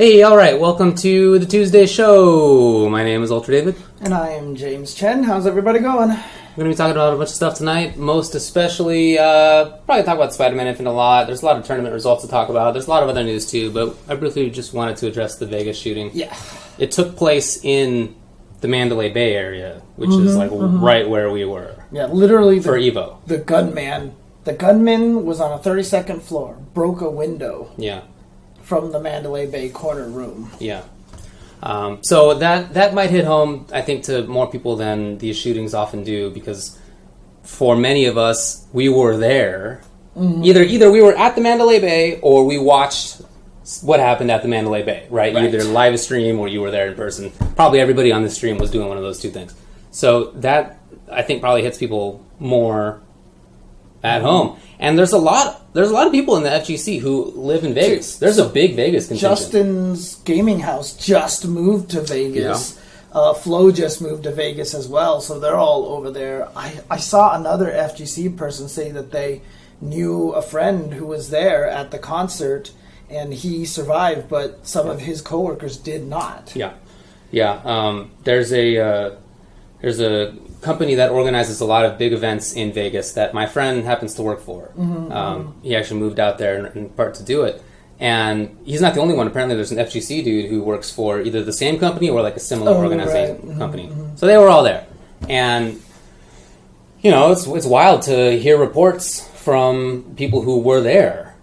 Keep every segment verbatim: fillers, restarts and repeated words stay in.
Hey, all right, welcome to the Tuesday show. My name is Ultra David. And I am James Chen. How's everybody going? We're going to be talking about a bunch of stuff tonight, most especially, uh, probably talk about Spider-Man Infinite a lot. There's a lot of tournament results to talk about. There's a lot of other news, too, but I briefly just wanted to address the Vegas shooting. Yeah. It took place in the Mandalay Bay area, which mm-hmm, is, like, mm-hmm. right where we were. Yeah, literally. The, for Evo. The gunman. The gunman was on a thirty-second floor, broke a window. Yeah. From the Mandalay Bay corner room. Yeah. Um, so that that might hit home, I think, to more people than these shootings often do, because for many of us, we were there. Mm-hmm. Either either we were at the Mandalay Bay or we watched what happened at the Mandalay Bay, right? right? Either live stream or you were there in person. Probably everybody on the stream was doing one of those two things. So that, I think, probably hits people more at home. And there's a lot there's a lot of people in the F G C who live in Vegas. There's a big Vegas contingent. Justin's gaming house just moved to Vegas. Yeah. Uh, Flo just moved to Vegas as well, so they're all over there. I, I saw another F G C person say that they knew a friend who was there at the concert, and he survived, but some yeah. of his coworkers did not. Yeah. Yeah. Um, there's a... Uh, There's a company that organizes a lot of big events in Vegas that my friend happens to work for. Mm-hmm, um, mm-hmm. He actually moved out there in, in part to do it. And he's not the only one. Apparently there's an F G C dude who works for either the same company or like a similar oh, organization right. mm-hmm, company. Mm-hmm. So they were all there. And, you know, it's it's wild to hear reports from people who were there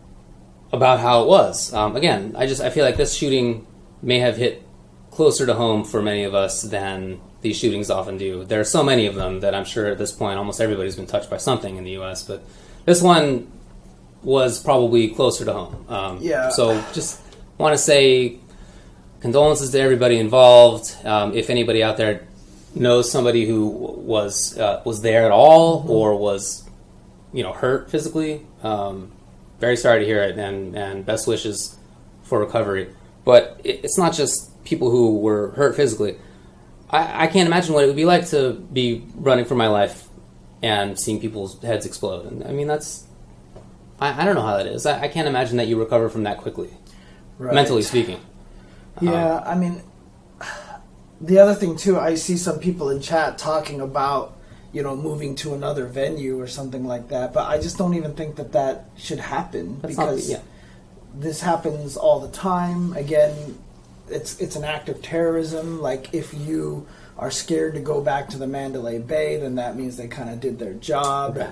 about how it was. Um, again, I just I feel like this shooting may have hit closer to home for many of us than these shootings often do. There are so many of them that I'm sure at this point almost everybody's been touched by something in the U S, but this one was probably closer to home. Um, yeah. So just want to say condolences to everybody involved. Um, if anybody out there knows somebody who was uh, was there at all mm-hmm. or was, you know, hurt physically, um, very sorry to hear it, and, and best wishes for recovery. But it, it's not just people who were hurt physically. I, I can't imagine what it would be like to be running for my life and seeing people's heads explode. And I mean, that's... I, I don't know how that is. I, I can't imagine that you recover from that quickly, right. mentally speaking. Yeah, um, I mean... The other thing, too, I see some people in chat talking about, you know, moving to another venue or something like that, but I just don't even think that that should happen because not, yeah. this happens all the time. Again... It's it's an act of terrorism. Like, if you are scared to go back to the Mandalay Bay, then that means they kind of did their job. Right.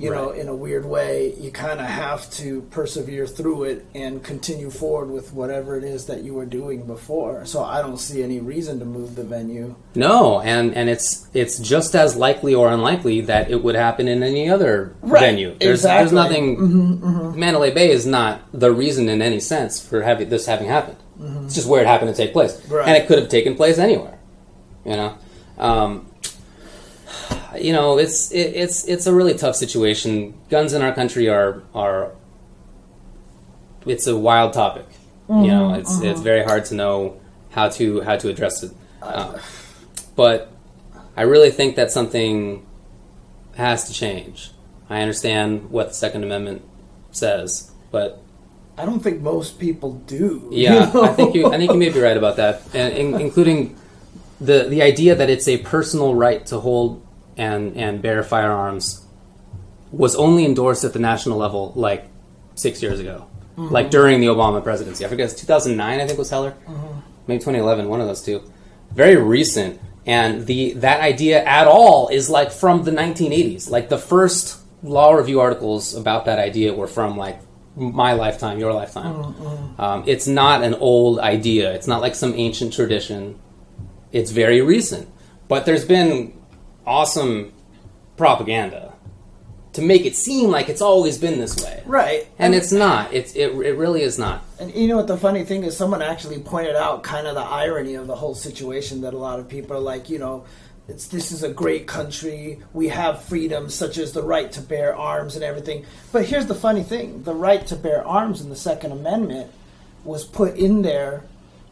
You right. know, in a weird way, you kind of have to persevere through it and continue forward with whatever it is that you were doing before. So I don't see any reason to move the venue. No, and, and it's it's just as likely or unlikely that it would happen in any other right. venue. There's exactly. there's nothing... Mm-hmm, mm-hmm. Mandalay Bay is not the reason in any sense for having this having happened. Mm-hmm. It's just where it happened to take place. Right. And it could have taken place anywhere. You know? Um, you know, it's it, it's it's a really tough situation. Guns in our country are... are it's a wild topic. Mm-hmm. You know, it's mm-hmm. it's very hard to know how to how to address it. Uh, but I really think that something has to change. I understand what the Second Amendment says, but... I don't think most people do. Yeah, you know? I think you. I think you may be right about that, and in, including the the idea that it's a personal right to hold and and bear firearms was only endorsed at the national level like six years ago, mm-hmm. like during the Obama presidency. I forget, two thousand nine I think was Heller, mm-hmm. maybe twenty eleven one of those two. Very recent, and the that idea at all is like from the nineteen eighties Like the first law review articles about that idea were from like. my lifetime, your lifetime. Mm-hmm. Um, it's not an old idea. It's not like some ancient tradition. It's very recent. But there's been awesome propaganda to make it seem like it's always been this way. Right. And, and it's not. It's, it, it really is not. And you know what the funny thing is? Someone actually pointed out kind of the irony of the whole situation that a lot of people are like, you know, It's, this is a great country. We have freedoms such as the right to bear arms and everything. But here's the funny thing. The right to bear arms in the Second Amendment was put in there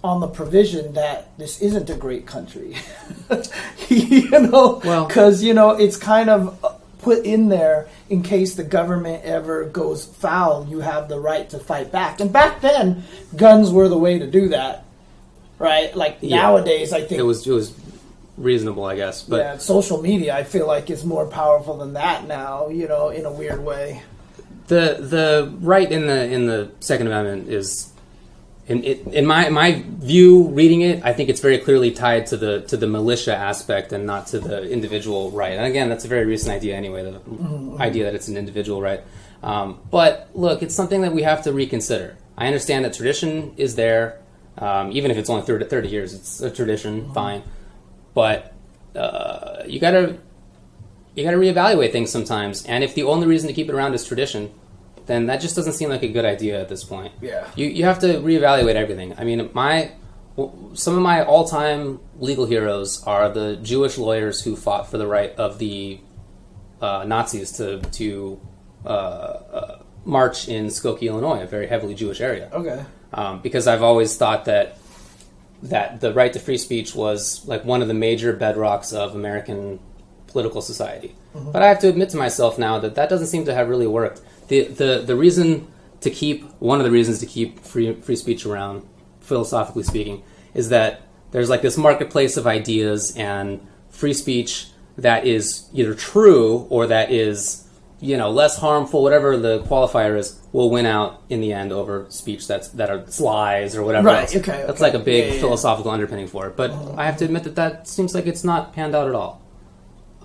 on the provision that this isn't a great country. you know, because, well, you know, it's kind of put in there in case the government ever goes foul, you have the right to fight back. And back then, guns were the way to do that, right? Like yeah. nowadays, I think... It was, it was reasonable, I guess. But yeah, social media, I feel like, is more powerful than that now, you know, in a weird way. The the right in the in the Second Amendment is... In, in my my view, reading it, I think it's very clearly tied to the to the militia aspect and not to the individual right. And again, that's a very recent idea anyway, the mm-hmm. idea that it's an individual right. Um, but look, it's something that we have to reconsider. I understand that tradition is there, um, even if it's only thirty years, it's a tradition, mm-hmm. fine. But uh, you gotta you gotta reevaluate things sometimes. And if the only reason to keep it around is tradition, then that just doesn't seem like a good idea at this point. Yeah. You you have to reevaluate everything. I mean, my some of my all-time legal heroes are the Jewish lawyers who fought for the right of the uh, Nazis to to uh, uh, march in Skokie, Illinois, a very heavily Jewish area. Okay. Um, because I've always thought that that the right to free speech was like one of the major bedrocks of American political society. Mm-hmm. But I have to admit to myself now that that doesn't seem to have really worked. The, the the reason to keep, one of the reasons to keep free free speech around, philosophically speaking, is that there's like this marketplace of ideas and free speech that is either true or that is, you know, less harmful, whatever the qualifier is, will win out in the end over speech that's that are lies or whatever right, else. Okay, okay. That's like a big yeah, yeah, philosophical yeah. underpinning for it. But mm-hmm. I have to admit that that seems like it's not panned out at all.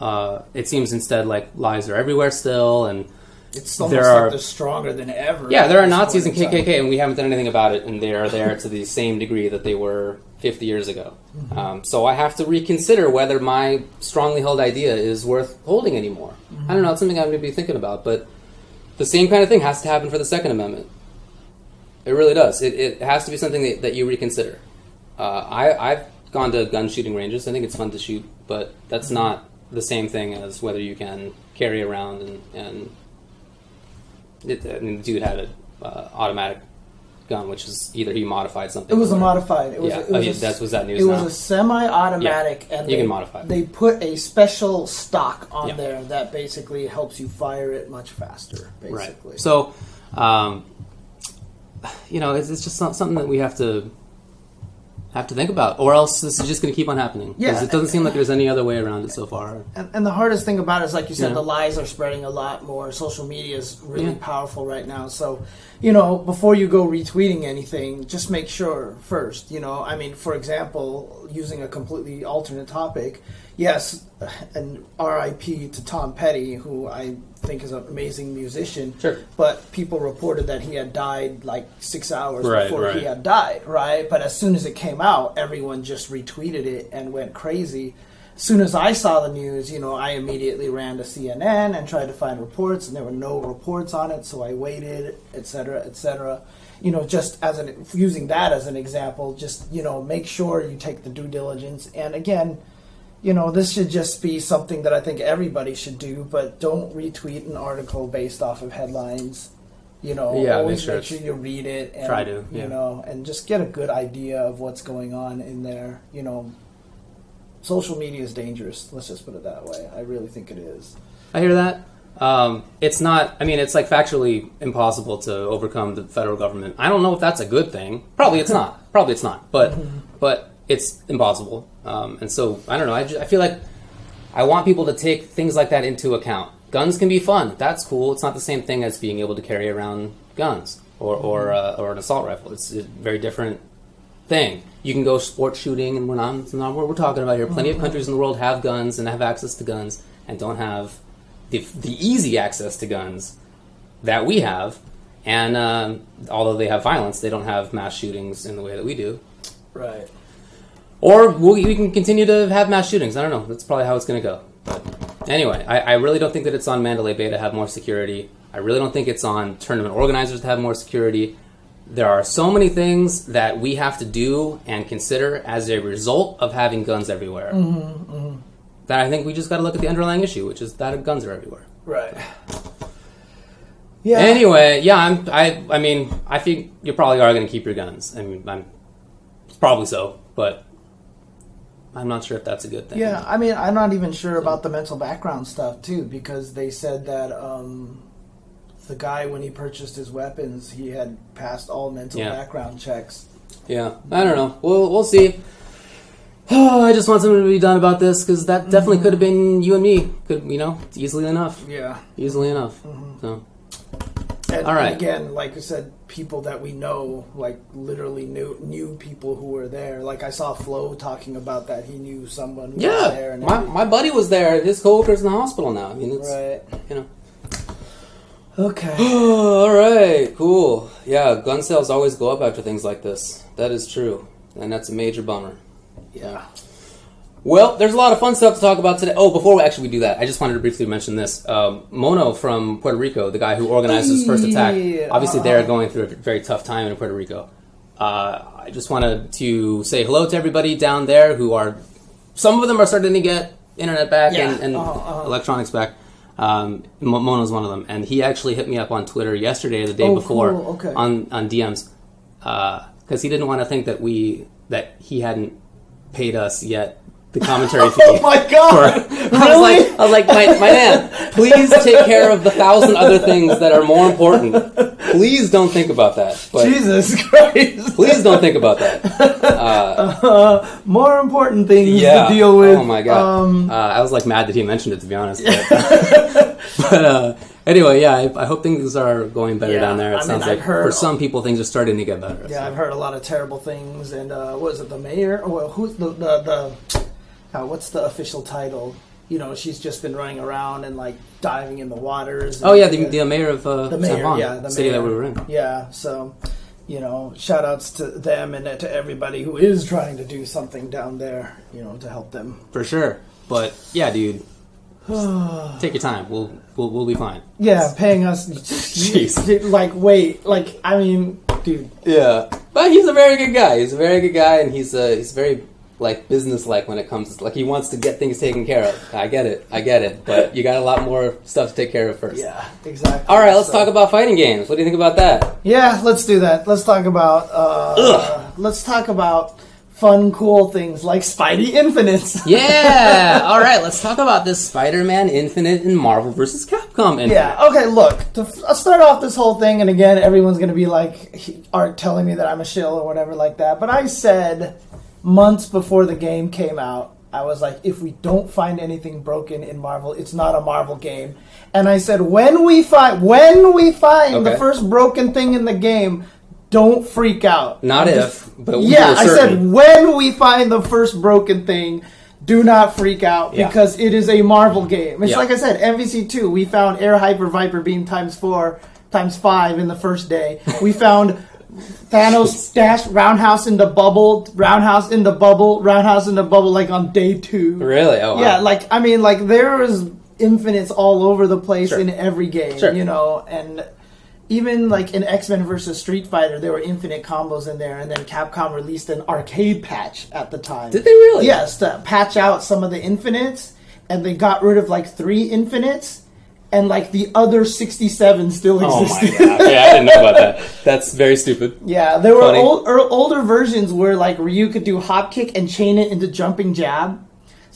Uh, it seems instead like lies are everywhere still and... It's almost there are, like they're stronger than ever. Yeah, there are Nazis and K K K, and we haven't done anything about it, and they are there to the same degree that they were fifty years ago. Mm-hmm. Um, so I have to reconsider whether my strongly held idea is worth holding anymore. Mm-hmm. I don't know, it's something I'm going to be thinking about, but the same kind of thing has to happen for the Second Amendment. It really does. It, it has to be something that, that you reconsider. Uh, I, I've gone to gun shooting ranges. I think it's fun to shoot, but that's mm-hmm. not the same thing as whether you can carry around and... and It, I mean, the dude had an uh, automatic gun, which is either he modified something. It was or, a modified. It was. Yeah, it was, oh, yeah, that was that news. It now? was a semi-automatic, yeah. and you they, can modify. They put a special stock on yeah. there that basically helps you fire it much faster. Basically, right. So, um, you know, it's, it's just something that we have to have to think about, or else this is just going to keep on happening. Yeah, because it doesn't and, seem like there's any other way around it so far. And, and the hardest thing about it is, like you said, yeah. the lies are spreading a lot more. Social media is really yeah. powerful right now. So, you know, before you go retweeting anything, just make sure first, you know, I mean, for example, using a completely alternate topic, yes, and R I P to Tom Petty, who I think is an amazing musician, sure. but people reported that he had died like six hours right, before right. he had died, right? But as soon as it came out, everyone just retweeted it and went crazy. As soon as I saw the news, you know, I immediately ran to C N N and tried to find reports, and there were no reports on it, so I waited, et cetera, et cetera. You know, just as an using that as an example, just, you know, make sure you take the due diligence. And again, you know, this should just be something that I think everybody should do, but don't retweet an article based off of headlines. You know, yeah, always make sure, make sure you read it and try to, yeah. you know, and just get a good idea of what's going on in there. You know, social media is dangerous. Let's just put it that way. I really think it is. I hear that. Um, it's not, I mean, it's like factually impossible to overcome the federal government. I don't know if that's a good thing. Probably it's not. Probably it's not. But, but. It's impossible. Um, and so, I don't know. I, just, I feel like I want people to take things like that into account. Guns can be fun. That's cool. It's not the same thing as being able to carry around guns or or, uh, or an assault rifle. It's a very different thing. You can go sport shooting, and we're not, not what we're talking about here. Plenty of countries in the world have guns and have access to guns and don't have the, the easy access to guns that we have. And uh, although they have violence, they don't have mass shootings in the way that we do. Right. Or we can continue to have mass shootings. I don't know. That's probably how it's going to go. But anyway, I, I really don't think that it's on Mandalay Bay to have more security. I really don't think it's on tournament organizers to have more security. There are so many things that we have to do and consider as a result of having guns everywhere. Mm-hmm, mm-hmm. That I think we just got to look at the underlying issue, which is that guns are everywhere. Right. Yeah. Anyway, yeah, I'm, I I mean, I think you probably are going to keep your guns. I mean, I'm, probably so, but... I'm not sure if that's a good thing. Yeah, I mean, I'm not even sure about the mental background stuff, too, because they said that um, the guy, when he purchased his weapons, he had passed all mental yeah. background checks. Yeah, I don't know. We'll, we'll see. Oh, I just want something to be done about this, because that definitely mm-hmm. could have been you and me, could, you know, easily enough. Yeah. Easily enough. Mm-hmm. So. And, all right. And again, like I said, people that we know, like literally knew knew people who were there. Like I saw Flo talking about that; he knew someone who yeah, was there. Yeah, my everything. my buddy was there. His coworker's in the hospital now. I mean, it's right. you know. Okay. All right. Cool. Yeah, gun sales always go up after things like this. That is true, and that's a major bummer. Yeah. Well, there's a lot of fun stuff to talk about today. Oh, before we actually do that, I just wanted to briefly mention this. Um, Mono from Puerto Rico, the guy who organized his first attack, obviously uh-huh. they're going through a very tough time in Puerto Rico. Uh, I just wanted to say hello to everybody down there who are, some of them are starting to get internet back yeah. and, and uh-huh, uh-huh. electronics back. Um, Mono's one of them. And he actually hit me up on Twitter yesterday or the day oh, before cool. okay. on, on D Ms because uh, he didn't want to think that we that he hadn't paid us yet. The commentary feed. Oh my god! For, really? I was like, I was like my, my man, please take care of the thousand other things that are more important. Please don't think about that. But Jesus Christ. Please don't think about that. Uh, uh, more important things yeah. to deal with. Oh my god. Um, uh, I was like mad that he mentioned it, to be honest. But, but uh, anyway, yeah, I, I hope things are going better yeah, down there. It I mean, sounds I've like for some people things are starting to get better. Yeah, so. I've heard a lot of terrible things. And uh, what is it, the mayor? Well, who's the the... the Uh, what's the official title? You know, she's just been running around and like diving in the waters. And, oh yeah, the, the mayor of uh, the mayor, San Juan, yeah, the city mayor. that we were in. Yeah, so you know, shout outs to them and to everybody who is trying to do something down there. You know, to help them for sure. But yeah, dude, take your time. We'll we'll we'll be fine. Yeah, paying us. Jeez, like wait, like I mean, dude. Yeah, but he's a very good guy. He's a very good guy, and he's uh, he's very. like, business-like when it comes to... Like, he wants to get things taken care of. I get it. I get it. But you got a lot more stuff to take care of first. Yeah, exactly. All right, let's so. talk about fighting games. What do you think about that? Yeah, let's do that. Let's talk about... Uh, uh, let's talk about fun, cool things like Spidey Infinite. Yeah! All right, let's talk about this Spider-Man Infinite and Marvel versus Capcom Infinite. Yeah, okay, look. To f- start off this whole thing, and again, everyone's going to be like... He, are telling me that I'm a shill or whatever like that. But I said... months before the game came out, I was like, if we don't find anything broken in Marvel, it's not a Marvel game. And I said, when we find when we find okay. the first broken thing in the game, don't freak out. Not Just, if, but yeah, I said when we find the first broken thing, do not freak out yeah. because it is a Marvel game. It's yeah. like I said, M V C two. We found Air Hyper Viper Beam times four times five in the first day. We found. Thanos dashed roundhouse into bubble, roundhouse into bubble, roundhouse into bubble, like on day two. Really? Oh, wow. Yeah, like, I mean, like, there is infinites all over the place sure. in every game, sure. you know, and even, like, in X-Men versus Street Fighter, there were infinite combos in there, and then Capcom released an arcade patch at the time. Did they really? Yes, to patch out some of the infinites, and they got rid of, like, three infinites. And, like, the other sixty-seven still existed. Oh, my God. Yeah, I didn't know about that. That's very stupid. Yeah, there were old, er, older versions where, like, Ryu could do hop kick and chain it into jumping jab.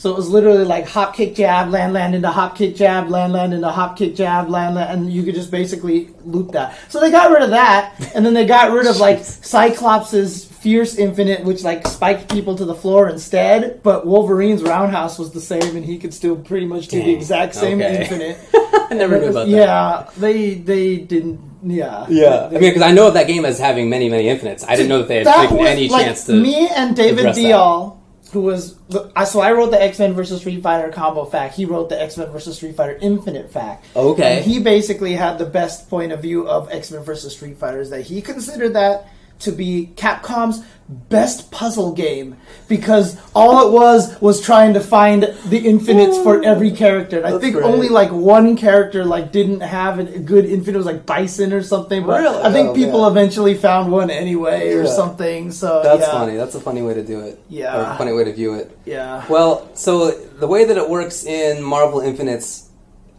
So it was literally, like, hop kick jab, land, land into hop kick jab, land, land into hop kick jab, land, land. And you could just basically loop that. So they got rid of that. And then they got rid of, like, Cyclops' Fierce Infinite, which, like, spiked people to the floor instead. But Wolverine's Roundhouse was the same, and he could still pretty much do Dang. the exact same okay. Infinite. I never knew about that. Yeah, they they didn't. Yeah, yeah. They, I mean, because I know of that game as having many, many infinites. I didn't know that they had that taken was, any like, chance to. Me and David Dial, who was so I wrote the X-Men versus Street Fighter combo fact. He wrote the X-Men versus Street Fighter Infinite fact. Okay. And he basically had the best point of view of X-Men versus Street Fighter. Is that he considered that to be Capcom's best puzzle game because all it was was trying to find the infinites for every character. And I That's think great. only like one character like didn't have a good infinite. It was like Bison or something. But really? I think oh, people yeah. eventually found one anyway or yeah. something. So That's yeah. funny. That's a funny way to do it. Yeah. Or a funny way to view it. Yeah. Well, so the way that it works in Marvel Infinite's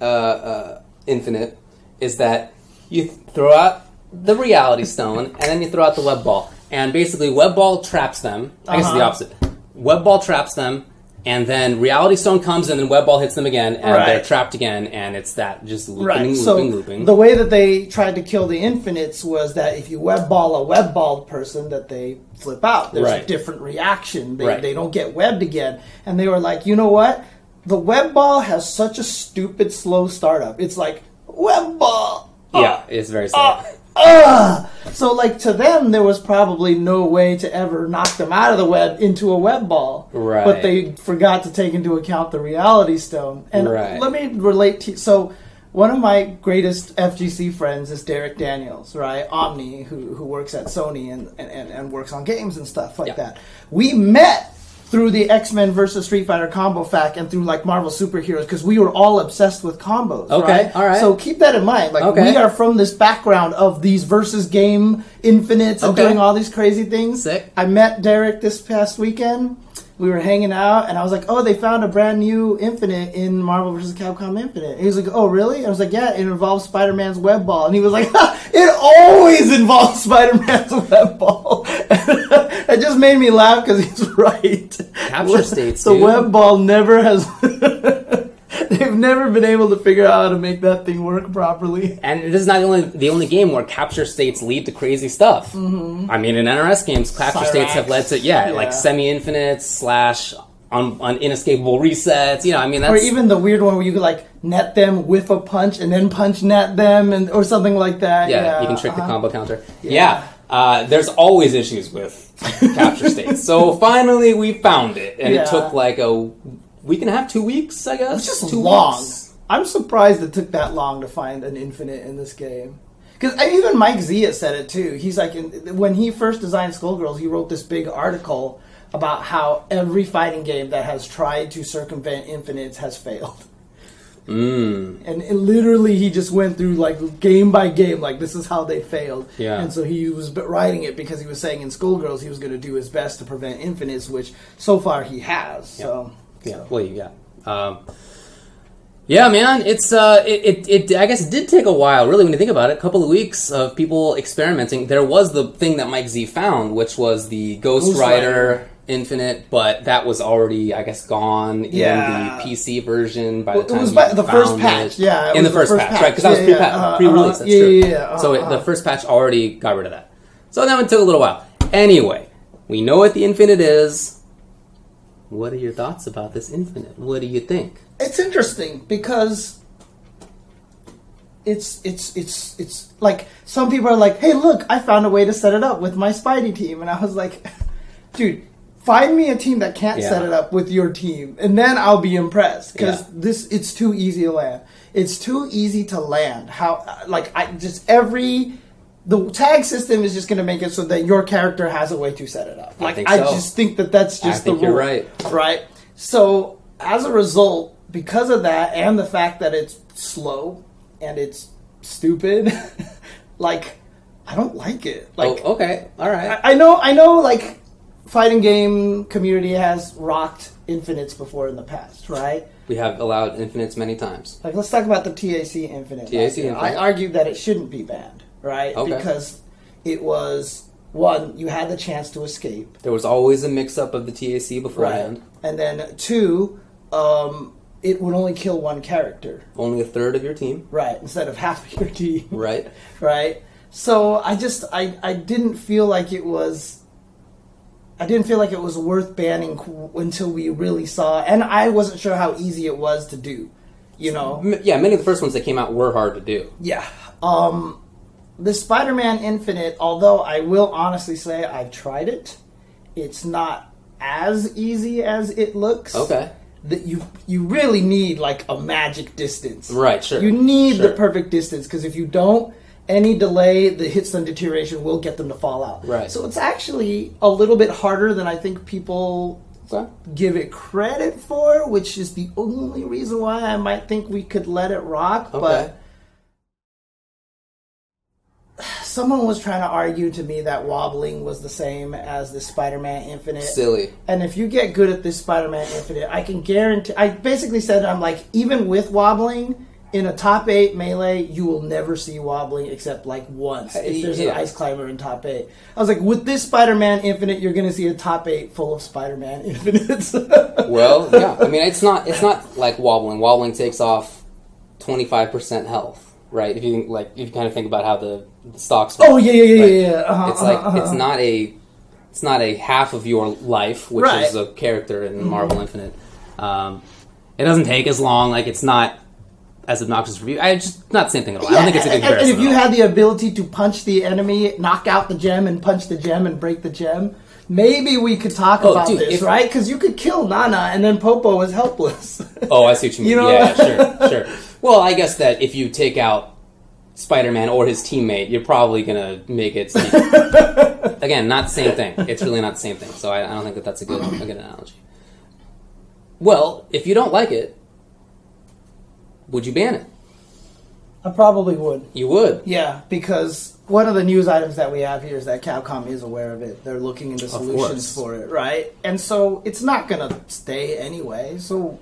uh, uh, Infinite is that you throw out the reality stone, and then you throw out the web ball. And basically, web ball traps them. I guess uh-huh. it's the opposite. Web ball traps them, and then Reality Stone comes, and then Web ball hits them again, and right. they're trapped again, and it's that just looping, right. looping, so looping. The way that they tried to kill the Infinites was that if you Web ball a Web balled person, that they flip out. There's right. a different reaction. They, right. they don't get webbed again. And they were like, you know what? The Web ball has such a stupid slow startup. It's like, Web ball! Uh, yeah, it's very slow. Uh, Uh, so, like, to them, there was probably no way to ever knock them out of the web into a web ball. Right. But they forgot to take into account the Reality Stone. And right. let me relate to... So, one of my greatest F G C friends is Derek Daniels, right? Omni, who who works at Sony and, and, and works on games and stuff like yeah. that. We met through the X-Men versus Street Fighter combo fact and through, like, Marvel superheroes, because we were all obsessed with combos, okay, right? all right. So keep that in mind. Like, okay. we are from this background of these versus game infinites and okay. doing all these crazy things. Sick. I met Derek this past weekend. We were hanging out, and I was like, oh, they found a brand new infinite in Marvel versus. Capcom Infinite. And he was like, oh, really? I was like, yeah, it involves Spider-Man's web ball. And he was like, it always involves Spider-Man's web ball. It just made me laugh because he's right. Capture states, The dude. web ball never has... They've never been able to figure out how to make that thing work properly. And this is not the only, the only game where capture states lead to crazy stuff. Mm-hmm. I mean, in N R S games, capture Cyrax. states have led to, yeah, yeah. like semi-infinites slash on, on inescapable resets. You know, I mean, that's... Or even the weird one where you could, like, net them with a punch and then punch net them and or something like that. Yeah, yeah. you can trick uh-huh. the combo counter. Yeah. yeah. Uh, there's always issues with capture states. So finally we found it. And yeah. it took, like, a... week and a half, two weeks, I guess. It's just two long. Weeks. I'm surprised it took that long to find an infinite in this game. Because even Mike Zia said it too. He's like, when he first designed Skullgirls, he wrote this big article about how every fighting game that has tried to circumvent infinites has failed. Mm. And it, literally, he just went through like game by game, like this is how they failed. Yeah. And so he was writing it because he was saying in Skullgirls he was going to do his best to prevent infinites, which so far he has. Yeah. So. Yeah, well, you got. Um, yeah, man, it's uh, it, it, it. I guess it did take a while, really, when you think about it. A couple of weeks of people experimenting. There was the thing that Mike Z found, which was the Ghost, Ghost Rider, Rider Infinite, but that was already, I guess, gone yeah. in the P C version by the time it was by the first patch. Yeah, in the first patch, patch. right? Because yeah, that was pre-pa- yeah, uh, pre-release. Uh, that's yeah, true. Yeah, yeah, uh, so it, the first patch already got rid of that. So that one took a little while. Anyway, we know what the Infinite is. What are your thoughts about this infinite? What do you think? It's interesting because it's it's it's it's like some people are like, "Hey, look, I found a way to set it up with my Spidey team," and I was like, "Dude, find me a team that can't yeah. set it up with your team, and then I'll be impressed." Because yeah. this, it's too easy to land. It's too easy to land. How like I just every. The tag system is just going to make it so that your character has a way to set it up. Like I, think so. I just think that that's just I think the rule, you're right? Right. So as a result, because of that, and the fact that it's slow and it's stupid, like I don't like it. Like oh, okay, all right. I, I know, I know. Like fighting game community has rocked infinites before in the past, right? We have allowed infinites many times. Like let's talk about the T A C infinite. T A C infinite. I argued that it shouldn't be banned. Right, okay. Because it was one, you had the chance to escape. There was always a mix-up of the T A C beforehand, right. And then two, um, it would only kill one character, only a third of your team, right, instead of half of your team, right, right. So I just I, I didn't feel like it was, I didn't feel like it was worth banning until we really saw, and I wasn't sure how easy it was to do, you know. Yeah, many of the first ones that came out were hard to do. Yeah. Um. The Spider-Man Infinite, although I will honestly say I've tried it, it's not as easy as it looks. Okay. That you you really need like a magic distance. Right, sure. You need sure. the perfect distance because if you don't, any delay, the hits and deterioration will get them to fall out. Right. So it's actually a little bit harder than I think people okay. give it credit for, which is the only reason why I might think we could let it rock, okay. but... Someone was trying to argue to me that wobbling was the same as the Spider-Man Infinite. Silly. And if you get good at this Spider-Man Infinite, I can guarantee... I basically said, I'm like, even with wobbling, in a top eight melee, you will never see wobbling except like once if there's yeah. an ice climber in top eight. I was like, with this Spider-Man Infinite, you're going to see a top eight full of Spider-Man Infinites. Well, yeah. I mean, it's not it's not like wobbling. Wobbling takes off twenty-five percent health, right? If you like, if you kind of think about how the, the stocks. Work, oh yeah, yeah, yeah, right? yeah. yeah. Uh-huh, it's uh-huh, like uh-huh. it's not a it's not a half of your life, which right. is a character in mm-hmm. Marvel Infinite. Um, it doesn't take as long. Like it's not. As obnoxious review, I just not the same thing at all. Yeah, I don't think it's a good comparison. And if you had the ability to punch the enemy, knock out the gem, and punch the gem and break the gem, maybe we could talk oh, about dude, this, if, right? Because you could kill Nana and then Popo was helpless. Oh, I see what you mean. You know? Yeah, sure, sure. Well, I guess that if you take out Spider-Man or his teammate, you're probably gonna make it. Seem... Again, not the same thing. It's really not the same thing. So I, I don't think that that's a good a good analogy. Well, if you don't like it. Would you ban it? I probably would. You would? Yeah, because one of the news items that we have here is that Capcom is aware of it. They're looking into solutions for it, right? And so it's not going to stay anyway, so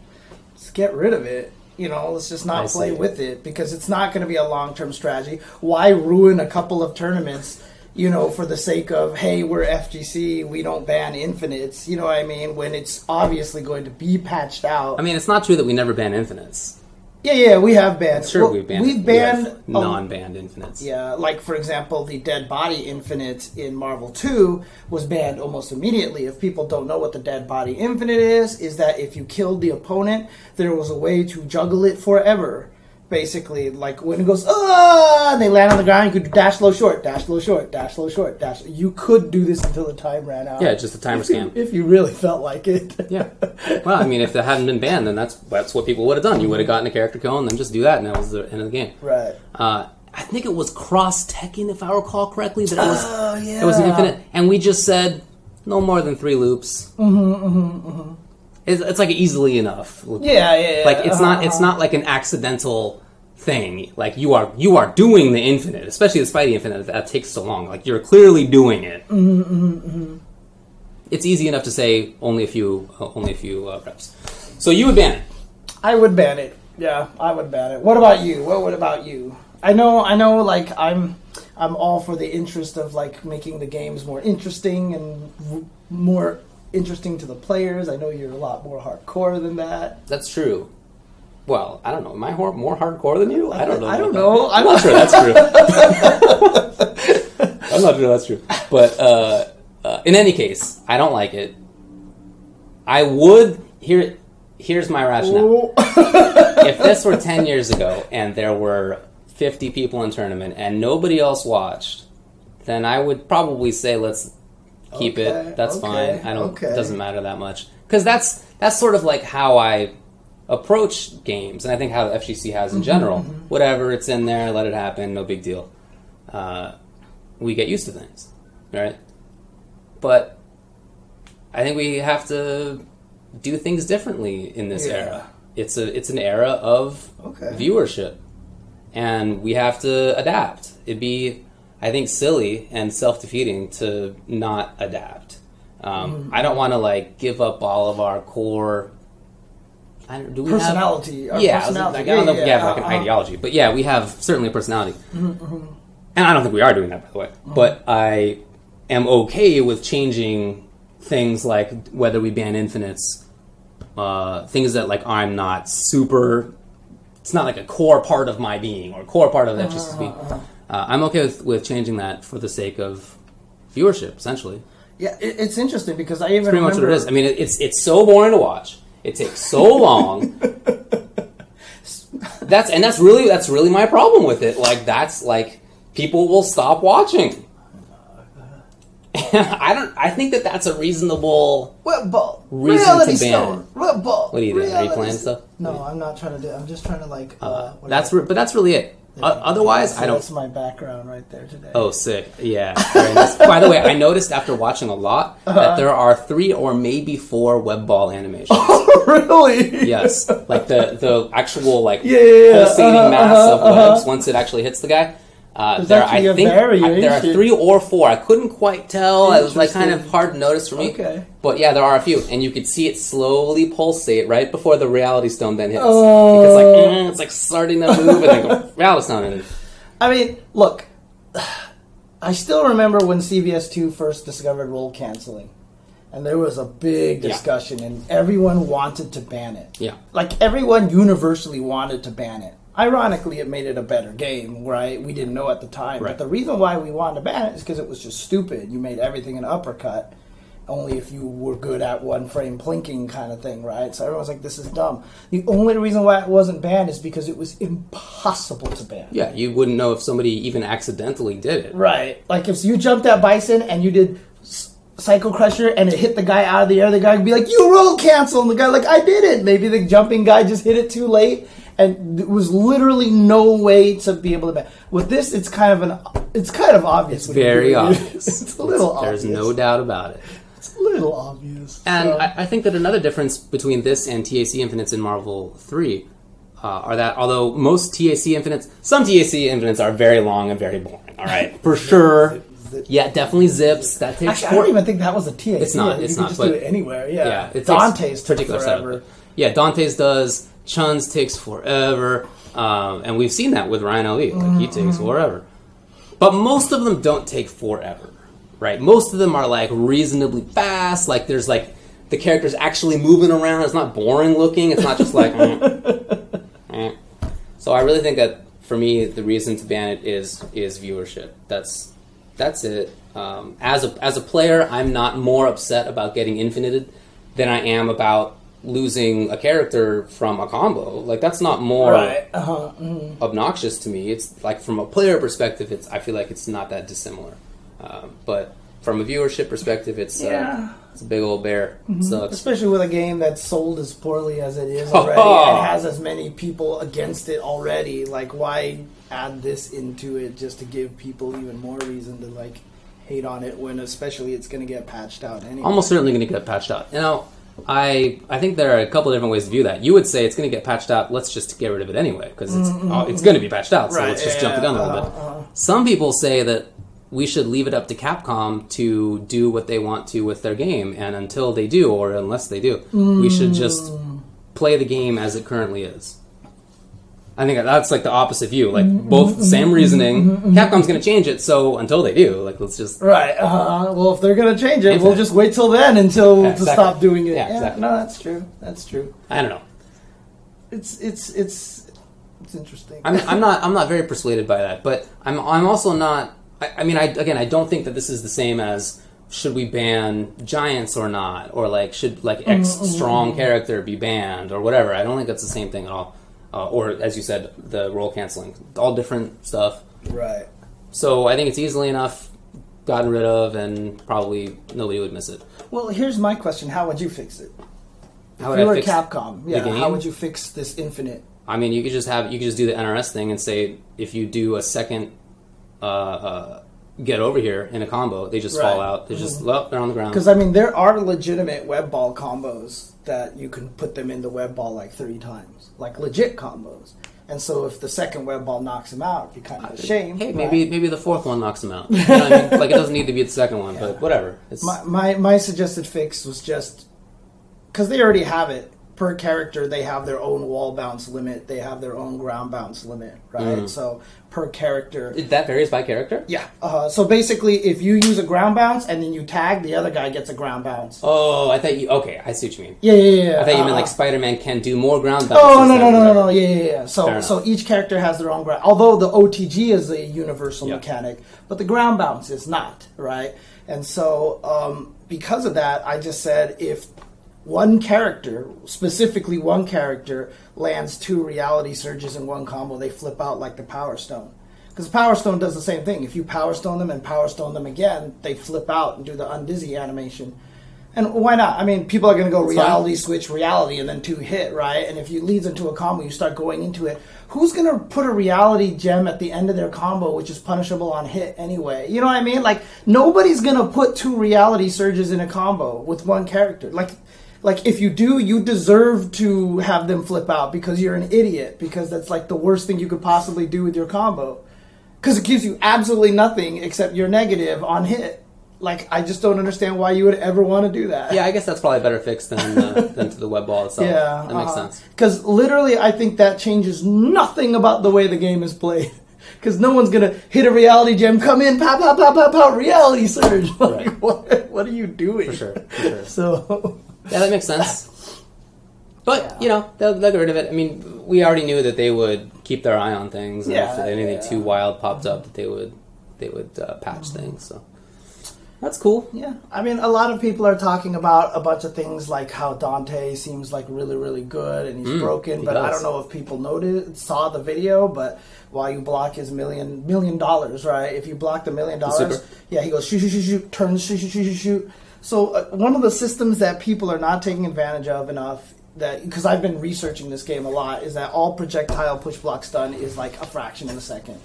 let's get rid of it. You know, let's just not I play see. with it because it's not going to be a long-term strategy. Why ruin a couple of tournaments, you know, for the sake of, hey, we're F G C, we don't ban infinites, you know what I mean, when it's obviously going to be patched out. I mean, it's not true that we never ban infinites. Yeah, yeah, we have banned. Sure, well, we've banned. We've banned we non-banned infinites. Yeah, like for example, the dead body infinite in Marvel two was banned almost immediately. If people don't know what the dead body infinite is, is that if you killed the opponent, there was a way to juggle it forever. Basically, like when it goes, ah, and they land on the ground, you could dash low short, dash low short, dash low short, dash. You could do this until the time ran out. Yeah, just a timer if scam. You, if you really felt like it. Yeah. Well, I mean, if that hadn't been banned, then that's that's what people would have done. You would have gotten a character kill and then just do that, and that was the end of the game. Right. Uh, I think it was cross Tekken, if I recall correctly, that it was. Oh, yeah. It was an infinite, and we just said no more than three loops. Mm-hmm. Mm-hmm. Mm-hmm. It's, it's like easily enough. Yeah, yeah, yeah. Like it's uh-huh. not, it's not like an accidental thing. Like you are, you are doing the infinite, especially the Spidey Infinite. That takes so long. Like you're clearly doing it. Mm-hmm, mm-hmm. It's easy enough to say only a few, uh, only a few uh, reps. So you would ban it. I would ban it. Yeah, I would ban it. What about you? What, what about you? I know, I know. Like I'm, I'm all for the interest of like making the games more interesting and r- more. interesting to the players. I know you're a lot more hardcore than that. That's true. Well, I don't know. Am I hor- more hardcore than you? I don't know. I don't know. I'm not sure that's true. I'm not sure that's true. But uh, uh, in any case, I don't like it. I would... Here, here's my rationale. If this were ten years ago and there were fifty people in tournament and nobody else watched, then I would probably say let's... Keep okay, it. That's okay, fine. I don't. Okay. It doesn't matter that much because that's that's sort of like how I approach games, and I think how the F G C has in mm-hmm, general. Mm-hmm. Whatever, it's in there. Let it happen. No big deal. Uh, we get used to things, right? But I think we have to do things differently in this yeah. era. It's a it's an era of okay. viewership, and we have to adapt. It'd be. I think silly and self-defeating to not adapt. Um, mm-hmm. I don't want to like give up all of our core. I don't, do we personality? Have, our yeah, personality. I, was, like, I don't know yeah, if we have uh, like an uh, ideology, but yeah, we have certainly a personality. Mm-hmm. And I don't think we are doing that, by the way. Mm-hmm. But I am okay with changing things like whether we ban infinites, uh, things that like I'm not super. It's not like a core part of my being or a core part of the F G C's being. Uh, uh, uh. Uh, I'm okay with, with changing that for the sake of viewership, essentially. Yeah, it, it's interesting because I even it's pretty remember... much what it is. I mean, it, it's it's so boring to watch. It takes so long. that's and that's really that's really my problem with it. Like that's like people will stop watching. I don't. I think that that's a reasonable Football. reason Reality to ban. Football. What are you doing? Reality. Are you playing stuff? No, I'm not trying to do. I'm just trying to like. Uh, uh, that's re- but that's really it. Yeah. Otherwise, yeah, so I don't. That's my background right there today. Oh, sick! Yeah. Nice. By the way, I noticed after watching a lot uh-huh. that there are three or maybe four web ball animations. Oh, really? Yes. Like the, the actual like yeah, yeah, yeah. pulsating uh-huh, mass uh-huh, of webs uh-huh. once it actually hits the guy. Uh, there, I think I, there are three or four. I couldn't quite tell. It was like kind of hard to notice for me. Okay. But yeah, there are a few, and you could see it slowly pulsate right before the reality stone then hits. Oh. Because like mm, it's like starting to move, and then go, reality stone. And I mean, look, I still remember when C B S two first discovered roll canceling, and there was a big discussion, yeah. and everyone wanted to ban it. Yeah, like everyone universally wanted to ban it. Ironically, it made it a better game, right? We didn't know at the time. Right. But the reason why we wanted to ban it is because it was just stupid. You made everything an uppercut, only if you were good at one-frame plinking kind of thing, right? So everyone's like, this is dumb. The only reason why it wasn't banned is because it was impossible to ban. Yeah, you wouldn't know if somebody even accidentally did it. Right. Like, if you jumped that bison and you did Psycho Crusher and it hit the guy out of the air, the guy would be like, you roll cancel! And the guy like, I did it! Maybe the jumping guy just hit it too late. And there was literally no way to be able to bet. With this, it's kind of an, it's kind of obvious. It's very obvious. It's a little it's, obvious. There's no doubt about it. It's a little obvious. And so. I, I think that another difference between this and T A C Infinites in Marvel three uh, are that although most T A C Infinites, some T A C Infinites are very long and very boring. All right, for sure. Yeah, definitely zips. That takes. Actually, I don't even think that was a T A C. It's not. It's you not. Can just but, do it anywhere. Yeah. yeah it Dante's took forever. Setup. Yeah, Dante's does. Chun's takes forever, um, and we've seen that with Ryan Ali. Like, he takes forever. But most of them don't take forever, right? Most of them are, like, reasonably fast. Like, there's, like, the character's actually moving around. It's not boring looking. It's not just like, mm, mm. So I really think that, for me, the reason to ban it is is viewership. That's that's it. Um, as a as a player, I'm not more upset about getting infinited than I am about losing a character from a combo. Like, that's not more right. uh-huh. mm. obnoxious to me. It's like, from a player perspective, it's I feel like it's not that dissimilar, uh, but from a viewership perspective, it's uh, yeah. it's a big old bear. Mm-hmm. Sucks, especially with a game that's sold as poorly as it is already and has as many people against it already. Like, why add this into it just to give people even more reason to like hate on it when especially it's going to get patched out anyway? Almost certainly going to get patched out. You know, I I think there are a couple of different ways to view that. You would say it's going to get patched out, let's just get rid of it anyway, because it's mm-hmm. oh, it's going to be patched out, so right, let's just yeah, jump the gun uh-huh, a little bit. Uh-huh. Some people say that we should leave it up to Capcom to do what they want to with their game, and until they do, or unless they do, mm. we should just play the game as it currently is. I think that's like the opposite view. Like, both mm-hmm. same reasoning. Mm-hmm. Capcom's going to change it, so until they do, like, let's just... Right. Uh, well, if they're going to change it, Infinite. We'll just wait till then until yeah, exactly. to stop doing it. Yeah, yeah, exactly. No, that's true. That's true. I don't know. It's it's it's it's interesting. I'm, I'm not I'm not very persuaded by that, but I'm I'm also not... I, I mean, I again, I don't think that this is the same as should we ban giants or not, or like should like X mm-hmm. strong character be banned or whatever. I don't think that's the same thing at all. Uh, or, as you said, the roll canceling. All different stuff. Right. So I think it's easily enough gotten rid of, and probably nobody would miss it. Well, here's my question. How would you fix it? How would if you I were fix Capcom, yeah, the game? How would you fix this infinite? I mean, you could just have you could just do the N R S thing and say, if you do a second uh, uh, get over here in a combo, they just right. fall out. They just, mm-hmm. well, they're on the ground. Because, I mean, there are legitimate web ball combos that you can put them in the web ball like three times. Like, legit combos. And so if the second web ball knocks him out, you're kind of ashamed. Hey, right? maybe maybe the fourth one knocks him out. You know what I mean? Like, it doesn't need to be the second one, yeah. but whatever. It's... My, my my suggested fix was just... Because they already have it. Per character, they have their own wall bounce limit. They have their own ground bounce limit, right? Mm. So per character... That varies by character? Yeah. Uh, so basically, if you use a ground bounce and then you tag, the other guy gets a ground bounce. Oh, I thought you... Okay, I see what you mean. Yeah, yeah, yeah. I thought you uh, meant like Spider-Man can do more ground bounces. Oh, no, no, no, no, no. Yeah, yeah, yeah. So, so each character has their own ground... Although the O T G is a universal yep. mechanic, but the ground bounce is not, right? And so um, because of that, I just said if... One character, specifically one character, lands two reality surges in one combo. They flip out like the Power Stone. Because the Power Stone does the same thing. If you Power Stone them and Power Stone them again, they flip out and do the undizzy animation. And why not? I mean, people are going to go reality switch reality and then two hit, right? And if you leads into a combo, you start going into it. Who's going to put a reality gem at the end of their combo, which is punishable on hit anyway? You know what I mean? Like, nobody's going to put two reality surges in a combo with one character. Like... Like, if you do, you deserve to have them flip out because you're an idiot. Because that's, like, the worst thing you could possibly do with your combo. because it gives you absolutely nothing except your negative on hit. Like, I just don't understand why you would ever want to do that. Yeah, I guess that's probably a better fix than uh, than to the web ball itself. Yeah. That makes uh, sense. Because literally, I think that changes nothing about the way the game is played. Because no one's going to hit a reality gem, come in, pop, pop, pop, pop, pop, reality surge. Like, right. what, what are you doing? For sure, for sure. So... yeah, that makes sense. But, yeah. you know, they'll, they'll get rid of it. I mean, we already knew that they would keep their eye on things. And yeah, if anything yeah. too wild popped up, that they would, they would uh, patch mm-hmm. things, so... That's cool. Yeah. I mean, a lot of people are talking about a bunch of things like how Dante seems like really, really good and he's mm, broken, he but does. I don't know if people noticed, saw the video, but while you block his million, million dollars, right? If you block the million dollars, the yeah, he goes shoot, shoot, shoot, shoot, turns, shoot, shoot, shoot, shoot, shoot. So uh, one of the systems that people are not taking advantage of enough, that because I've been researching this game a lot, is that all projectile push block stun is like a fraction of a second.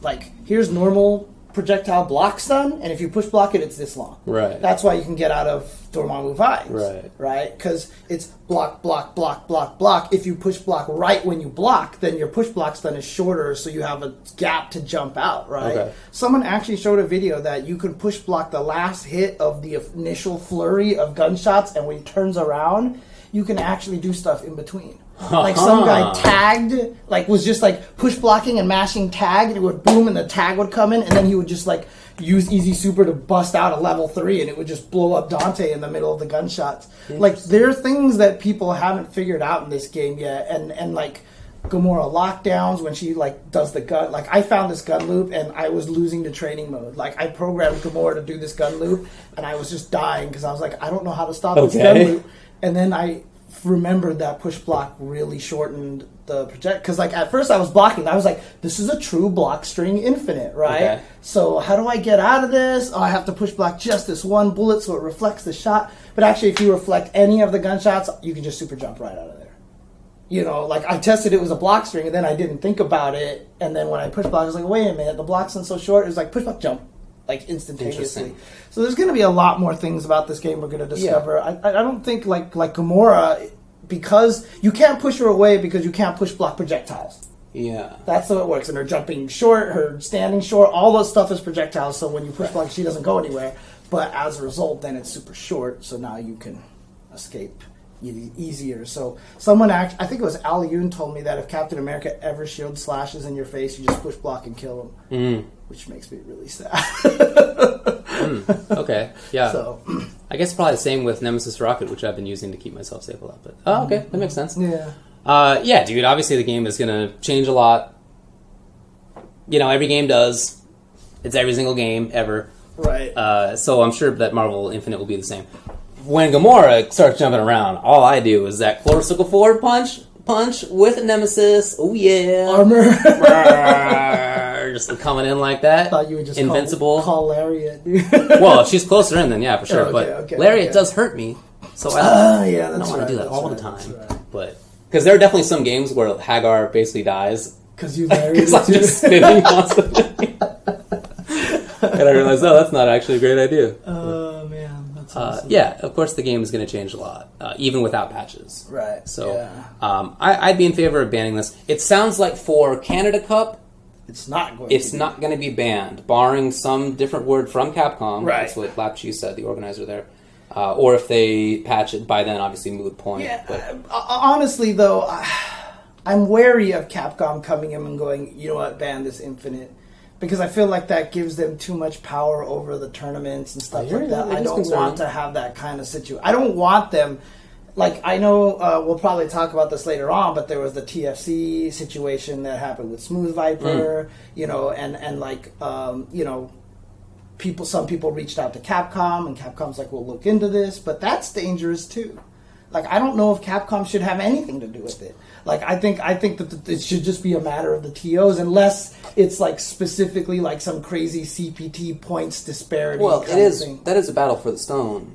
Like, here's normal... projectile block stun, and if you push block it, it's this long. Right. That's why you can get out of Dormammu vibes. Right. Right? Because it's block, block, block, block, block. If you push block right when you block, then your push block stun is shorter, so you have a gap to jump out, right? Okay. Someone actually showed a video that you can push block the last hit of the initial flurry of gunshots, and when he turns around, you can actually do stuff in between. Like, uh-huh. some guy tagged, like, was just, like, push-blocking and mashing tag, and it would boom, and the tag would come in, and then he would just, like, use Easy Super to bust out a level three, and it would just blow up Dante in the middle of the gunshots. Like, there are things that people haven't figured out in this game yet, and, and like, Gamora lockdowns, when she, like, does the gun... Like, I found this gun loop, and I was losing the training mode. Like, I programmed Gamora to do this gun loop, and I was just dying, because I was like, I don't know how to stop okay. this gun loop. And then I... remembered that push block really shortened the project because, like, at first I was blocking. I was like, "This is a true block string infinite, right?" Okay. So how do I get out of this? Oh, I have to push block just this one bullet so it reflects the shot. But actually, if you reflect any of the gunshots, you can just super jump right out of there. You know, like, I tested it was a block string, and then I didn't think about it. And then when I push block, I was like, "Wait a minute, the block's not so short." It was like push block jump. Like, instantaneously. So there's going to be a lot more things about this game we're going to discover. Yeah. I, I don't think, like, like Gamora, because you can't push her away because you can't push block projectiles. Yeah. That's how it works. And her jumping short, her standing short, all those stuff is projectiles, so when you push right. block, she doesn't go anywhere. But as a result, then it's super short, so now you can escape easier. So someone, act- I think it was Al Yoon told me that if Captain America ever shield slashes in your face, you just push block and kill him. Mm. Which makes me really sad. mm. Okay, yeah. So I guess probably the same with Nemesis Rocket, which I've been using to keep myself safe a lot. But oh, okay, that makes sense. Yeah. Uh, yeah, dude, obviously the game is going to change a lot. You know, every game does. It's every single game ever. Right. Uh, so I'm sure that Marvel Infinite will be the same. When Gamora starts jumping around, all I do is that classical forward punch, punch with Nemesis. Oh, yeah. Armor. Just coming in like that. I thought you would just Invincible. call, call Lariat, dude. Well, if she's closer in, then yeah, for sure. Oh, okay, but okay, Lariat okay. does hurt me, so I don't, uh, yeah, I don't want right, to do that all right, the time. Right. But because there are definitely some games where Hagar basically dies. Because you Lariat. I'm just spinning constantly. And I realized, oh, that's not actually a great idea. Oh, uh, man. Uh, yeah, of course the game is going to change a lot, uh, even without patches. Right. So yeah. um, I, I'd be in favor of banning this. It sounds like for Canada Cup, it's not going. It's to be. not going to be banned, barring some different word from Capcom. Right. That's what Lapchi said, the organizer there. Uh, or if they patch it by then, obviously moot point. Yeah. But. Uh, honestly, though, I'm wary of Capcom coming in and going, you know what, ban this Infinite. Because I feel like that gives them too much power over the tournaments and stuff like that. I don't want to have that kind of situation. I don't want them... Like, I know uh, we'll probably talk about this later on, but there was the T F C situation that happened with Smooth Viper, mm. you know, and, and like, um, you know, people. some people reached out to Capcom, and Capcom's like, we'll look into this, but that's dangerous too. Like, I don't know if Capcom should have anything to do with it. Like, I think I think that it should just be a matter of the T Os, unless it's, like, specifically, like, some crazy C P T points disparity. Well, it is. Thing. That is a battle for the stone.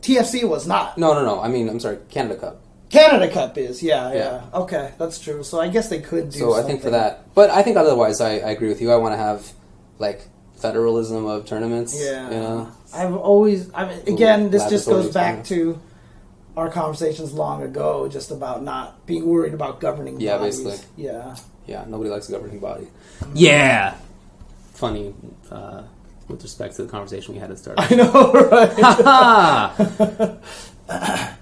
T F C was not. No, no, no. I mean, I'm sorry, Canada Cup. Canada Cup is, yeah, yeah. yeah. Okay, that's true. So I guess they could do so something. I think for that. But I think otherwise, I, I agree with you. I want to have, like... federalism of tournaments. Yeah. You know? I've always... I mean, again, this just goes back to our conversations long ago just about not being worried about governing yeah, bodies. Yeah, basically. Yeah. Yeah, nobody likes a governing body. Yeah! funny uh, with respect to the conversation we had at start. I know, right?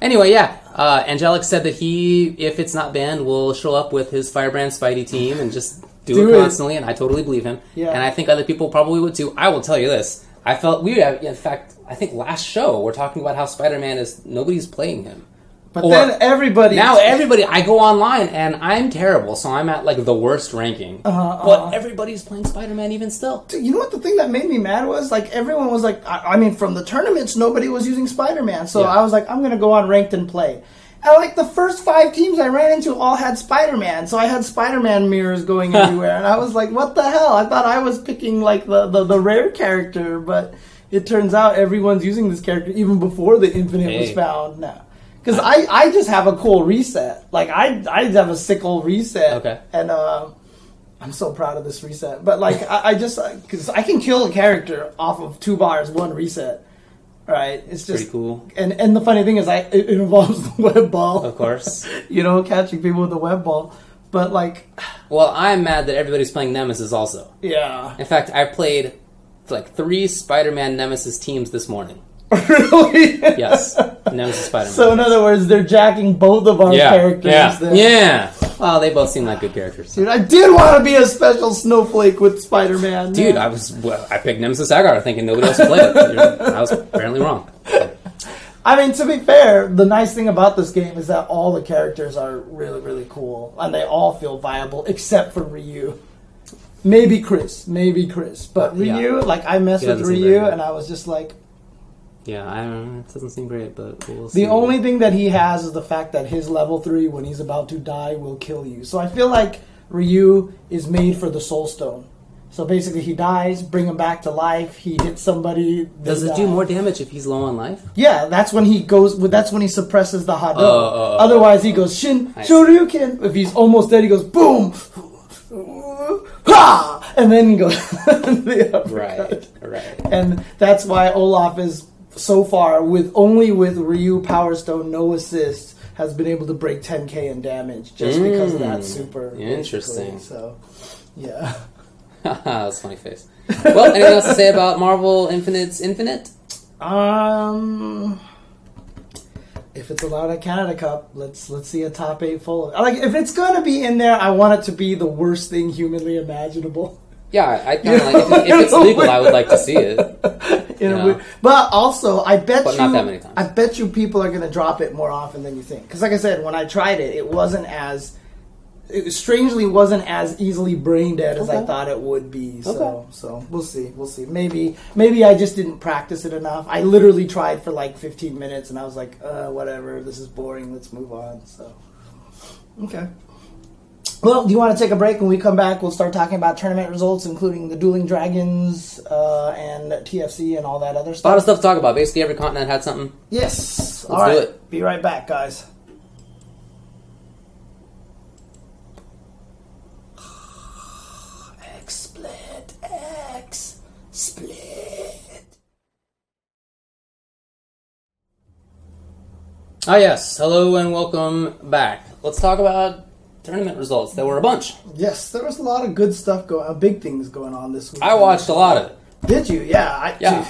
Anyway, yeah. Uh, Angelic said that he, if it's not banned, will show up with his Firebrand Spidey team and just do, do it constantly, it. And I totally believe him. Yeah. And I think other people probably would too. I will tell you this. I felt we, in fact, I think last show, we're talking about how Spider-Man is, nobody's playing him. But or then everybody... Now everybody, I go online and I'm terrible, so I'm at like the worst ranking. Uh-huh, uh-huh. But everybody's playing Spider-Man even still. Dude, you know what the thing that made me mad was? Like everyone was like, I, I mean from the tournaments, nobody was using Spider-Man. So yeah. I was like, I'm going to go on ranked and play. And like the first five teams I ran into all had Spider-Man. So I had Spider-Man mirrors going everywhere. And I was like, what the hell? I thought I was picking like the, the, the rare character, but it turns out everyone's using this character even before the Infinite hey. was found now. Because I, I just have a cool reset. Like, I I have a sick old reset. Okay. And uh, I'm so proud of this reset. But, like, I, I just... Because I can kill a character off of two bars, one reset. Right? It's just... Pretty cool. And, and the funny thing is, I it involves the web ball. Of course. You know, catching people with the web ball. But, like... Well, I'm mad that everybody's playing Nemesis also. Yeah. In fact, I played, like, three Spider-Man Nemesis teams this morning. Really? Yes. Nemesis Spider-Man. So in other words, they're jacking both of our yeah. characters. Yeah. There. Yeah. Well, they both seem like good characters. So. Dude, I did want to be a special snowflake with Spider-Man. Dude, I was. Well, I picked Nemesis Agar thinking nobody else would play it. I was apparently wrong. I mean, to be fair, the nice thing about this game is that all the characters are really, really cool, and they all feel viable except for Ryu. Maybe Chris. Maybe Chris. But Ryu, yeah. like I messed with Ryu, and I was just like. Yeah, I don't know. It doesn't seem great, but we'll see. The only thing that he has is the fact that his level three, when he's about to die, will kill you. So I feel like Ryu is made for the Soul Stone. So basically he dies, bring him back to life, he hits somebody. Does it die. Do more damage if he's low on life? Yeah, that's when he goes. That's when he suppresses the Hadouken. Oh, oh, Otherwise he goes, Shin, Shoryuken. If he's almost dead, he goes, boom, ha! And then he goes, the uppercut. Right, right. And that's why Olaf is... So far, with only with Ryu Power Stone, no assists, has been able to break ten K in damage just mm. because of that super. Interesting. Basically. So, yeah. That's a funny face. Well, anything else to say about Marvel Infinite's Infinite? Um, if it's allowed at Canada Cup, let's let's see a top eight full. Like, if it's gonna be in there, I want it to be the worst thing humanly imaginable. Yeah, I kind of like if, if it's legal, I would like to see it. In a weird, but also, I bet but you, not that many times. I bet you people are going to drop it more often than you think. Because, like I said, when I tried it, it wasn't as it strangely wasn't as easily brain dead as okay. I thought it would be. So, okay. so we'll see, we'll see. Maybe, maybe I just didn't practice it enough. I literally tried for like fifteen minutes, and I was like, uh, whatever, this is boring. Let's move on. So, okay. Well, do you want to take a break? When we come back, we'll start talking about tournament results, including the Dueling Dragons uh, and T F C and all that other stuff. A lot of stuff to talk about. Basically, every continent had something. Yes. Let's all right. do it. Be right back, guys. X split. X split. Ah, yes. Hello and welcome back. Let's talk about... tournament results. There were a bunch. Yes, there was a lot of good stuff going on, big things going on this week. I watched a lot of it. Did you? Yeah. I, yeah. Geez.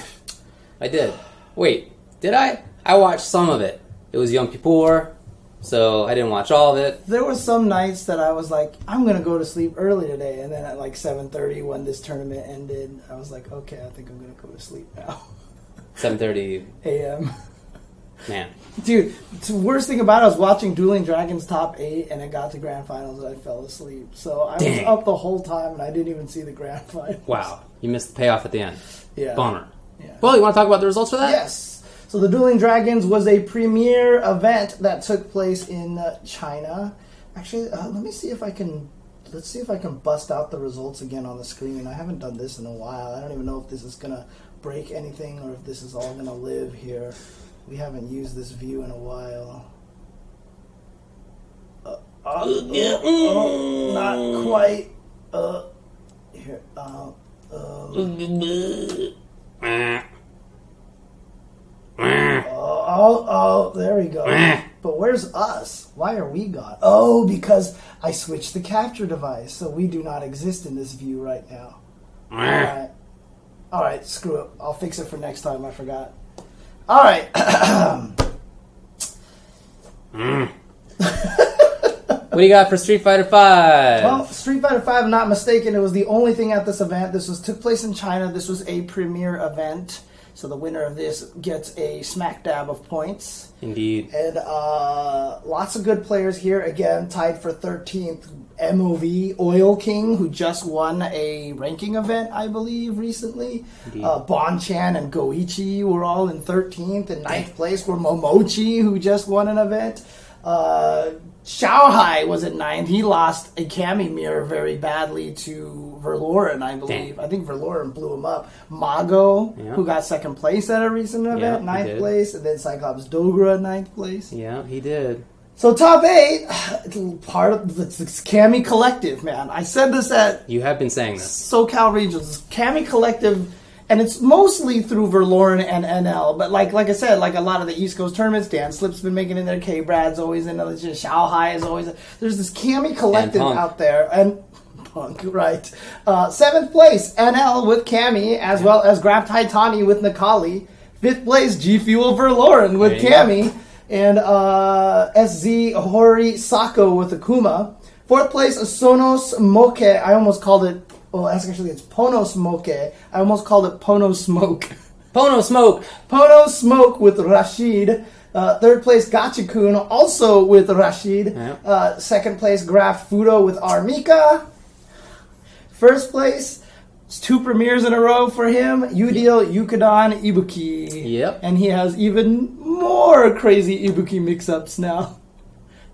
I did. Wait, did I? I watched some of it. It was Yom Kippur, so I didn't watch all of it. There were some nights that I was like, I'm going to go to sleep early today, and then at like seven thirty when this tournament ended, I was like, okay, I think I'm going to go to sleep now. seven thirty a.m. Man. Dude, the worst thing about it was watching Dueling Dragons top eight, and it got to grand finals, and I fell asleep. So I Dang. was up the whole time, and I didn't even see the grand finals. Wow. You missed the payoff at the end. Yeah. Bummer. Yeah. Well, you want to talk about the results for that? Yes. So the Dueling Dragons was a premier event that took place in China. Actually, uh, let me see if I can... Let's see if I can bust out the results again on the screen. I haven't done this in a while. I don't even know if this is going to break anything or if this is all going to live here. We haven't used this view in a while. Uh, oh, yeah. oh, not quite. Uh, here. Uh, um. oh, oh, oh, there we go. But where's us? Why are we gone? Oh, because I switched the capture device, so we do not exist in this view right now. All right. All right, screw it. I'll fix it for next time. I forgot. All right. mm. What do you got for Street Fighter five? Well, Street Fighter five, I'm not mistaken, it was the only thing at this event. This was took place in China. This was a premier event. So the winner of this gets a smack dab of points. Indeed. And uh, lots of good players here. Again, tied for thirteenth, M O V, Oil King, who just won a ranking event, I believe, recently. Uh, Bonchan and Goichi were all in thirteenth. And ninth place were Momochi, who just won an event. Uh, Xiaohai was at ninth. He lost a Kami mirror very badly to Verloren, I believe. Damn. I think Verloren blew him up. Mago, yeah. who got second place at a recent event, yeah, ninth place. And then Cyclops Dogra, ninth place. Yeah, he did. So top eight, part of the Cami Collective, man. I said this at... You have been saying this. SoCal Regions. Cami Collective... And it's mostly through Verloren and N L, but like like I said, like a lot of the East Coast tournaments, Dan Slip's been making in there, K-Brad's always in there, Xiaohai is always in. There's this Cami Collective out there, and Punk, right. Uh, seventh place, N L with Cami, as yeah. well as Grab Titani with Nikali. Fifth place, G Fuel Verloren with Cami, go. and uh, S Z Hori Sako with Akuma. Fourth place, Sono Smoke, I almost called it... Well, actually, it's Pono Smoke. I almost called it Pono Smoke. Pono Smoke. Pono Smoke with Rashid. Uh, third place, Gachikun, also with Rashid. Yeah. Uh, second place, Graf Fudo with Armika. First place, it's two premieres in a row for him. Udil, Yukadon, Ibuki. Yep. And he has even more crazy Ibuki mix-ups now.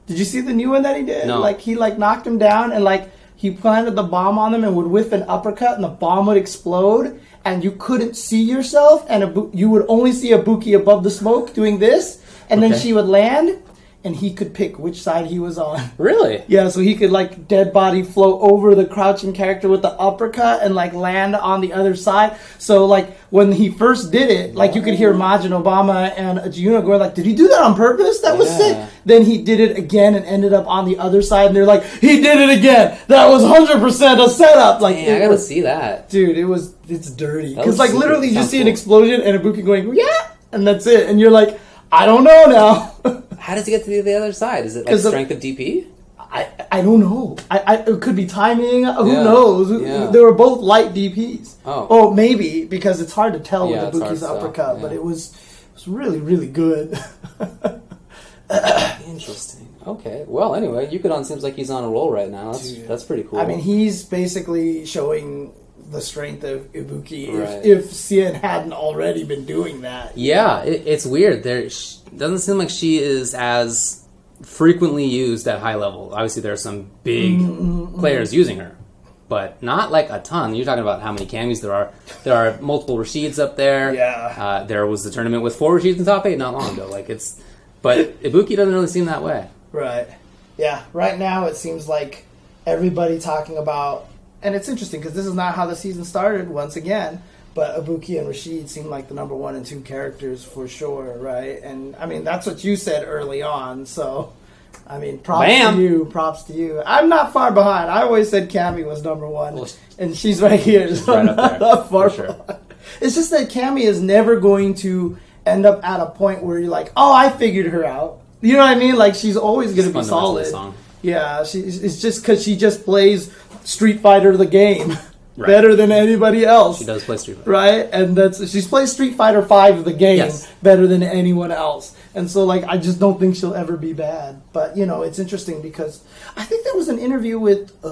Did you see the new one that he did? No. Like, he, like, knocked him down and, like... He planted the bomb on them and would whiff an uppercut, and the bomb would explode, and you couldn't see yourself, and Ibu- you would only see Ibuki above the smoke doing this, and okay. then she would land, and he could pick which side he was on. Really? Yeah, so he could, like, dead body float over the crouching character with the uppercut and, like, land on the other side. So, like, when he first did it, like, you could hear Majin Obama and Juna going, like, did he do that on purpose? That was yeah. sick. Then he did it again and ended up on the other side, and they're like, he did it again. That was one hundred percent a setup. Like, man, I gotta was, see that. Dude, it was, it's dirty. Because, like, literally you just see an explosion and Ibuki going, yeah, and that's it. And you're like, I don't know now. How does he get to the other side? Is it, like, strength of D P? I, I don't know. I, I It could be timing. Who yeah. knows? Yeah. They were both light D Ps. Oh, oh maybe, because it's hard to tell yeah, with Ibuki's uppercut, yeah. but it was, it was really, really good. Interesting. Okay. Well, anyway, Yukadon seems like he's on a roll right now. That's Dude. that's pretty cool. I mean, he's basically showing the strength of Ibuki right. if, if Cien hadn't already been doing that. Yeah, it, it's weird. There she, doesn't seem like she is as frequently used at high level. Obviously, there are some big mm-hmm. players using her, but not like a ton. You're talking about how many Camis there are. There are multiple Rashids up there. Yeah. Uh, there was the tournament with four Rashids in top eight not long ago. Like it's... But Ibuki doesn't really seem that way. Right. Yeah. Right now it seems like everybody talking about... And it's interesting because this is not how the season started once again. But Ibuki and Rashid seem like the number one and two characters for sure, right? And, I mean, that's what you said early on. So, I mean, props Bam. to you. Props to you. I'm not far behind. I always said Cami was number one. Well, and she's right here. She's so right I'm up not there. That far for sure. behind. It's just that Cami is never going to... end up at a point where you're like, oh, I figured her out. You know what I mean? Like, she's always going to be solid. Song. Yeah, she, it's just because she just plays Street Fighter the game right. better than anybody else. She does play Street Fighter. Right? And that's she's plays Street Fighter V the game yes. better than anyone else. And so, like, I just don't think she'll ever be bad. But, you know, it's interesting because I think there was an interview with uh,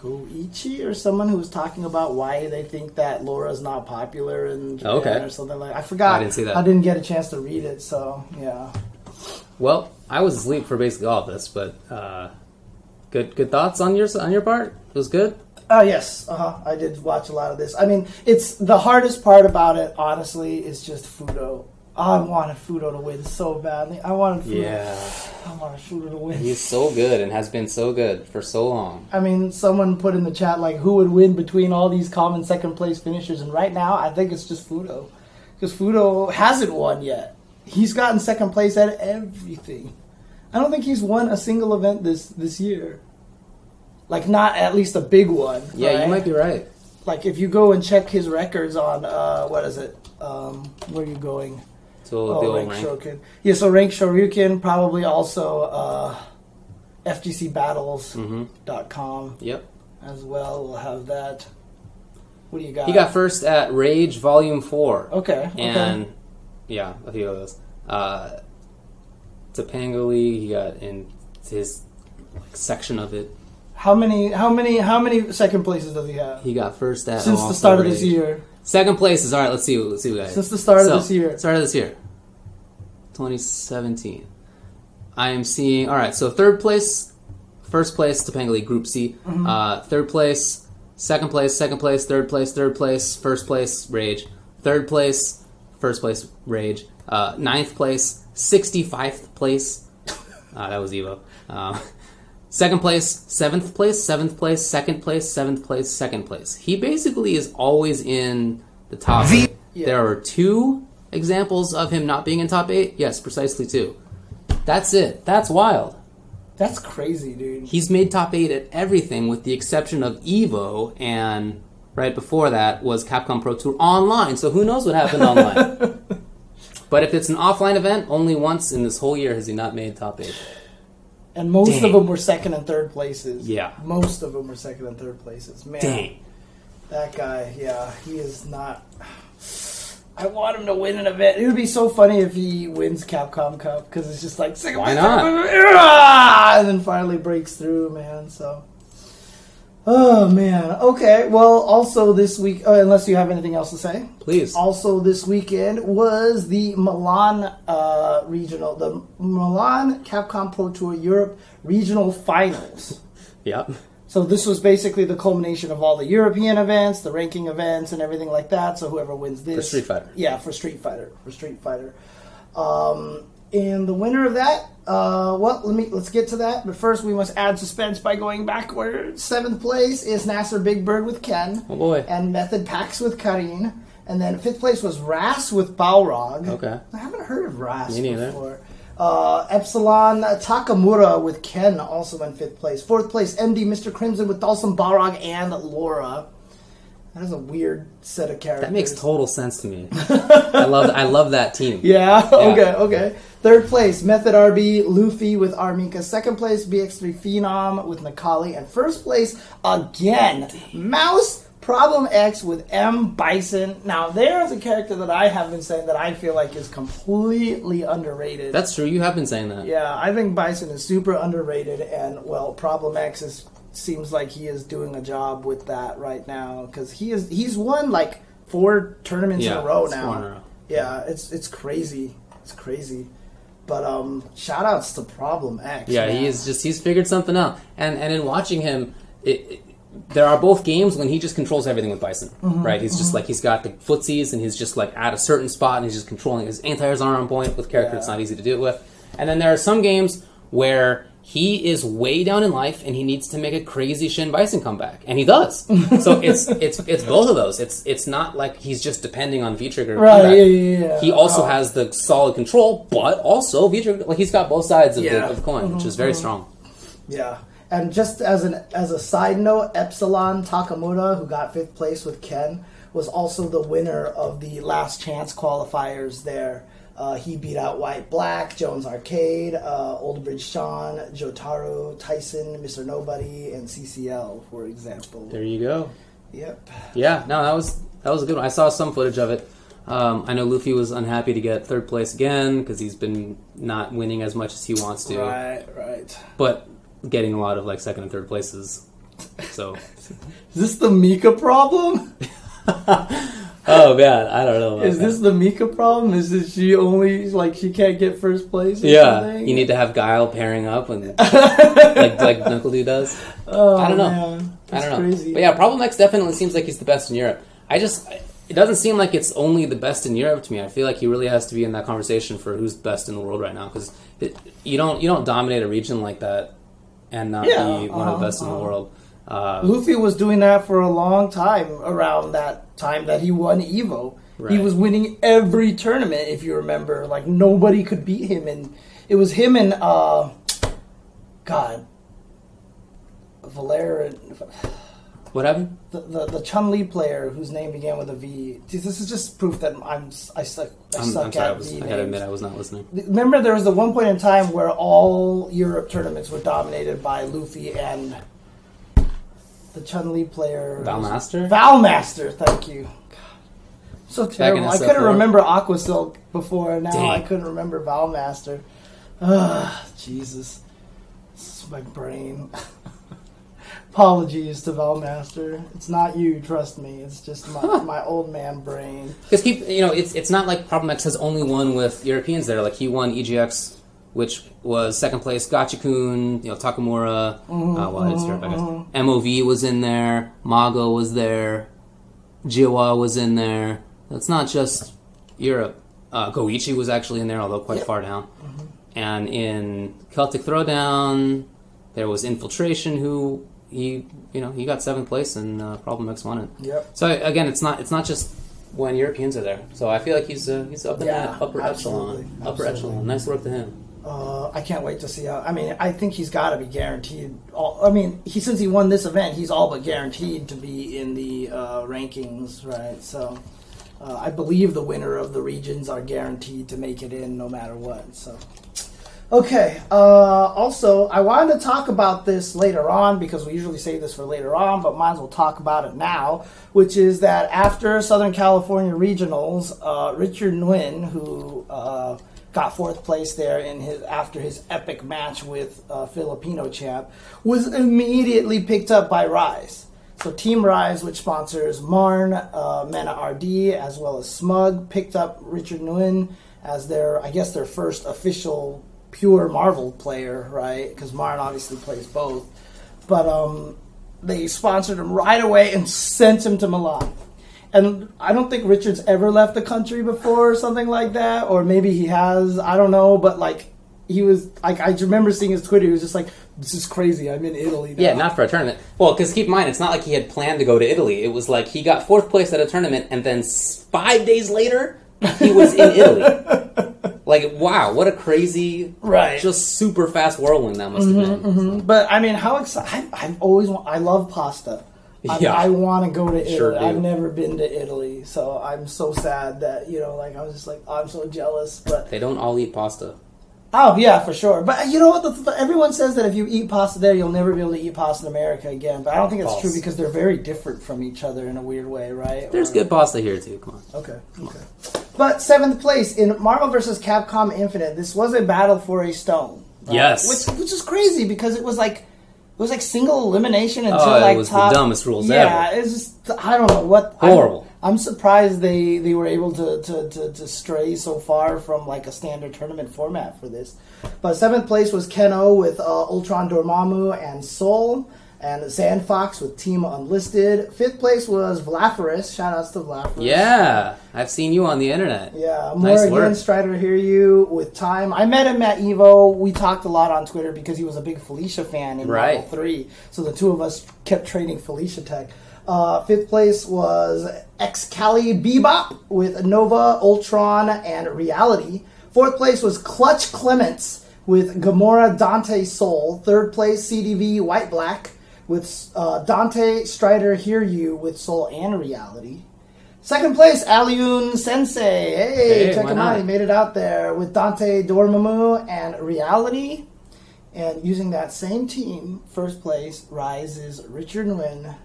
Goichi or someone who was talking about why they think that Laura's not popular in Japan okay. or something like that. I forgot. I didn't see that. I didn't get a chance to read it, so, yeah. Well, I was asleep for basically all of this, but uh, good good thoughts on your on your part? It was good? Oh, uh, yes. Uh-huh. I did watch a lot of this. I mean, it's the hardest part about it, honestly, is just Fudo. I wanted Fudo to win so badly. I wanted Fudo. Yeah. I wanted Fudo to win. He's so good and has been so good for so long. I mean, someone put in the chat, like, who would win between all these common second-place finishers? And right now, I think it's just Fudo. Because Fudo hasn't won yet. He's gotten second place at everything. I don't think he's won a single event this, this year. Like, not at least a big one. Yeah, right? You might be right. like if you go and check his records on uh, what is it? Um, where are you going? So oh, the old rank, rank Shoryuken. Yeah, so rank Shoryuken, probably also uh, F G C battles dot com mm-hmm. Yep. As well, we'll have that. What do you got? He got first at Rage Volume Four. Okay. And okay. yeah, a few of those. Uh, Topanga League, he got in his like, section of it. How many? How many? How many second places does he have? He got first at since the start of this year. Second place is all right. Let's see. Let's see what I since the start so, of this year. Start of this year, twenty seventeen. I am seeing all right. So third place, first place, Topanga League Group C. Mm-hmm. Uh, third place, second place, second place, third place, third place, first place, Rage. Third place, first place, Rage. Uh, ninth place, sixty-fifth place. Uh, that was Evo. Um, Second place, seventh place, seventh place, second place, seventh place, second place. He basically is always in the top eight. Yeah. There are two examples of him not being in top eight. Yes, precisely two. That's it. That's wild. That's crazy, dude. He's made top eight at everything with the exception of Evo, and right before that was Capcom Pro Tour online, so who knows what happened online. But if it's an offline event, only once in this whole year has he not made top eight. And most Dang. of them were second and third places. Yeah. Most of them were second and third places. Man. Dang. That guy, yeah, he is not... I want him to win an event. It would be so funny if he wins Capcom Cup, because it's just like... Second Why not? And then finally breaks through, man, so... Oh, man. Okay, well, also this week... Uh, unless you have anything else to say. Please. Also this weekend was the Milan uh, Regional... The Milan Capcom Pro Tour Europe Regional Finals. Yep. So this was basically the culmination of all the European events, the ranking events, and everything like that. So whoever wins this... For Street Fighter. Yeah, for Street Fighter. For Street Fighter. Um... And the winner of that, uh, well, let me let's get to that. But first, we must add suspense by going backwards. Seventh place is Nasser Big Bird with Ken. Oh boy! And Method Pax with Karin. And then fifth place was Ras with Balrog. Okay. I haven't heard of Ras before. Uh, Epsilon Takamura with Ken also in fifth place. Fourth place, M D Mister Crimson with Dalsum Balrog and Laura. That is a weird set of characters. That makes total sense to me. I love I love that team. Yeah? yeah? Okay, okay. Third place, Method R B, Luffy with Armika. Second place, B X three Phenom with Nikali. And first place, again, Mouse Problem X with M. Bison. Now, there is a character that I have been saying that I feel like is completely underrated. That's true. You have been saying that. Yeah, I think Bison is super underrated. And, well, Problem X is... seems like he is doing a job with that right now because he is he's won like four tournaments yeah, in a row now. A row. Yeah, it's it's crazy, it's crazy. But um, shout outs to Problem X. Yeah, man. he is just he's figured something out. And and in watching him, it, it, there are both games when he just controls everything with Bison, mm-hmm, right? He's mm-hmm. just like he's got the footsies and he's just like at a certain spot and he's just controlling his anti-airs are on point with character. Yeah. It's not easy to do it with. And then there are some games where he is way down in life, and he needs to make a crazy Shin Bison comeback, and he does. So it's it's it's both of those. It's it's not like he's just depending on V-Trigger. Right, yeah, yeah, yeah. He also oh. has the solid control, but also V-Trigger. Like he's got both sides of, yeah. the, of the coin, mm-hmm, which is very mm-hmm. strong. Yeah, and just as an as a side note, Epsilon Takamura, who got fifth place with Ken, was also the winner of the Last Chance qualifiers there. Uh, he beat out White Black, Jones Arcade, uh, Old Bridge Sean, Jotaro, Tyson, Mister Nobody, and C C L, for example. There you go. Yep. Yeah, no, that was that was a good one. I saw some footage of it. Um, I know Luffy was unhappy to get third place again because he's been not winning as much as he wants to. Right, right. But getting a lot of like second and third places. So, is this the Mika problem? Oh man, I don't know. Is that. This the Mika problem? Is it she only like she can't get first place? Or yeah, something? You need to have Guile pairing up and like like Knuckle Dude does. Oh, I don't know. Man. That's I don't know. Crazy. But yeah, Problem X definitely seems like he's the best in Europe. I just it doesn't seem like it's only the best in Europe to me. I feel like he really has to be in that conversation for who's best in the world right now because you don't you don't dominate a region like that and not yeah, be uh-huh, one of the best uh-huh. in the world. Uh, Luffy was doing that for a long time around that time that he won Evo. Right. He was winning every tournament, if you remember. Like, nobody could beat him. And it was him and, uh, God, Valerian. What happened? The the, the Chun-Li player whose name began with a V. This is just proof that I'm I suck. I I'm, suck I'm sorry, at I, was, I gotta admit I was not listening. Remember, there was the one point in time where all Europe tournaments were dominated by Luffy and the Chun-Li player. Valmaster. Valmaster. Thank you. So terrible. I couldn't remember Aqua Silk before. Now Dang. I couldn't remember Valmaster. Ugh, Jesus. This is my brain. Apologies to Valmaster. It's not you, trust me. It's just my, my old man brain. Because keep, you know, it's it's not like Problem X has only won with Europeans there. Like he won E G X, which was second place. Gachikun, you know, Takamura. Mm-hmm, uh, well, I didn't start, mm-hmm, I guess. Mm-hmm. M O V was in there. Mago was there. Jiwa was in there. It's not just Europe. Uh, Goichi was actually in there, although quite yep. far down. Mm-hmm. And in Celtic Throwdown, there was Infiltration, who he, you know, he got seventh place, and uh, Problem X won it. Yep. So again, it's not it's not just when Europeans are there. So I feel like he's uh, he's up in yeah, that upper absolutely. echelon, absolutely. upper echelon. Nice work to him. Uh, I can't wait to see how. I mean, I think he's got to be guaranteed. All, I mean, he since he won this event, he's all but guaranteed to be in the uh, rankings, right? So, uh, I believe the winner of the regions are guaranteed to make it in, no matter what. So, okay. Uh, also, I wanted to talk about this later on because we usually save this for later on, but might as well talk about it now. Which is that after Southern California Regionals, uh, Richard Nguyen, who uh, got fourth place there in his after his epic match with uh, Filipino champ, was immediately picked up by Rise. So Team Rise, which sponsors Marn, uh, Mena R D, as well as Smug, picked up Richard Nguyen as their, I guess, their first official pure Marvel player, right? Because Marn obviously plays both. But um, they sponsored him right away and sent him to Milan. And I don't think Richard's ever left the country before or something like that. Or maybe he has. I don't know. But, like, he was... like I remember seeing his Twitter. He was just like, this is crazy. I'm in Italy now. Yeah, not for a tournament. Well, because keep in mind, it's not like he had planned to go to Italy. It was like he got fourth place at a tournament, and then five days later, he was in Italy. Like, wow, what a crazy, right. just super fast whirlwind that must mm-hmm, have been. Mm-hmm. So. But, I mean, how exciting... I've always... Want- I love pasta. Yeah. I, I want to go to Italy. Sure I've never been to Italy, so I'm so sad that, you know, like, I was just like, oh, I'm so jealous. But they don't all eat pasta. Oh, yeah, for sure. But you know what? The, the, everyone says that if you eat pasta there, you'll never be able to eat pasta in America again. But I don't think it's true because they're very different from each other in a weird way, right? There's or, good pasta here, too. Come on. Okay. Okay. But seventh place in Marvel versus. Capcom Infinite. This was a battle for a stone. Right? Yes. Which, which is crazy because it was like... it was like single elimination until oh, like top. It was top, the dumbest rules yeah, ever. Yeah, it's just I don't know what horrible. I'm, I'm surprised they, they were able to, to, to, to stray so far from like a standard tournament format for this. But seventh place was Ken-O with uh, Ultron Dormammu and Sol, and Sandfox with Team Unlisted. Fifth place was Vlaferis. Shout outs to Vlaferis. Yeah, I've seen you on the internet. Yeah, more nice again, Strider Hear You with Time. I met him at Evo. We talked a lot on Twitter because he was a big Felicia fan in right. Marvel three. So the two of us kept trading Felicia tech. Uh, fifth place was Excali Bebop with Nova, Ultron, and Reality. Fourth place was Clutch Clements with Gamora, Dante, Soul. Third place, C D V, White Black. With uh, Dante, Strider, Hear You, with Soul and Reality. Second place, Aliun Sensei. Hey, hey check him out. He made it out there. With Dante, Dormammu, and Reality. And using that same team, first place, rises Richard Nguyen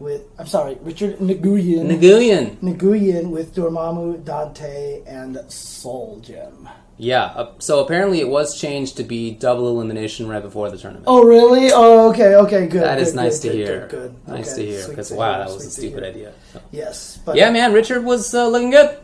with... I'm sorry, Richard Nguyen. Nguyen. Nguyen with Dormammu, Dante, and Soul Gem. Yeah, uh, so apparently it was changed to be double elimination right before the tournament. Oh, really? Oh, okay, okay, good. That good, is nice good, to good, hear. Good, good, good. Nice okay, to hear, because, wow, that was a stupid idea. So. Yes. But, yeah, man, Richard was uh, looking good.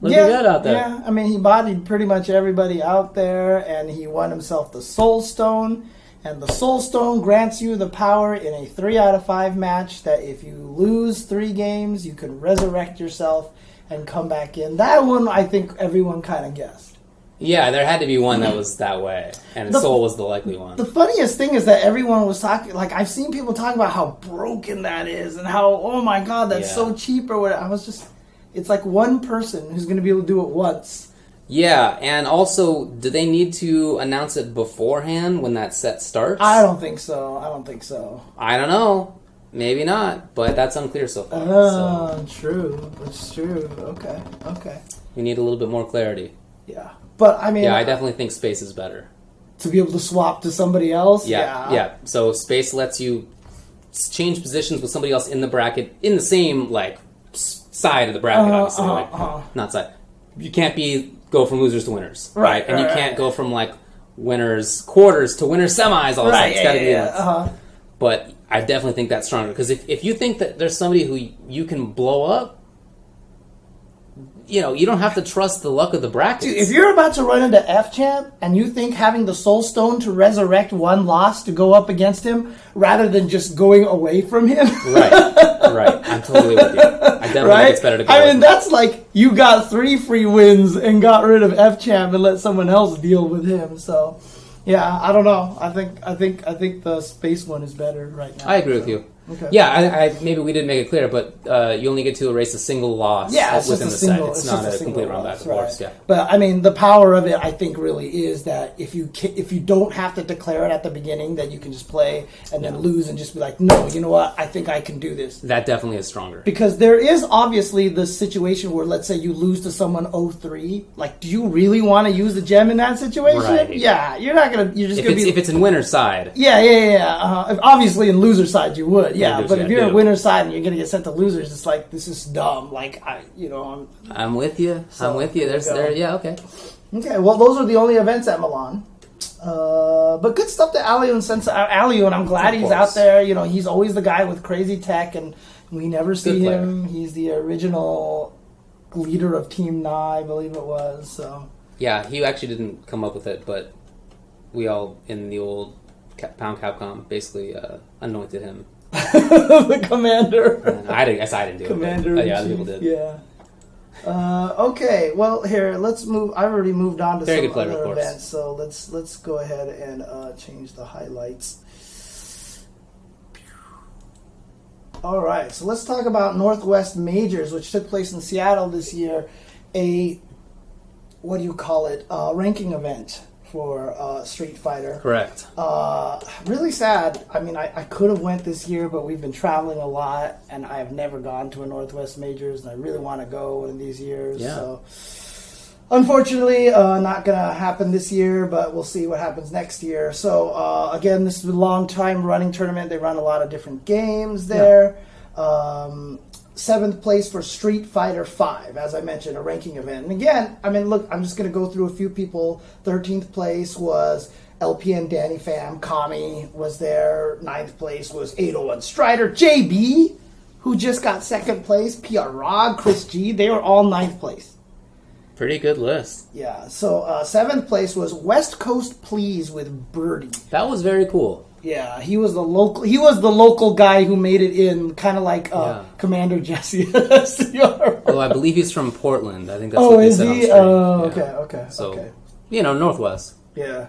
Looking yeah, good out there. Yeah, I mean, he bodied pretty much everybody out there, and he won himself the Soul Stone. And the Soul Stone grants you the power in a three out of five match that if you lose three games, you can resurrect yourself and come back in. That one, I think everyone kind of guessed. Yeah, there had to be one that was that way, and the, Soul was the likely one. The funniest thing is that everyone was talking, like, I've seen people talk about how broken that is, and how, oh my god, that's yeah. so cheap, or whatever. I was just, it's like one person who's going to be able to do it once. Yeah, and also, do they need to announce it beforehand when that set starts? I don't think so, I don't think so. I don't know. Maybe not, but that's unclear so far. Oh, so. True. It's true. Okay, okay. We need a little bit more clarity. Yeah, but I mean... Yeah, I definitely think space is better. To be able to swap to somebody else? Yeah, yeah. yeah. So space lets you change positions with somebody else in the bracket, in the same, like, side of the bracket, uh, obviously. Uh, like, uh, not side. You can't be go from losers to winners, right? right? And right, you can't right. go from, like, winners quarters to winners semis all the time. It's got to be yeah. uh-huh. But... I definitely think that's stronger. Because if, if you think that there's somebody who you can blow up, you know, you don't have to trust the luck of the brackets. Dude, if you're about to run into F-Champ and you think having the Soul Stone to resurrect one loss to go up against him rather than just going away from him. Right, right. I'm totally with you. I definitely right? think it's better to go I mean, that's him. Like you got three free wins and got rid of F-Champ and let someone else deal with him, so... Yeah, I don't know. I think I think I think the space one is better right now. I agree so. with you. Okay. Yeah, I, I, maybe we didn't make it clear, but uh, you only get to erase a single loss yeah, it's within just a the single, set. It's, it's not a, a complete round back and forth. Yeah. But I mean, the power of it, I think, really is that if you if you don't have to declare it at the beginning, that you can just play and then yeah. lose and just be like, no, you know what? I think I can do this. That definitely is stronger. Because there is obviously the situation where, let's say, you lose to someone oh three. Like, do you really want to use the gem in that situation? Right. Yeah, you're not gonna. You're just if gonna it's, be if it's in winner's side. Yeah, yeah, yeah. yeah. Uh, obviously, in loser's side, you would. Yeah, losers, but if you're yeah, a winner's side and you're going to get sent to losers, it's like, this is dumb. Like, I, you know, I'm... I'm with you. So, I'm with you. There's there. Yeah, okay. Okay, well, those are the only events at Milan. Uh, but good stuff to Alio and Sensei. Alio, and I'm glad he's out there. You know, he's always the guy with crazy tech, and we never see him. He's the original leader of Team Na, I believe it was. So yeah, he actually didn't come up with it, but we all, in the old Pound Capcom, basically uh, anointed him. The commander. No, I guess I didn't do commander it. Commander. Yeah, other people did. Yeah. Uh, okay. Well, here let's move. I've already moved on to Very some good player, other events, so let's let's go ahead and uh, change the highlights. All right. So let's talk about Northwest Majors, which took place in Seattle this year. A what do you call it? Uh, ranking event. For uh, Street Fighter. Correct. Uh, really sad. I mean, I, I could have went this year, but we've been traveling a lot, and I have never gone to a Northwest Majors, and I really want to go in these years. Yeah. So, unfortunately, uh, not going to happen this year, but we'll see what happens next year. So, uh, again, this is a long-time running tournament. They run a lot of different games there. Yeah. Um, seventh place for Street Fighter five, as I mentioned, a ranking event. And again, I mean, look, I'm just going to go through a few people. thirteenth place was L P N Danny Pham. Kami was there. ninth place was eight oh one Strider. J B, who just got second place. P R Rog, Chris G, they were all ninth place. Pretty good list. Yeah, so uh, seventh place was West Coast Please with Birdie. That was very cool. Yeah, he was the local. He was the local guy who made it in, kind of like uh, yeah. Commander Jesse. Oh, I believe he's from Portland. I think that's oh, what they said he? on Oh, is he? Oh, okay, yeah. okay. So, okay. you know, Northwest. Yeah,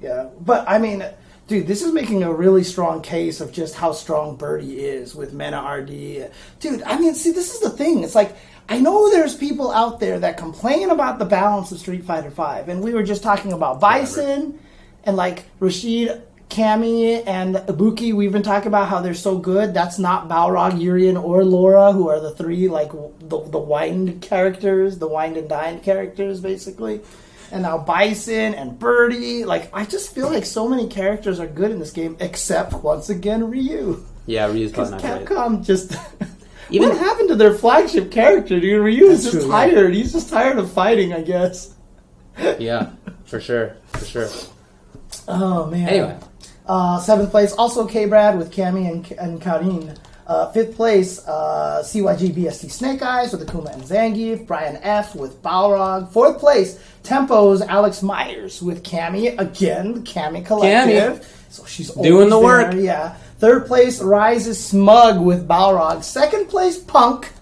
yeah. But I mean, dude, this is making a really strong case of just how strong Birdie is with Mena R D. Dude, I mean, see, this is the thing. It's like, I know there's people out there that complain about the balance of Street Fighter V, and we were just talking about Bison and like Rashid. Kami and Ibuki, we've been talking about how they're so good. That's not Balrog, Urian, or Laura, who are the three, like, the the wind characters, the wind and dine characters, basically. And now Bison and Birdie. Like, I just feel like so many characters are good in this game, except, once again, Ryu. Yeah, Ryu's probably not Capcom great. Capcom just... Even what happened to their flagship character, dude? Ryu is just true, tired. Man. He's just tired of fighting, I guess. Yeah, for sure. For sure. Oh, man. Anyway. Uh, seventh place, also K-Brad with Cammy and, and Karin. Uh, fifth place, uh, C Y G B S T Snake Eyes with Akuma and Zangief. Brian F. with Balrog. Fourth place, Tempo's Alex Myers with Cammy. Again, Cami Collective. Cammy. So she's doing the there. work. Yeah. Third place, Rise's Smug with Balrog. Second place, Punk.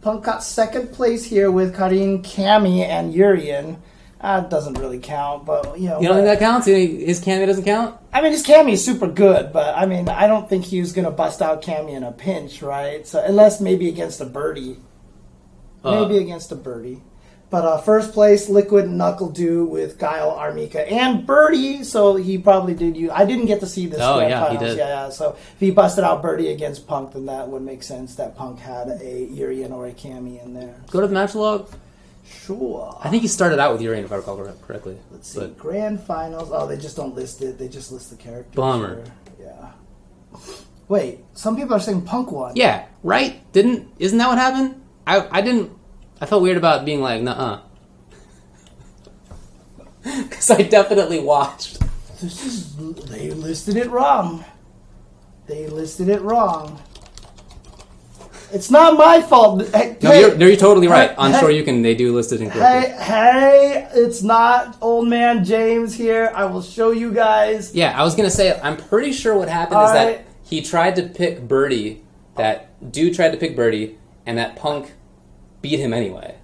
Punk got second place here with Karin, Cammy, and Urian. Uh, it doesn't really count, but, you know. You don't but, think that counts? His Cammy doesn't count? I mean, his Cammy is super good, but, I mean, I don't think he was going to bust out Cammy in a pinch, right? So, unless maybe against a Birdie. Uh, maybe against a Birdie. But uh, first place, Liquid Knuckle Dew with Guile, Armika, and Birdie. So he probably did use... I didn't get to see this. Oh, yeah, finals. He did. Yeah, yeah. So if he busted out Birdie against Punk, then that would make sense that Punk had a Urien or a Kami in there. Go to the match log. Sure. I think he started out with Urien, if I recall correctly. Let's see. But... Grand Finals. Oh, they just don't list it. They just list the characters. Bummer. Here. Yeah. Wait, some people are saying Punk won. Yeah, right? Didn't... Isn't that what happened? I I didn't... I felt weird about being like, nuh-uh. Because I definitely watched. This is... They listed it wrong. They listed it wrong. It's not my fault. Hey, no, you're, no, you're totally right. Hey, I'm hey, sure you can... They do list it incorrectly. Hey, hey, it's not old man James here. I will show you guys. Yeah, I was going to say, I'm pretty sure what happened All is right. that he tried to pick Birdie, that dude tried to pick Birdie, and that Punk... beat him anyway.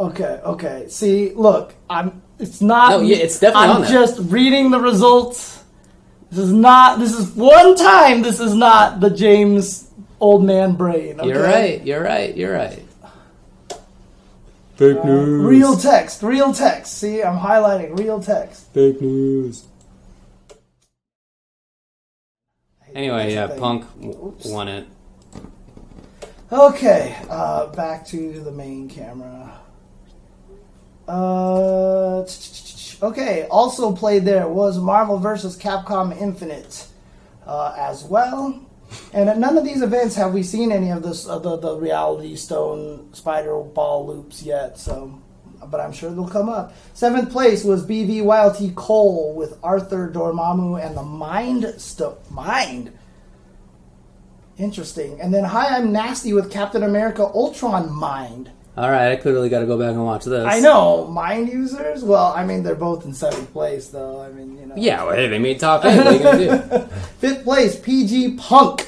Okay, okay. See, look, I'm... It's not... No, yeah, it's definitely I'm on that. I'm just reading the results. This is not... This is one time this is not the James old man brain. Okay? You're right, you're right, you're right. Fake uh, news. Real text, real text. See, I'm highlighting real text. Fake news. Anyway, yeah, thing. Punk w- won it. Okay, uh, back to the main camera. Uh, okay, also played there was Marvel versus Capcom Infinite uh, as well. And at none of these events have we seen any of this, uh, the, the Reality Stone Spider Ball loops yet, so... But I'm sure they'll come up. Seventh place was B V Wild T Cole with Arthur Dormammu and the Mind Stone. Mind? Interesting. And then Hi, I'm Nasty with Captain America Ultron Mind. All right, I clearly got to go back and watch this. I know. Mind users? Well, I mean, they're both in seventh place, though. I mean, you know. Yeah, well, hey, they made top eight. What are you going to do? Fifth place, P G Punk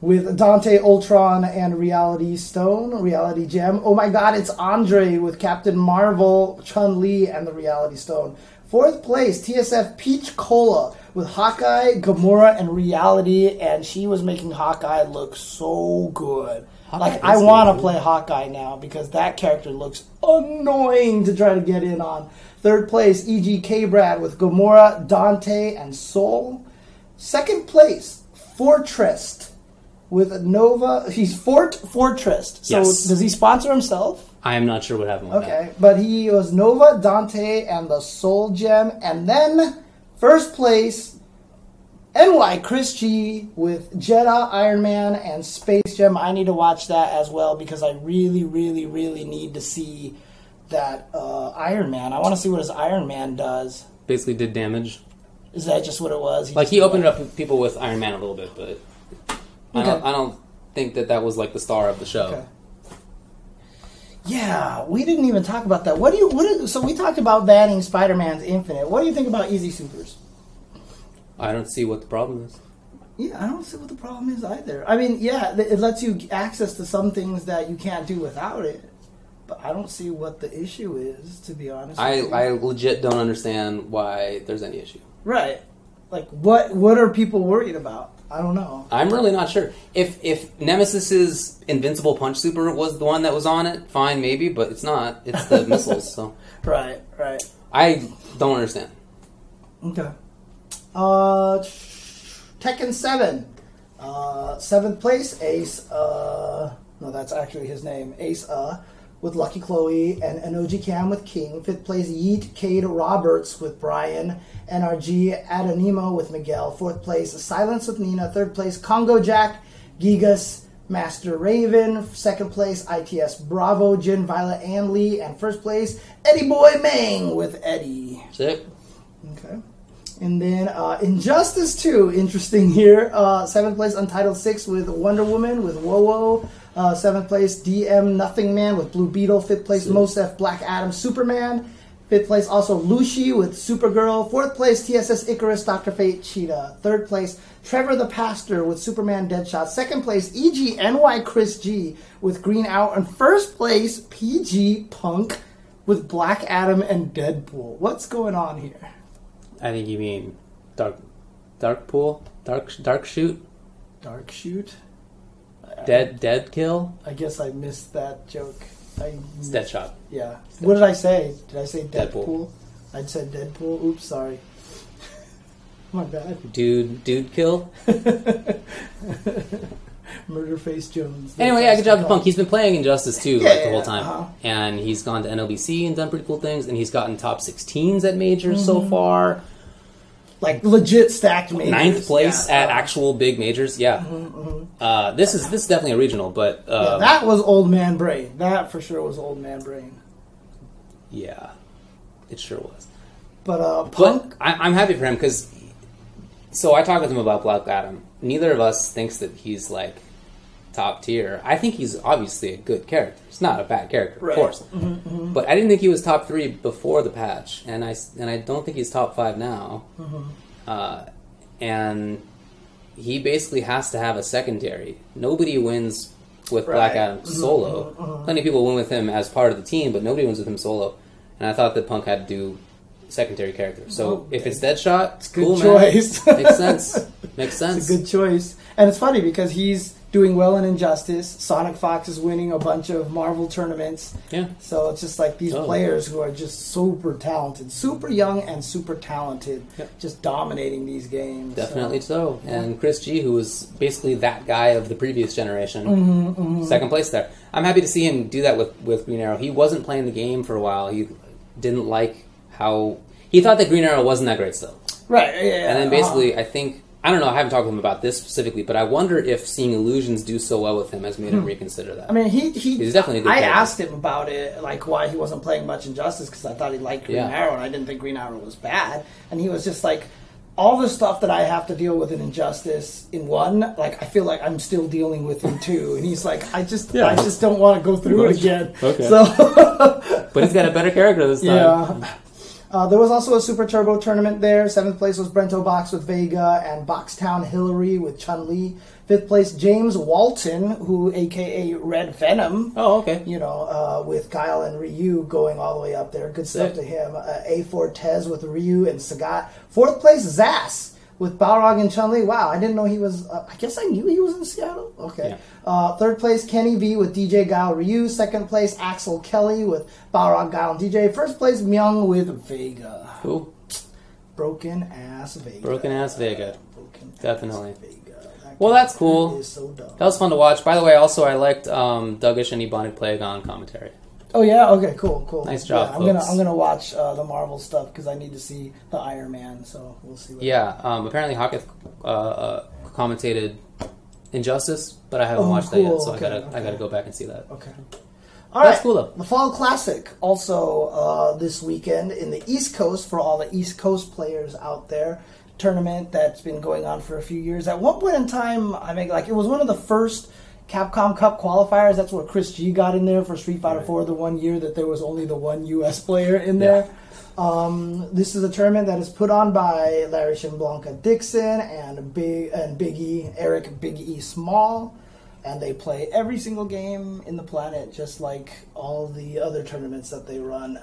with Dante Ultron and Reality Stone, Reality Gem. Oh, my God, it's Andre with Captain Marvel, Chun-Li, and the Reality Stone. Fourth place, T S F Peach Cola with Hawkeye, Gamora, and Reality, and she was making Hawkeye look so good. Hawkeye like, I want to play Hawkeye now because that character looks annoying to try to get in on. Third place, E G K Brad with Gamora, Dante, and Soul. Second place, Fortress with Nova. He's Fort Fortress. So yes. Does he sponsor himself? I am not sure what happened with okay, that. Okay, but he was Nova, Dante, and the Soul Gem. And then, first place, N Y Chris G with Jedha, Iron Man, and Space Gem. I need to watch that as well because I really, really, really need to see that uh, Iron Man. I want to see what his Iron Man does. Basically did damage. Is that just what it was? He like, he opened like... up people with Iron Man a little bit, but I, okay. don't, I don't think that that was, like, the star of the show. Okay. Yeah, we didn't even talk about that. What do you? What is, so we talked about banning Spider-Man's Infinite. What do you think about Easy Supers? I don't see what the problem is. Yeah, I don't see what the problem is either. I mean, yeah, it lets you access to some things that you can't do without it. But I don't see what the issue is, to be honest. I with you. I legit don't understand why there's any issue. Right. Like, what what are people worried about? I don't know. I'm really not sure. If if Nemesis's Invincible Punch Super was the one that was on it, fine, maybe, but it's not. It's the missiles, so... Right, right. I don't understand. Okay. Uh, Tekken seven. Uh, seventh place, Ace, uh... No, that's actually his name. Ace, uh, with Lucky Chloe, and Enoji Cam with King. Fifth place, Yeet Cade Roberts with Brian. N R G Adanimo with Miguel. Fourth place, Silence with Nina. Third place, Congo Jack, Gigas, Master Raven. Second place, I T S Bravo, Jin, Violet, and Lee. And first place, Eddie Boy Mang with Eddie. Sick. Okay. And then uh, Injustice two, interesting here. Uh, seventh place, Untitled six with Wonder Woman with WoWo. Uh, seventh place, D M Nothing Man with Blue Beetle. Fifth place, Sick. Mosef Black Adam Superman. Fifth place, also Lushi with Supergirl. Fourth place, T S S Icarus, Doctor Fate, Cheetah. Third place, Trevor the Pastor with Superman, Deadshot. Second place, E G N Y Chris G with Green Out. And first place, P G Punk with Black Adam and Deadpool. What's going on here? I think you mean Dark Darkpool? Dark Dark Shoot? Dark Shoot? Dead Dead Kill? I guess I missed that joke. I, it's Deadshot. Yeah. It's Deadshot. What did I say? Did I say Deadpool? Deadpool. I said Deadpool. Oops, sorry. My bad. Dude, dude kill. Murderface Jones. Anyway, yeah, good job to Punk. He's been playing Injustice too, yeah, like the whole time. Uh-huh. And he's gone to N L B C and done pretty cool things, and he's gotten top sixteens at majors mm-hmm. so far. Like legit stacked majors. Ninth place yeah. at actual big majors, yeah. Mm-hmm, mm-hmm. Uh, this is this is definitely a regional, but um, yeah, that was old man brain. That for sure was old man brain. Yeah, it sure was. But uh, Punk, but I, I'm happy for him because. So I talked with him about Black Adam. Neither of us thinks that he's like top tier. I think he's obviously a good character. He's not a bad character, right. Of course. Mm-hmm, mm-hmm. But I didn't think he was top three before the patch, and I and I don't think he's top five now. Mm-hmm. Uh, and he basically has to have a secondary. Nobody wins with right. Black Adam solo. Mm-hmm, mm-hmm. Plenty of people win with him as part of the team, but nobody wins with him solo. And I thought that Punk had to do secondary character. So okay. if it's Deadshot, it's cool, good choice. Man. Makes sense. Makes sense. It's a good choice. And it's funny because he's doing well in Injustice. Sonic Fox is winning a bunch of Marvel tournaments. Yeah. So it's just like these totally. players who are just super talented, super young and super talented, yep. just dominating these games. Definitely so. so. Yeah. And Chris G, who was basically that guy of the previous generation, mm-hmm, mm-hmm. second place there. I'm happy to see him do that with, with Green Arrow. He wasn't playing the game for a while. He didn't like how... He thought that Green Arrow wasn't that great still. Right, yeah. And then basically, uh-huh. I think... I don't know, I haven't talked to him about this specifically, but I wonder if seeing Illusions do so well with him has made him hmm. reconsider that. I mean, he... he He's definitely a good I player. Asked him about it, like, why he wasn't playing much Injustice, because I thought he liked Green yeah. Arrow, and I didn't think Green Arrow was bad. And he was just like, all the stuff that I have to deal with in Injustice in one, like, I feel like I'm still dealing with in two. And he's like, I just yeah. I just don't want to go through it again. Okay. So but he's got a better character this time. Yeah. Uh, there was also a Super Turbo tournament there. Seventh place was Brento Box with Vega and Boxtown Hillary with Chun-Li. Fifth place, James Walton, who a k a. Red Venom. Oh, okay. You know, uh, with Kyle and Ryu going all the way up there. Good stuff yeah. to him. Uh, A. Fortes with Ryu and Sagat. Fourth place, Zass with Balrog and Chun-Li. Wow, I didn't know he was... Uh, I guess I knew he was in Seattle. Okay. Yeah. Uh, third place, Kenny V with D J Gao Ryu. Second place, Axel Kelly with Balrog, Gao, and D J. First place, Myung with Vega. Cool. Broken ass Vega. Broken ass Vega. Broken Definitely. Ass Vega. That well, that's cool. So that was fun to watch. By the way, also, I liked um, Duggish and Ebonic Plagon commentary. Oh, yeah? Okay, cool, cool. Nice job, yeah, I'm gonna I'm going to watch uh, the Marvel stuff because I need to see the Iron Man, so we'll see what Yeah, um, apparently Hawkeye uh, uh, commentated Injustice, but I haven't oh, watched cool. that yet, so okay, I gotta okay. I gotta go back and see that. Okay, all that's right. cool though. The Fall Classic also uh, this weekend in the East Coast for all the East Coast players out there. Tournament that's been going on for a few years. At one point in time, I mean, like it was one of the first Capcom Cup qualifiers. That's where Chris G got in there for Street Fighter right. four. The one year that there was only the one U S player in there. Yeah. Um, this is a tournament that is put on by Larry Shinblanca Dixon and Big and Big E, Eric Big E Small, and they play every single game in the planet, just like all the other tournaments that they run.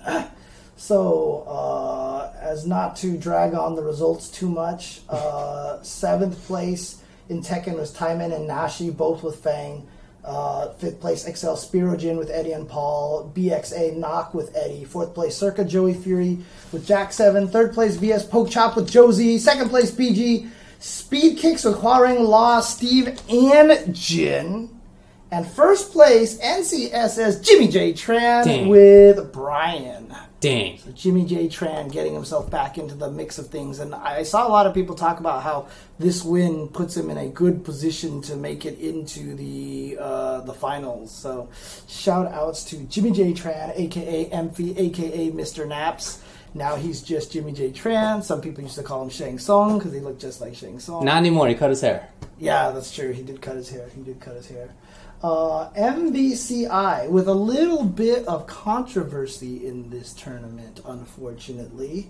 So, uh, as not to drag on the results too much, uh, seventh place in Tekken was Taiman and Nashi, both with Fang. Uh, fifth place, X L Spirojin with Eddie and Paul. B X A Knock with Eddie. Fourth place, Circa Joey Fury with Jack Seven. Third place, V S Poke Chop with Josie. Second place, B G Speed Kicks with Huarang Law, Steve, and Jin. And first place, N C S S Jimmy J Tran Dang. with Brian. Dang. So Jimmy J Tran getting himself back into the mix of things. And I saw a lot of people talk about how this win puts him in a good position to make it into the uh, the finals. So shout outs to Jimmy J Tran, a k a. Emphy, a k a. Mister Naps. Now he's just Jimmy J Tran. Some people used to call him Shang Tsung because he looked just like Shang Tsung. Not anymore. He cut his hair. Yeah, that's true. He did cut his hair. He did cut his hair. Uh, M B C I with a little bit of controversy in this tournament, unfortunately.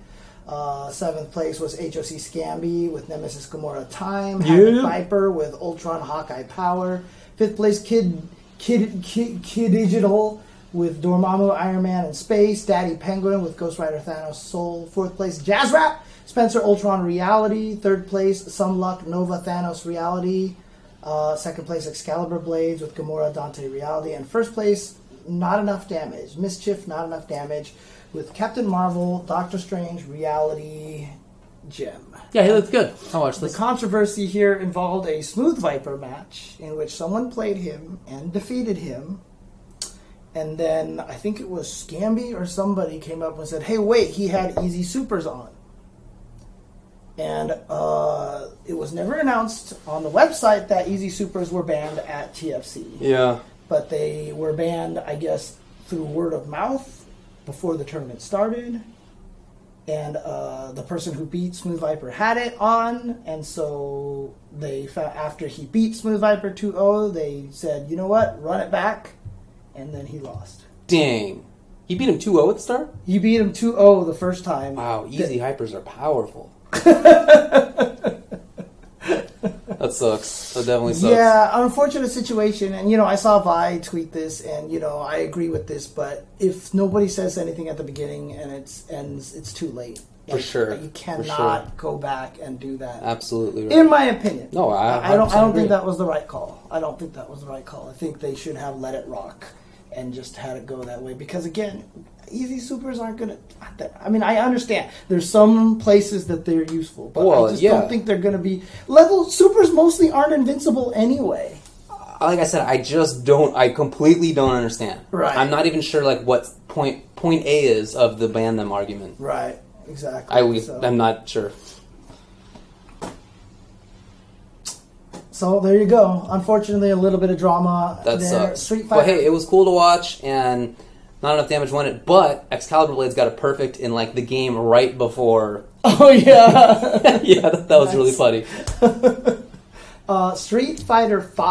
Uh, seventh place was H O C Scambi with Nemesis Gamora Time. Yeah. Viper with Ultron Hawkeye Power. Fifth place Kid Kid Kid, Kid Digital with Dormammu Iron Man in Space. Daddy Penguin with Ghost Rider Thanos Soul. Fourth place Jazzrap Spencer Ultron Reality. Third place Some Luck Nova Thanos Reality. Uh, second place, Excalibur Blades with Gamora Dante Reality. And first place, not enough damage. Mischief, not enough damage. With Captain Marvel, Doctor Strange, Reality Gem. Yeah, he looked good. I watched this. The controversy here involved a Smooth Viper match in which someone played him and defeated him. And then I think it was Scamby or somebody came up and said, hey, wait, he had easy supers on. And uh, it was never announced on the website that easy supers were banned at T F C. Yeah. But they were banned, I guess, through word of mouth before the tournament started. And uh, the person who beat Smooth Viper had it on. And so they found, after he beat Smooth Viper two oh, they said, you know what, run it back. And then he lost. Dang. You beat him two oh at the start? You beat him two oh the first time. Wow, easy the- hypers are powerful. That sucks. That definitely sucks. Yeah, unfortunate situation. And, you know, I saw Vi tweet this, and, you know, I agree with this, but if nobody says anything at the beginning and it ends, it's too late. For and, sure. You cannot sure. go back and do that. Absolutely right. In my opinion. No, I I don't, I don't think that was the right call. I don't think that was the right call. I think they should have let it rock and just had it go that way. Because, again, easy supers aren't going to... I mean, I understand. There's some places that they're useful, but well, I just yeah. don't think they're going to be... Level supers mostly aren't invincible anyway. Like I said, I just don't... I completely don't understand. Right. I'm not even sure, like, what point point A is of the ban them argument. Right. Exactly. I, we, so. I'm not sure. So there you go. Unfortunately, a little bit of drama. That there. Sucks. Street Fighter. But hey, it was cool to watch, and not enough damage won it. But Excalibur Blades got it perfect in like the game right before. Oh yeah, yeah, that, that was nice. Really funny. uh, Street Fighter V.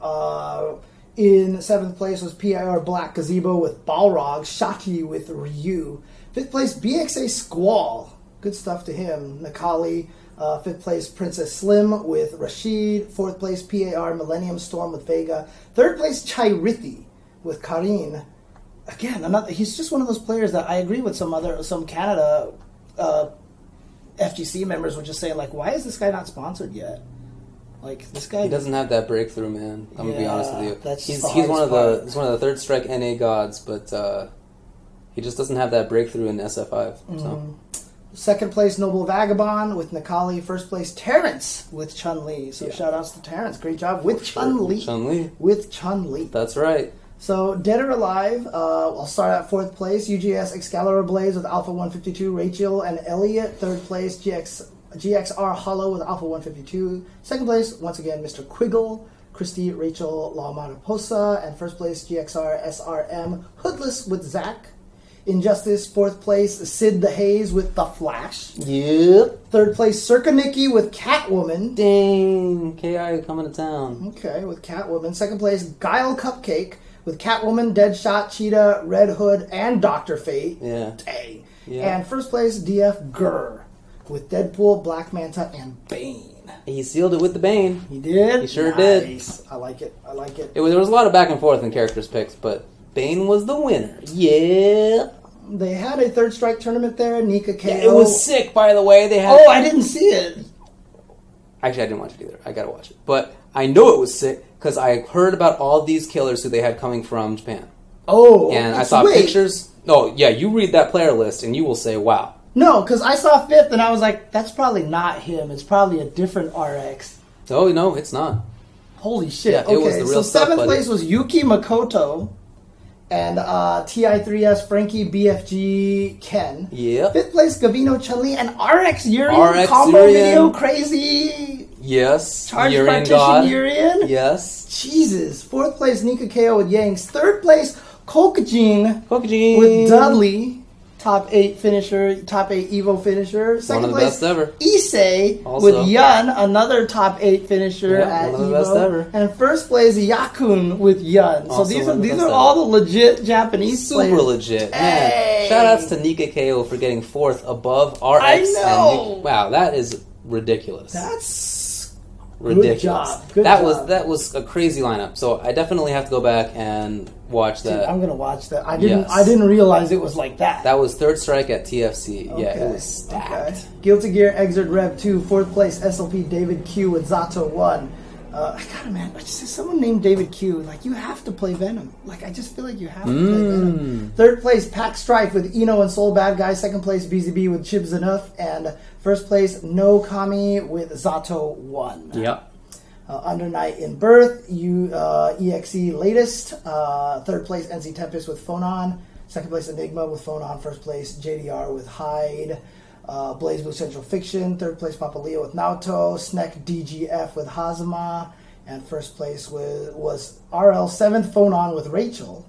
Uh, in seventh place was P I R Black Gazebo with Balrog, Shaki with Ryu. Fifth place, B X A Squall. Good stuff to him. Nikali. Uh, fifth place, Princess Slim with Rashid. Fourth place, P A R Millennium Storm with Vega. Third place, Chairithi with Karin. Again, I'm not, he's just one of those players that I agree with some other some Canada uh, F G C members were just saying, like, why is this guy not sponsored yet? Like this guy, he doesn't have that breakthrough, man. I'm yeah, gonna be honest with you. That's he's he's one of the he's one of the third strike N A gods, but. Uh... He just doesn't have that breakthrough in S F five. So. Mm. Second place, Noble Vagabond with Nikali. First place, Terrence with Chun-Li. So yeah. Shout-outs to Terrence. Great job with sure. Chun-Li. Chun-Li. With Chun-Li. That's right. So Dead or Alive, uh, I'll start at fourth place. U G S Excalibur Blaze with Alpha one fifty-two. Rachel and Elliot. Third place, G X, G X R Hollow with Alpha one fifty-two. Second place, once again, Mister Quiggle. Christy, Rachel, La Mariposa. And first place, G X R S R M Hoodless with Zach. Injustice, fourth place, Sid the Hayes with The Flash. Yep. Third place, Circa Nikki with Catwoman. Dang, K I coming to town. Okay, with Catwoman. Second place, Guile Cupcake with Catwoman, Deadshot, Cheetah, Red Hood, and Doctor Fate. Yeah. Dang. Yeah. And first place, D F Gurr with Deadpool, Black Manta, and Bane. He sealed it with the Bane. He did? He sure nice. Did. I like it. I like it. it was, there was a lot of back and forth in characters picks, but... Bane was the winner. Yeah. They had a Third Strike tournament there. Nika K O. Yeah, it was sick, by the way. They had. Oh, I didn't see it. Actually, I didn't watch it either. I gotta watch it. But I know it was sick because I heard about all these killers who they had coming from Japan. Oh. And I saw wait. pictures. Oh, yeah. You read that player list and you will say, wow. No, because I saw fifth and I was like, that's probably not him. It's probably a different R X. Oh, no, it's not. Holy shit. Yeah, okay, it was the real so stuff, seventh buddy. Place was Yuki Makoto. And uh, T I three S, Frankie, B F G, Ken. Yeah. Fifth place, Gavino, Chun-Li, and R X Urian. Combo video, crazy. Yes. Charge partition, Urian. Yes. Jesus. Fourth place, Nika K O with Yangs. Third place, Kokujin. Kokujin. With Dudley. Top eight finisher, top eight Evo finisher. Second one of the place, best ever. Issei also. With Yun, another top eight finisher yep, at one of the Evo. Best ever. And first place Yakun with Yun. Also so these are the these are ever. All the legit Japanese Super players. Super legit. Hey. Man, shout outs to Nika K O for getting fourth above R X. I know. And Nika, wow, that is ridiculous. That's ridiculous. Good job. Good that job. was that was a crazy lineup. So I definitely have to go back and. Watch that. Dude, I'm gonna watch that. I didn't. Yes. I didn't realize it was like that. That was Third Strike at T F C. Okay. Yeah, it was stacked. Okay. Guilty Gear Exert Rev two. Fourth place S L P David Q with Zato one. Uh, I gotta, man. I just, someone named David Q. Like, you have to play Venom. Like, I just feel like you have to mm. play Venom. Third place, Pack Strife with Eno and Soul Bad Guy. Second place, B Z B with Chibs Enough. And first place, No Kami with Zato One. Yep. Uh, Under Night in Birth, you uh, E X E Latest. Uh, third place, N C Tempest with Phonon. Second place, Enigma with Phonon. First place, J D R with Hyde. Uh, Blaze Blue Central Fiction, third place Papa Leo with Naoto, Snek D G F with Hazama, and first place was, was R L seventh Phonon with Rachel.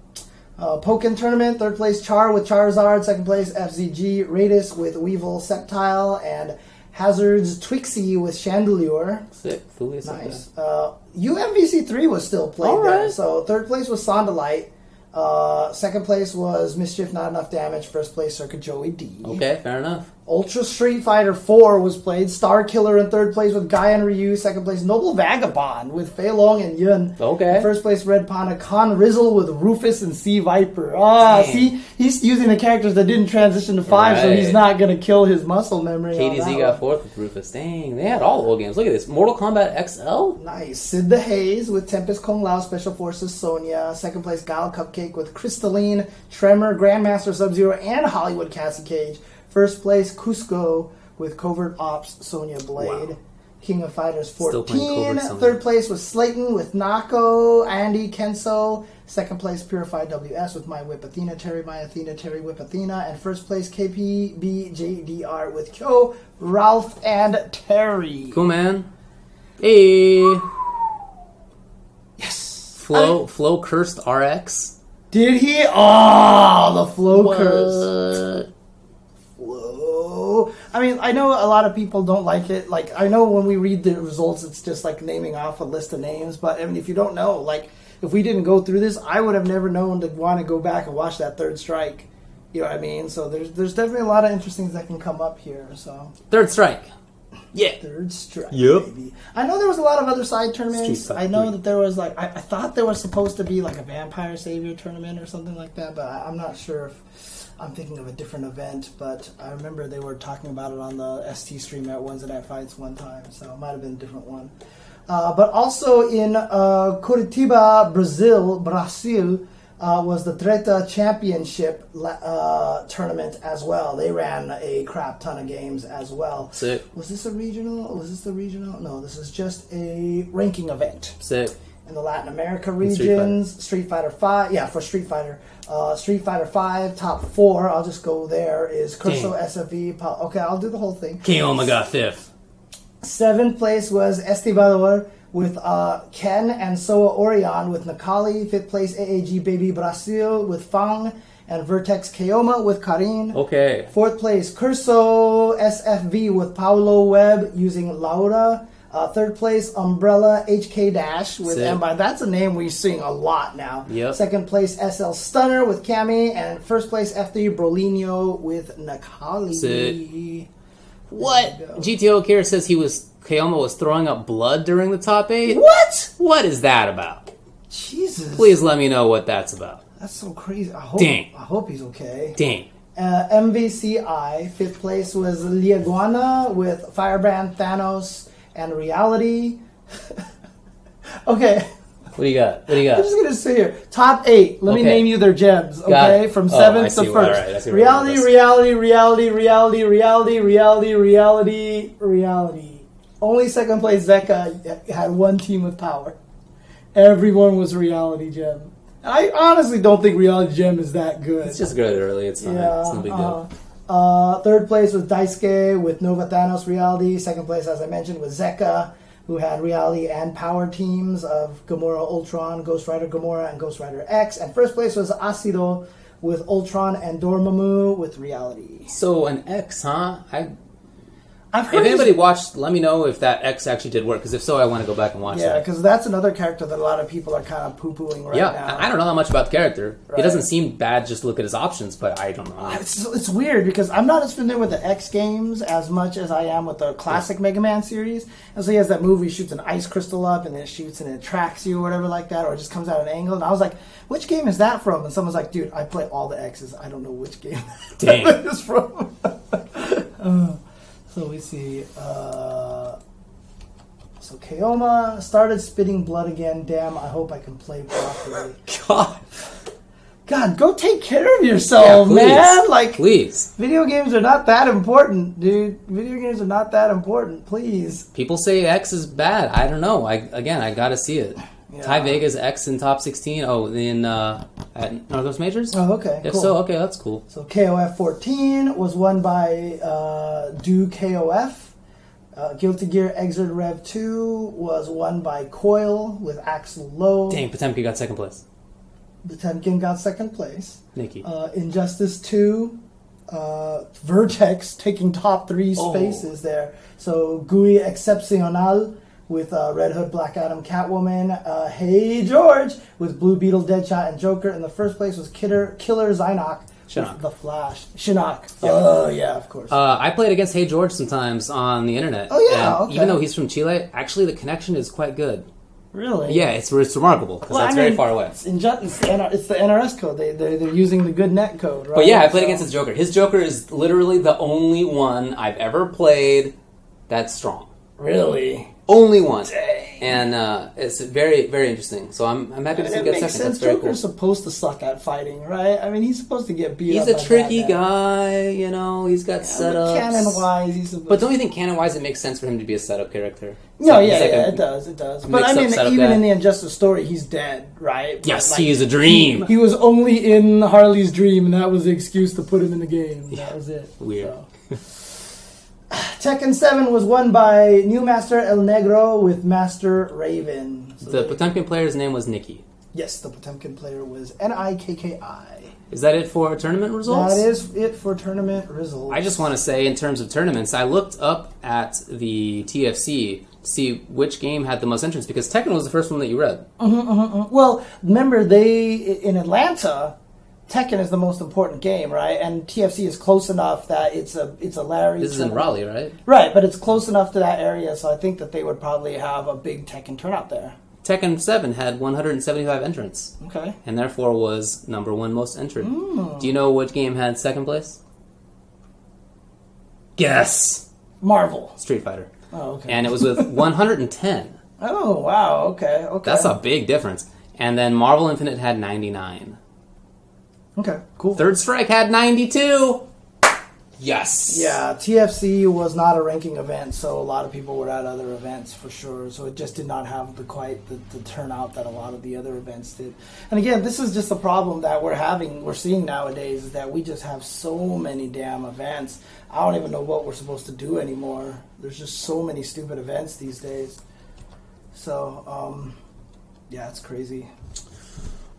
Uh, Pokken Tournament, third place Char with Charizard, second place F Z G Radis with Weevil Sceptile, and Hazard's Twixie with Chandelure. Sick, fully nice. Uh, U M V C three was still played right. there, so third place was Sondalite. Uh, second place was Mischief Not Enough Damage. First place, Circuit Joey D. Okay, fair enough. Ultra Street Fighter four was played. Star Killer in third place with Guy and Ryu. Second place, Noble Vagabond with Fei Long and Yun. Okay. In first place, Red Panda. Con Rizzle with Rufus and C Viper. Ah, Dang. see, he's using the characters that didn't transition to five, right. so he's not going to kill his muscle memory. K D Z got fourth with Rufus. Dang, they had all old games. Look at this. Mortal Kombat X L? Nice. Sid the Haze with Tempest Kung Lao, Special Forces Sonya. Second place, Guile Cupcake with Crystalline, Tremor, Grandmaster Sub-Zero, and Hollywood Cassie Cage. First place, Cusco with Covert Ops, Sonya Blade. Wow. King of Fighters fourteen. Third place was Slayton with Nako, Andy, Kenso. Second place, Purified W S with My Whip Athena, Terry My Athena, Terry Whip Athena. And first place, K P B J D R with Kyo, Ralph, and Terry. Cool, man. Hey. Yes. Flo, I... Flo cursed R X. Did he? Oh, the Flo curse. Flo. I mean, I know a lot of people don't like it. Like, I know when we read the results, it's just like naming off a list of names. But, I mean, if you don't know, like, if we didn't go through this, I would have never known to want to go back and watch that third strike. You know what I mean? So there's there's definitely a lot of interesting things that can come up here. So Third strike. Yeah. Third strike, yep. baby. I know there was a lot of other side tournaments. I know that there was, like, I, I thought there was supposed to be, like, a Vampire Savior tournament or something like that, but I, I'm not sure if I'm thinking of a different event, but I remember they were talking about it on the S T stream at Wednesday Night Fights one time, so it might have been a different one. Uh, but also in uh, Curitiba, Brazil, Brasil, Uh, was the Treta Championship uh, tournament as well. They ran a crap ton of games as well. Sick. Was this a regional? Was this the regional? No, this is just a ranking event. Sick. In the Latin America regions, Street Fighter V. Yeah, for Street Fighter. Uh, Street Fighter V, top four. I'll just go there. Is Curso S F V. Pa- okay, I'll do the whole thing. King Omega, fifth. Seventh place was Estibador with uh, Ken and Soa Orion with Nikali. Fifth place, A A G Baby Brasil with Fang and Vertex Keoma with Karin. Okay. Fourth place, Curso S F V with Paulo Webb using Laura. Uh, third place, Umbrella H K Dash with Embi. That's a name we're seeing a lot now. Yep. Second place, S L Stunner with Cami. And first place, F three Brolinho with Nikali. Sick. What? G T O Kira says he was... Kayoma was throwing up blood during the top eight. What? What is that about? Jesus. Please let me know what that's about. That's so crazy. I hope, Dang. I hope he's okay. Dang. Uh, M V C I. Fifth place was Liaguana with Firebrand, Thanos, and Reality. Okay. What do you got? What do you got? I'm just going to sit here. Top eight. Let okay. me name you their gems, okay? From seventh oh, to first. Right. Reality, reality, reality, reality, reality, reality, reality, reality. Only second place, Zeka, had one team with power. Everyone was Reality Gem. I honestly don't think Reality Gem is that good. It's just good early. It's not, yeah, it's no big deal. Uh, uh, third place was Daisuke with Nova Thanos Reality. Second place, as I mentioned, was Zeka, who had Reality and Power teams of Gamora Ultron, Ghost Rider Gamora, and Ghost Rider X. And first place was Asido with Ultron and Dormammu with Reality. So an X, huh? I... If anybody watched, let me know if that X actually did work, because if so, I want to go back and watch yeah, that. Yeah, because that's another character that a lot of people are kind of poo-pooing right yeah, now. Yeah, I don't know that much about the character. Right. It doesn't seem bad, just look at his options, but I don't know. It's, it's weird, because I'm not as familiar with the X games as much as I am with the classic yeah. Mega Man series. And so he has that move where he shoots an ice crystal up, and then it shoots and it tracks you or whatever like that, or it just comes out at an angle. And I was like, which game is that from? And someone's like, dude, I play all the X's. I don't know which game Dang. that is from. uh. So we see, uh, So Kaoma started spitting blood again. Damn, I hope I can play properly. God. God, go take care of yourself, yeah, please, man. Like, please. Video games are not that important, dude. Video games are not that important. Please. People say X is bad. I don't know. I again, I gotta see it. Yeah. Ty Vega's X in top sixteen. Oh, in uh, at, are those majors? Oh, okay. If cool. so, okay, that's cool. So K O F fourteen was won by uh, Do K O F. Uh, Guilty Gear Exert Rev two was won by Coil with Axel Lowe. Dang, Potemkin got second place. Potemkin got second place. Nikki. Uh, Injustice two, uh, Vertex taking top three spaces oh. there. So Gui Excepcional with uh, Red Hood, Black Adam, Catwoman. Uh, hey George with Blue Beetle, Deadshot, and Joker. In the first place was Killer, Killer Zynock. Shinnok. The Flash. Shinnok. Yeah. Oh, yeah, of course. Uh, I played against Hey George sometimes on the internet. Oh, yeah, okay. Even though he's from Chile, actually the connection is quite good. Really? Yeah, it's it's remarkable, because well, that's I mean, very far away. It's, in, it's, the N R, it's the N R S code. They, they're, they're using the good net code, right? But yeah, I played so. against his Joker. His Joker is literally the only one I've ever played that's strong. Really? Only one. Dang. And uh, it's very, very interesting. So I'm I'm happy to see him get second. Sense. That's very Joker's cool. supposed to suck at fighting, right? I mean, he's supposed to get beat he's up. He's a tricky that, guy, you know. He's got yeah, setups. Canon-wise, he's supposed But don't you think canon-wise it makes sense for him to be a setup character? No, so yeah, like yeah, a, it does, it does. But I mean, even guy. in the Injustice story, he's dead, right? But yes, like, he is a dream. He, he was only in Harley's dream, and that was the excuse to put him in the game. Yeah. That was it. Weird. So. Tekken seven was won by New Master El Negro with Master Raven. So the Potemkin player's name was Nikki. Yes, the Potemkin player was N I K K I. Is that it for tournament results? That is it for tournament results. I just want to say, in terms of tournaments, I looked up at the T F C to see which game had the most entrants, because Tekken was the first one that you read. Mm-hmm, mm-hmm, mm-hmm. Well, remember, they in Atlanta... Tekken is the most important game, right? And T F C is close enough that it's a it's a Larry. This is in Raleigh, right? Right, but it's close enough to that area, so I think that they would probably have a big Tekken turnout there. Tekken seven had one hundred seventy-five entrants. Okay. And therefore was number one most entered. Mm. Do you know which game had second place? Guess! Marvel. Street Fighter. Oh, okay. And it was with one hundred ten. Oh, wow, okay, okay. That's a big difference. And then Marvel Infinite had ninety-nine. Okay, cool. Third Strike had ninety-two. Yes. Yeah, T F C was not a ranking event, so a lot of people were at other events for sure. So it just did not have the quite the, the turnout that a lot of the other events did. And again, this is just the problem that we're having, we're seeing nowadays, is that we just have so many damn events. I don't even know what we're supposed to do anymore. There's just so many stupid events these days. So, um, yeah, it's crazy.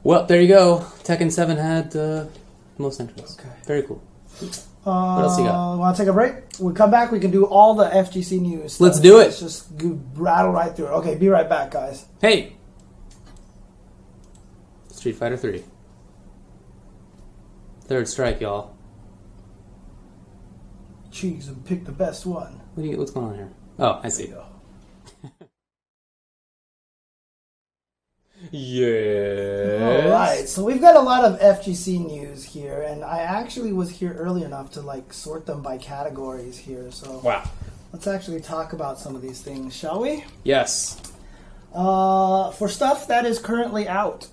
Well, there you go. Tekken seven had the uh, most entrants. Okay. Very cool. Uh, what else you got? Want to take a break? We come back, we can do all the F G C news stuff. Let's do it. Let's just rattle right through it. Okay, be right back, guys. Hey! Street Fighter three. Third Strike, y'all. Choose and pick the best one. What do you, what's going on here? Oh, I see. Yes. All right. So we've got a lot of F G C news here, and I actually was here early enough to like sort them by categories here. So wow. Let's actually talk about some of these things, shall we? Yes. Uh, for stuff that is currently out,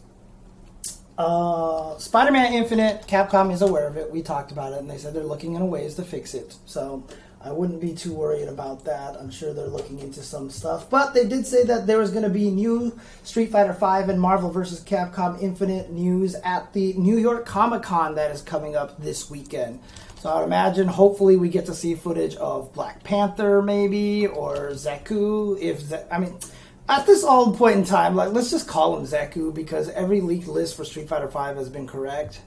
uh, Spider-Man Infinite, Capcom is aware of it. We talked about it, and they said they're looking into ways to fix it. So I wouldn't be too worried about that. I'm sure they're looking into some stuff. But they did say that there was going to be new Street Fighter V and Marvel versus. Capcom Infinite news at the New York Comic-Con that is coming up this weekend. So I would imagine hopefully we get to see footage of Black Panther maybe, or Zeku. If Ze- I mean, at this all point in time, like let's just call him Zeku, because every leaked list for Street Fighter V has been correct,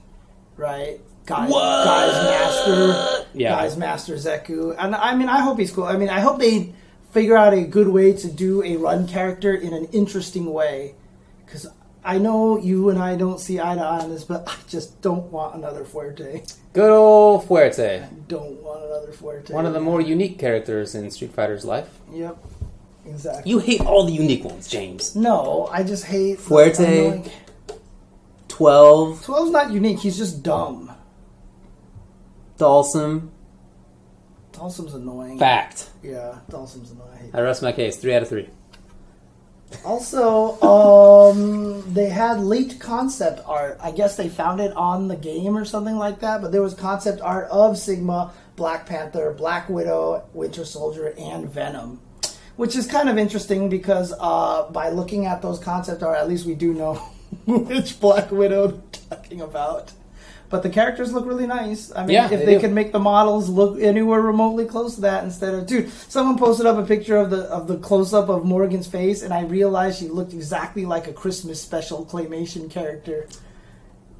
right? Guys, guys Master, yeah. Guys Master Zeku. And I mean, I hope he's cool. I mean, I hope they figure out a good way to do a run character in an interesting way. Because I know you and I don't see eye to eye on this, but I just don't want another Fuerte. Good old Fuerte. I don't want another Fuerte. One of the more unique characters in Street Fighter's life. Yep, exactly. You hate all the unique ones, James. No, I just hate... Fuerte, twelve. twelve's not unique, he's just dumb. Dalsum. Dalsum's annoying. Fact. Yeah, Dalsum's annoying. I rest my case. Three out of three. Also, um, they had leaked concept art. I guess they found it on the game or something like that, but there was concept art of Sigma, Black Panther, Black Widow, Winter Soldier, and Venom. Which is kind of interesting because uh, by looking at those concept art, at least we do know which Black Widow they're talking about. But the characters look really nice. I mean, yeah, if they, they could make the models look anywhere remotely close to that instead of... Dude, someone posted up a picture of the of the close-up of Morgan's face, and I realized she looked exactly like a Christmas special claymation character.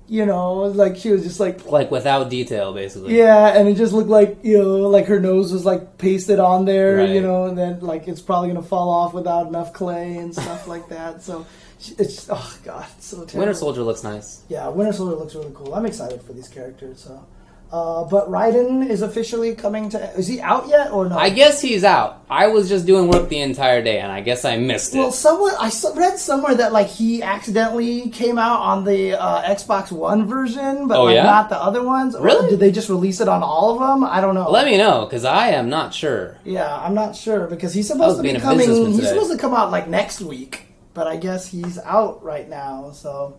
You know, like she was just like... Like without detail, basically. Yeah, and it just looked like, you know, like her nose was like pasted on there, right. You know, and then like it's probably going to fall off without enough clay and stuff like that, so... It's oh god, it's so terrible. Winter Soldier looks nice. Yeah, Winter Soldier looks really cool. I'm excited for these characters. So. Uh, but Raiden is officially coming to... Is he out yet or no? I guess he's out. I was just doing work the entire day, and I guess I missed it. Well, someone I read somewhere that like he accidentally came out on the uh, Xbox One version, but oh, like, yeah? not the other ones. Really? Or did they just release it on all of them? I don't know. Let me know, because I am not sure. Yeah, I'm not sure, because he's supposed to be coming... He's supposed to come out like next week. But I guess he's out right now, so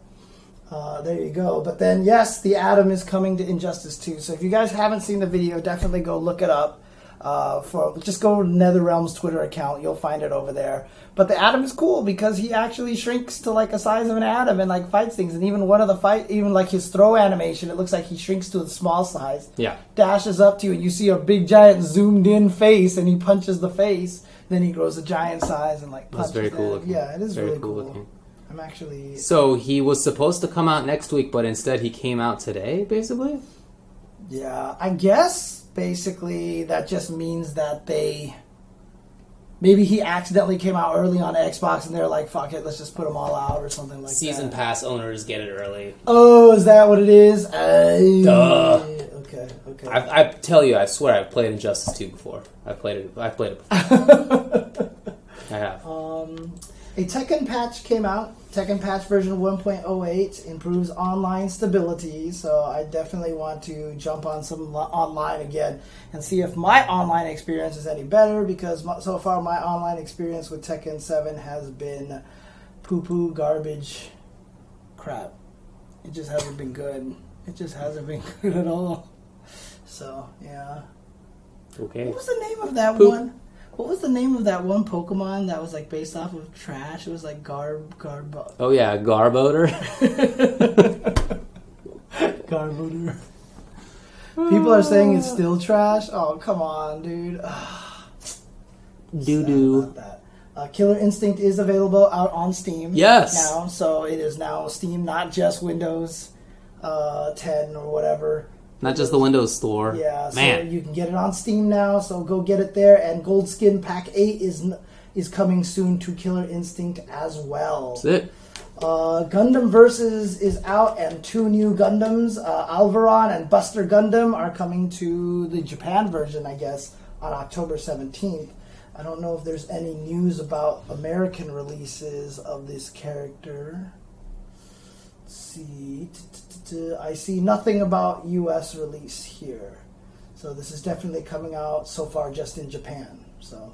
uh, there you go. But then, yes, the Atom is coming to Injustice two. So if you guys haven't seen the video, definitely go look it up. Uh, for just go to NetherRealm's Twitter account; you'll find it over there. But the Atom is cool because he actually shrinks to like a size of an atom and like fights things. And even one of the fight, even like his throw animation, it looks like he shrinks to a small size. Yeah, dashes up to you, and you see a big giant zoomed in face, and he punches the face. Then he grows a giant size and like punches. That's very cool looking. Yeah, it is very really cool. cool. I'm actually. So he was supposed to come out next week, but instead he came out today, basically? Yeah, I guess basically that just means that they. Maybe he accidentally came out early on Xbox and they're like, fuck it, let's just put them all out or something like Season that. Season pass owners get it early. Oh, is that what it is? I... Duh. Okay, okay. I, I tell you, I swear, I've played Injustice two before. I've played it. I've played it before. I have. Um, a Tekken patch came out. Tekken patch version one point oh eight improves online stability. So I definitely want to jump on some lo- online again and see if my online experience is any better. Because my, so far, my online experience with Tekken seven has been poo-poo, garbage, crap. It just hasn't been good. It just hasn't been good at all. So, yeah. Okay. What was the name of that Poop. one? What was the name of that one Pokemon that was, like, based off of trash? It was, like, Garb... Garbo... Oh, yeah, Garboder. Garboder. People are saying it's still trash. Oh, come on, dude. Doo-doo. Uh, Killer Instinct is available out on Steam. Yes. Now, so it is now Steam, not just Windows uh, ten or whatever. Not just the Windows Store. Yeah, so Man. you can get it on Steam now, so go get it there. And Gold Skin Pack eight is is coming soon to Killer Instinct as well. That's it. Uh, Gundam Versus is out, and two new Gundams, uh, Alvaron and Buster Gundam, are coming to the Japan version, I guess, on October seventeenth. I don't know if there's any news about American releases of this character. Let's see... I see nothing about U S release here. So this is definitely coming out so far just in Japan. So,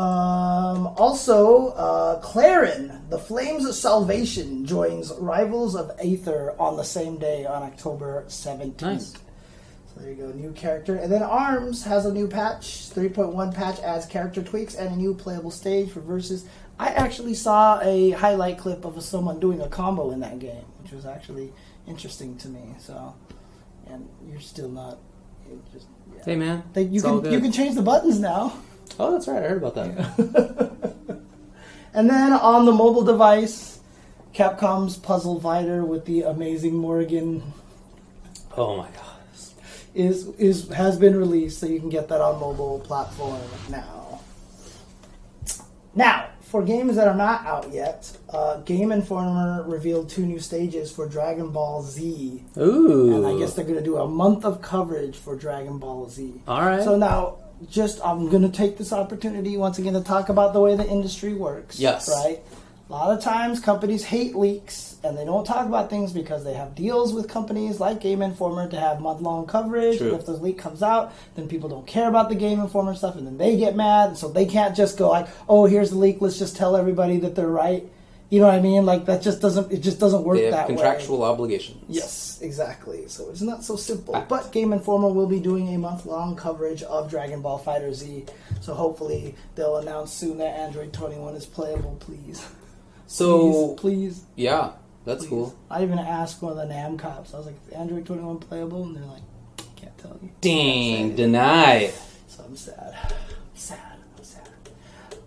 um, also, uh, Clarin, the Flames of Salvation, joins Rivals of Aether on the same day on October seventeenth. Nice. So there you go, new character. And then ARMS has a new patch. three point one patch adds character tweaks and a new playable stage for Versus. I actually saw a highlight clip of someone doing a combo in that game, which was actually interesting to me. So, and you're still not. Just, yeah. Hey man, they, you it's can all good. You can change the buttons now. Oh, that's right. I heard about that. Yeah. And then on the mobile device, Capcom's Puzzle Fighter with the amazing Morgan. Oh my God. Is is has been released, so you can get that on mobile platform now. Now. For games that are not out yet, uh, Game Informer revealed two new stages for Dragon Ball Z. Ooh. And I guess they're going to do a month of coverage for Dragon Ball Z. All right. So now, just I'm going to take this opportunity once again to talk about the way the industry works. Yes. Right? A lot of times companies hate leaks and they don't talk about things because they have deals with companies like Game Informer to have month-long coverage. True. And if the leak comes out, then people don't care about the Game Informer stuff and then they get mad. And so they can't just go like, oh, here's the leak, let's just tell everybody that they're right. You know what I mean? Like that just doesn't it just doesn't work that way. They have contractual obligations. Yes, exactly. So it's not so simple. Fact. But Game Informer will be doing a month-long coverage of Dragon Ball FighterZ. So hopefully they'll announce soon that Android twenty-one is playable, please. So please, please. Yeah, that's please. Cool. I even asked one of the NAMM cops. I was like, is Android twenty-one playable? And they're like, can't tell you. Dang, denied. So I'm sad. I'm sad. I'm sad.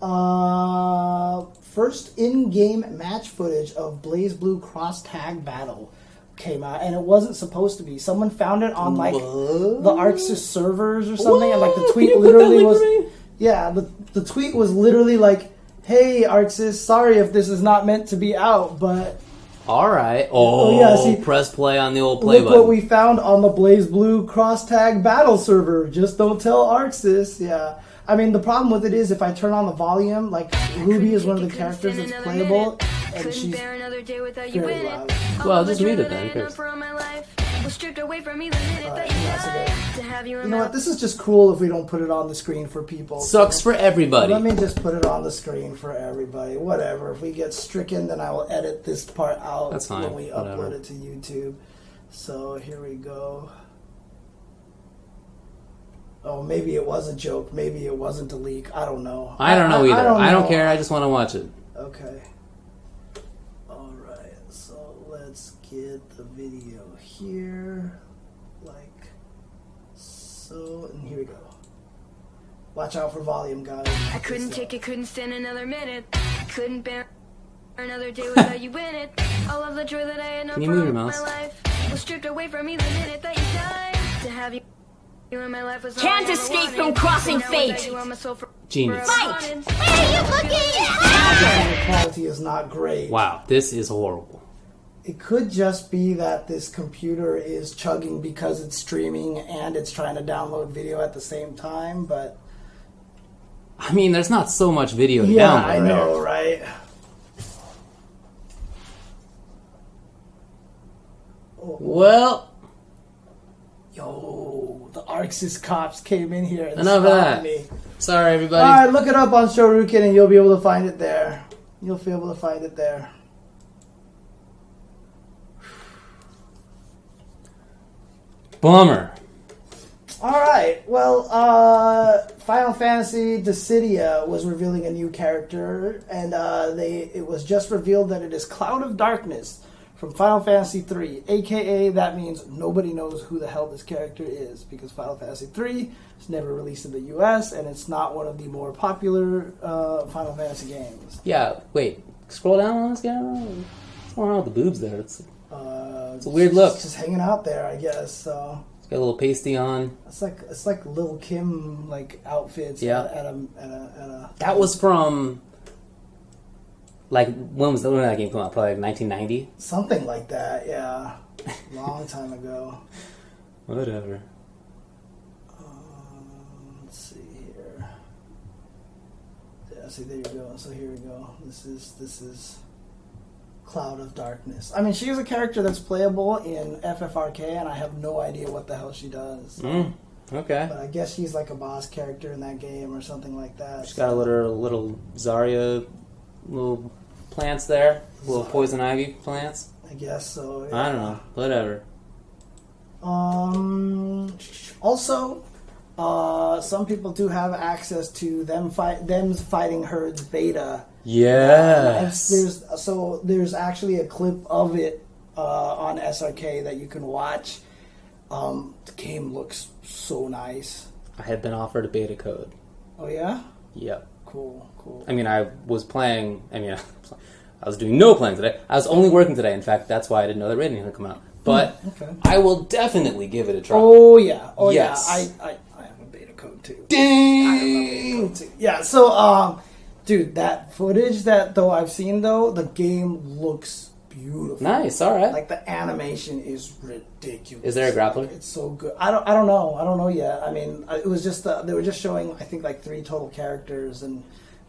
Uh, first in-game match footage of BlazBlue Cross Tag Battle came out, and it wasn't supposed to be. Someone found it on like what? the Arxis servers or something, what? and like the tweet literally was. Yeah, the the tweet was literally like, hey, Arxis, sorry if this is not meant to be out, but... All right. Oh, oh yeah, see, press play on the old play look button. Look what we found on the BlazBlue Cross-Tag Battle server. Just don't tell Arxis. Yeah. I mean, the problem with it is if I turn on the volume, like, Ruby is one of the characters that's playable, minute. and couldn't she's bear another day without you very loud. Well, I'll just read it then. Stripped away from me the minute that you died. You know what? This is just cruel if we don't put it on the screen for people. Sucks so, for everybody. Let me just put it on the screen for everybody. Whatever. If we get stricken, then I will edit this part out That's fine. when we Whatever. upload it to YouTube. So here we go. Oh, maybe it was a joke. Maybe it wasn't a leak. I don't know. I don't know I, either. I don't, I don't know. care. I just want to watch it. Okay. All right. So let's get the video here, like so, and here we go. Watch out for volume, guys. I couldn't take it, couldn't stand another minute. I couldn't bear another day without you in it. All of the joy that I had no problem in my life was stripped away from me the minute that you died. To have you in my life was can't escape from crossing fate. Genius. Mike, where are you looking? The quality is not great. Wow, this is horrible. It could just be that this computer is chugging because it's streaming and it's trying to download video at the same time, but... I mean, there's not so much video to yeah, download. Yeah, I know, right? Oh. Well... Yo, the Arxis cops came in here and enough stopped me. Sorry, everybody. All right, look it up on Shoryuken and you'll be able to find it there. You'll be able to find it there. Bummer. Alright, well, uh, Final Fantasy Dissidia was revealing a new character, and uh, they it was just revealed that it is Cloud of Darkness from Final Fantasy three, aka that means nobody knows who the hell this character is, because Final Fantasy three is never released in the U S, and it's not one of the more popular uh, Final Fantasy games. Yeah, wait, scroll down on this guy? What's wrong with the boobs there? It's... Uh, it's a weird look. Just hanging out there, I guess. So it's got a little pasty on. It's like it's like Lil' Kim like outfits. Yeah. At, at, a, at, a, at a. That was from. Like when was the when did that game come out? Probably like nineteen ninety. Something like that. Yeah. Long time ago. Whatever. Um, let's see here. Yeah. See, there you go. So here we go. This is this is. Cloud of Darkness. I mean, she is a character that's playable in F F R K, and I have no idea what the hell she does. Mm, okay. But I guess she's like a boss character in that game or something like that. She's got a little, little Zarya little plants there. Little Zarya. Poison ivy plants. I guess so. Yeah. I don't know. Whatever. Um. Also... Uh, some people do have access to them fight them's fighting herds beta. Yes. Uh, there's, so there's actually a clip of it uh, on S R K that you can watch. Um, the game looks so nice. I had been offered a beta code. Oh yeah? Yep. Cool, cool. I mean, I was playing. I mean, I was doing no playing today. I was only working today. In fact, that's why I didn't know that rating had come out. But okay. I will definitely give it a try. Oh yeah. Oh yes. yeah. I. I Too. Dang! I remember it too. Yeah, so, um, dude, that footage that though I've seen though, the game looks beautiful. Nice, all right. Like the animation is ridiculous. Is there a grappler? Like, it's so good. I don't, I don't know. I don't know yet. I mean, it was just uh, they were just showing, I think, like three total characters, and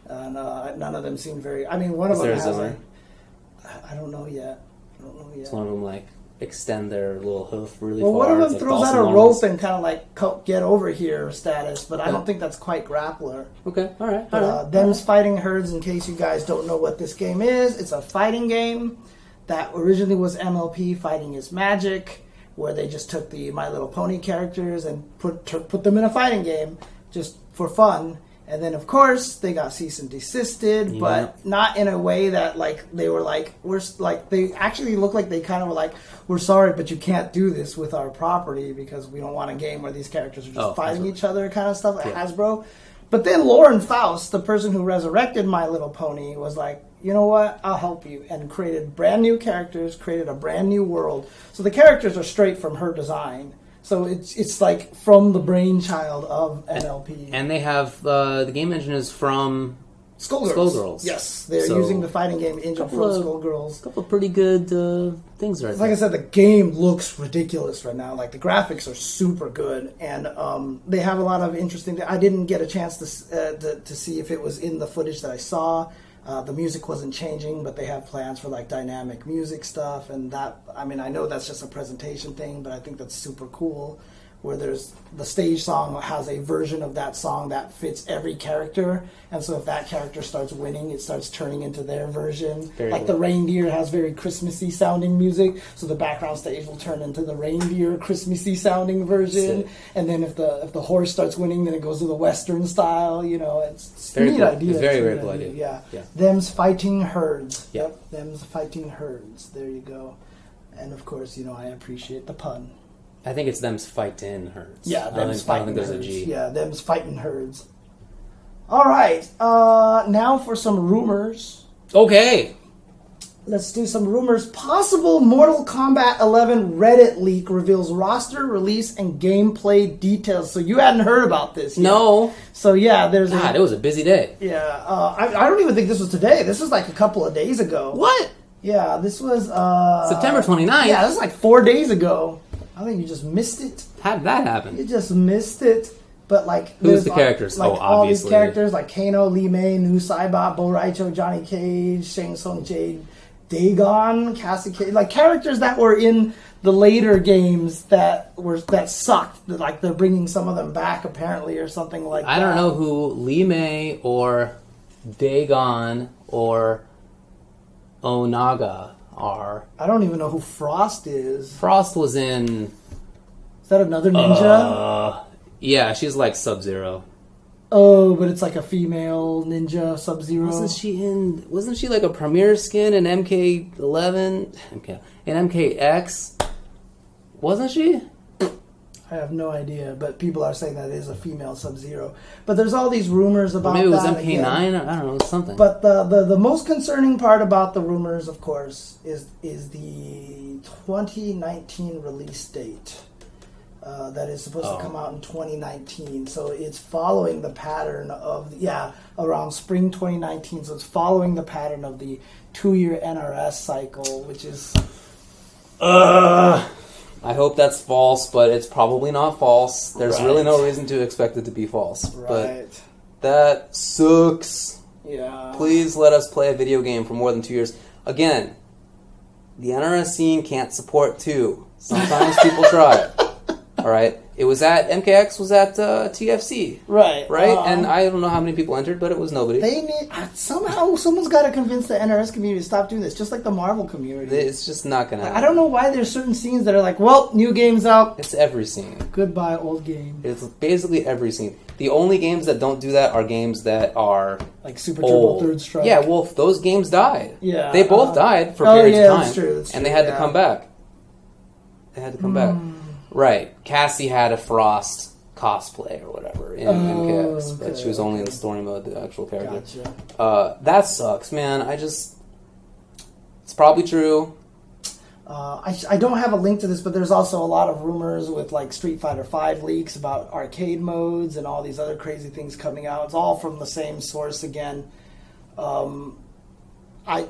and uh, none of them seem very. I mean, one of Is them there has. A like, I don't know yet. I don't know yet. It's one of them like. Extend their little hoof really well, far. Well, one of them throws out a rope and kind of like get over here status, but I don't think that's quite grappler. Okay, all right. All uh, right. Them's Fighting Herds, in case you guys don't know what this game is. It's a fighting game that originally was M L P, Fighting is Magic, where they just took the My Little Pony characters and put put them in a fighting game just for fun. And then, of course, they got cease and desisted, yeah. but not in a way that, like, they were like, we're like, they actually look like they kind of were like, we're sorry, but you can't do this with our property because we don't want a game where these characters are just oh, fighting Hasbro. Each other kind of stuff, like yeah. Hasbro. But then Lauren Faust, the person who resurrected My Little Pony, was like, you know what, I'll help you, and created brand new characters, created a brand new world. So the characters are straight from her design. So it's it's like from the brainchild of N L P. And they have, uh, the game engine is from Skullgirls. Skullgirls. Yes, they're so using the fighting game engine from of, Skullgirls. A couple of pretty good uh, things right like there. Like I said, the game looks ridiculous right now. Like the graphics are super good, and um, they have a lot of interesting... I didn't get a chance to, uh, to, to see if it was in the footage that I saw. Uh, the music wasn't changing, but they have plans for like dynamic music stuff, and that, I mean, I know that's just a presentation thing, but I think that's super cool, where there's the stage song has a version of that song that fits every character, and so if that character starts winning, it starts turning into their version. Very like cool. The reindeer has very Christmassy sounding music, so the background stage will turn into the reindeer Christmassy sounding version, so, and then if the if the horse starts winning, then it goes to the Western style, you know, it's, it's a neat cool. idea. It's very, very cool idea. idea. Yeah. yeah. Them's Fighting Herds. Yep. yep. Them's Fighting Herds. There you go. And of course, you know, I appreciate the pun. I think it's Them's Fightin' Herds. Yeah, Them's Fightin' Herds. A G. Yeah, Them's Fightin' Herds. All right, uh, now for some rumors. Okay. Let's do some rumors. Possible Mortal Kombat eleven Reddit leak reveals roster, release, and gameplay details. So you hadn't heard about this yet. No. So yeah, there's... God, a, it was a busy day. Yeah, uh, I, I don't even think this was today. This was like a couple of days ago. What? Yeah, this was... Uh, September twenty-ninth. Yeah, this was like four days ago. I think you just missed it. How did that happen? You just missed it. But, like... Who's the characters? Like, oh, all obviously. These characters, like Kano, Li Mei, Nu Saibot, Bo Raicho, Johnny Cage, Shang Tsung Jade, Dagon, Cassie Cage. Like, characters that were in the later games that were that sucked. Like, they're bringing some of them back, apparently, or something like that. I don't know who Li Mei or Dagon or Onaga are. I don't even know who Frost is. Frost was in... Is that another ninja? Uh, yeah, she's like Sub-Zero. Oh, but it's like a female ninja Sub-Zero. Wasn't she in... Wasn't she like a premiere skin in M K eleven? M K... In M K X? Wasn't she? I have no idea, but people are saying that it is a female Sub-Zero. But there's all these rumors about that. Maybe it was M K nine, or, I don't know, something. But the, the, the most concerning part about the rumors, of course, is is the twenty nineteen release date uh, that is supposed oh. to come out in twenty nineteen. So it's following the pattern of, yeah, around spring twenty nineteen. So it's following the pattern of the two-year N R S cycle, which is... Ugh! I hope that's false, but it's probably not false. There's right. really no reason to expect it to be false. Right. But that sucks. Yeah. Please let us play a video game for more than two years. Again, the N R S scene can't support two. Sometimes people try. All right. It was at M K X. Was at uh, T F C. Right. Right. Um, and I don't know how many people entered, but it was nobody. They need somehow someone's got to convince the N R S community to stop doing this, just like the Marvel community. It's just not gonna happen. I don't know why there's certain scenes that are like, well, new game's out. It's every scene. Goodbye, old game. It's basically every scene. The only games that don't do that are games that are like Super old. Turbo Third Strike. Yeah. Well, those games died. Yeah. They both uh, died for oh, periods yeah, of time, that's true, that's true, and they had yeah. to come back. They had to come mm. back. Right. Cassie had a Frost cosplay or whatever in oh, M K X, but okay, she was only okay. in the story mode, the actual character. Gotcha. Uh, that sucks, man. I just... It's probably true. Uh, I, I don't have a link to this, but there's also a lot of rumors with, like, Street Fighter five leaks about arcade modes and all these other crazy things coming out. It's all from the same source again. Um, I...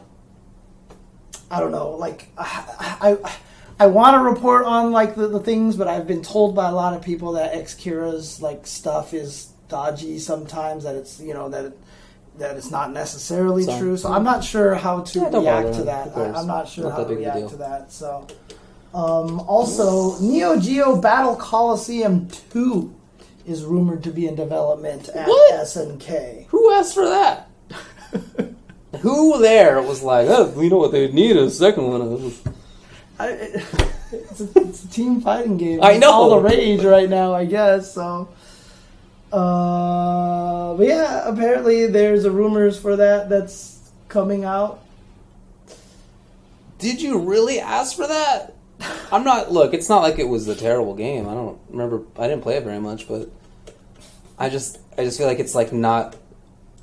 I don't know. Like, I... I, I I want to report on, like, the, the things, but I've been told by a lot of people that X-Kira's, like, stuff is dodgy sometimes, that it's, you know, that it, that it's not necessarily so, true. So I'm not sure how to yeah, react bother, to that. I, I'm not sure not how to react deal. to that. So, um, also, Neo Geo Battle Coliseum two is rumored to be in development at what? S N K. Who asked for that? Who there was like, oh, we know what they need a second one of those. I, it, it's, a, it's a team fighting game. I know. It's all the rage right now, I guess. So, uh, but yeah, apparently there's a rumors for that that's coming out. Did you really ask for that? I'm not. Look, it's not like it was a terrible game. I don't remember. I didn't play it very much, but I just, I just feel like it's like not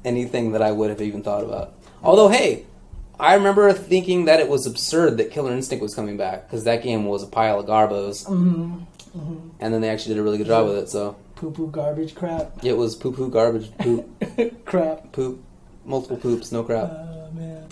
anything that I would have even thought about. Although, hey, I remember thinking that it was absurd that Killer Instinct was coming back, because that game was a pile of garbos. Mm-hmm. Mm-hmm. And then they actually did a really good job with it, so... Poo-poo garbage crap. It was poo-poo garbage poop. crap. Poop. Multiple poops, no crap. Oh, uh, man.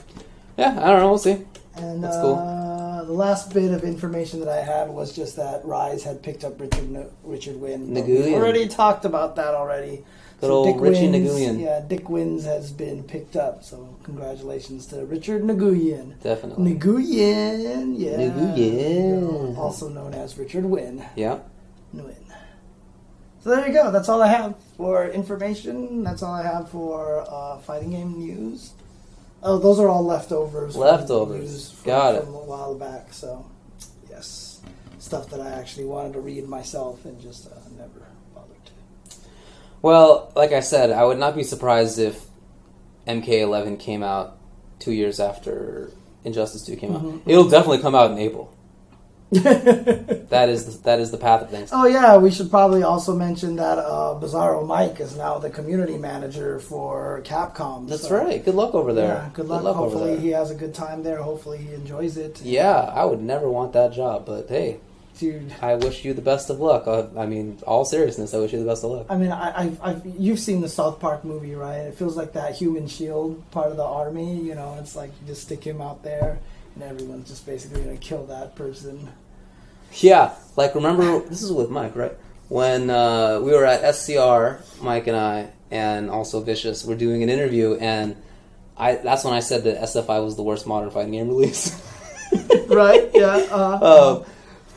Yeah, I don't know, we'll see. And, That's cool. Uh, the last bit of information that I had was just that Rise had picked up Richard no- Richard Wynn. Nguyen. We already talked about that already. Good so old Dick Richie Nguyen. Yeah, Dick Wins has been picked up, so congratulations to Richard Nguyen. Definitely. Nguyen, yeah. Nguyen. Also known as Richard Wynn. Yeah. Nguyen. So there you go. That's all I have for information. That's all I have for uh, fighting game news. Oh, those are all leftovers. Leftovers. From, Got from it. From a while back, so yes. Stuff that I actually wanted to read myself and just uh, never... Well, like I said, I would not be surprised if M K eleven came out two years after Injustice two came mm-hmm. out. It'll definitely come out in April. that is the, that is the path of things. Oh yeah, we should probably also mention that uh, Bizarro Mike is now the community manager for Capcom. That's so. right. Good luck over there. Yeah, good luck. Good luck Hopefully over there. He has a good time there. Hopefully he enjoys it. Yeah, I would never want that job, but hey. Dude, I wish you the best of luck. I, I mean, all seriousness, I wish you the best of luck. I mean, I, I've, I've, you've seen the South Park movie, right? It feels like that human shield part of the army. You know, it's like you just stick him out there, and everyone's just basically going to kill that person. Yeah, like remember, this is with Mike, right? When uh, we were at S C R, Mike and I, and also Vicious, were doing an interview, and I that's when I said that S F I was the worst modern fighting game release. Right, yeah. Uh, um,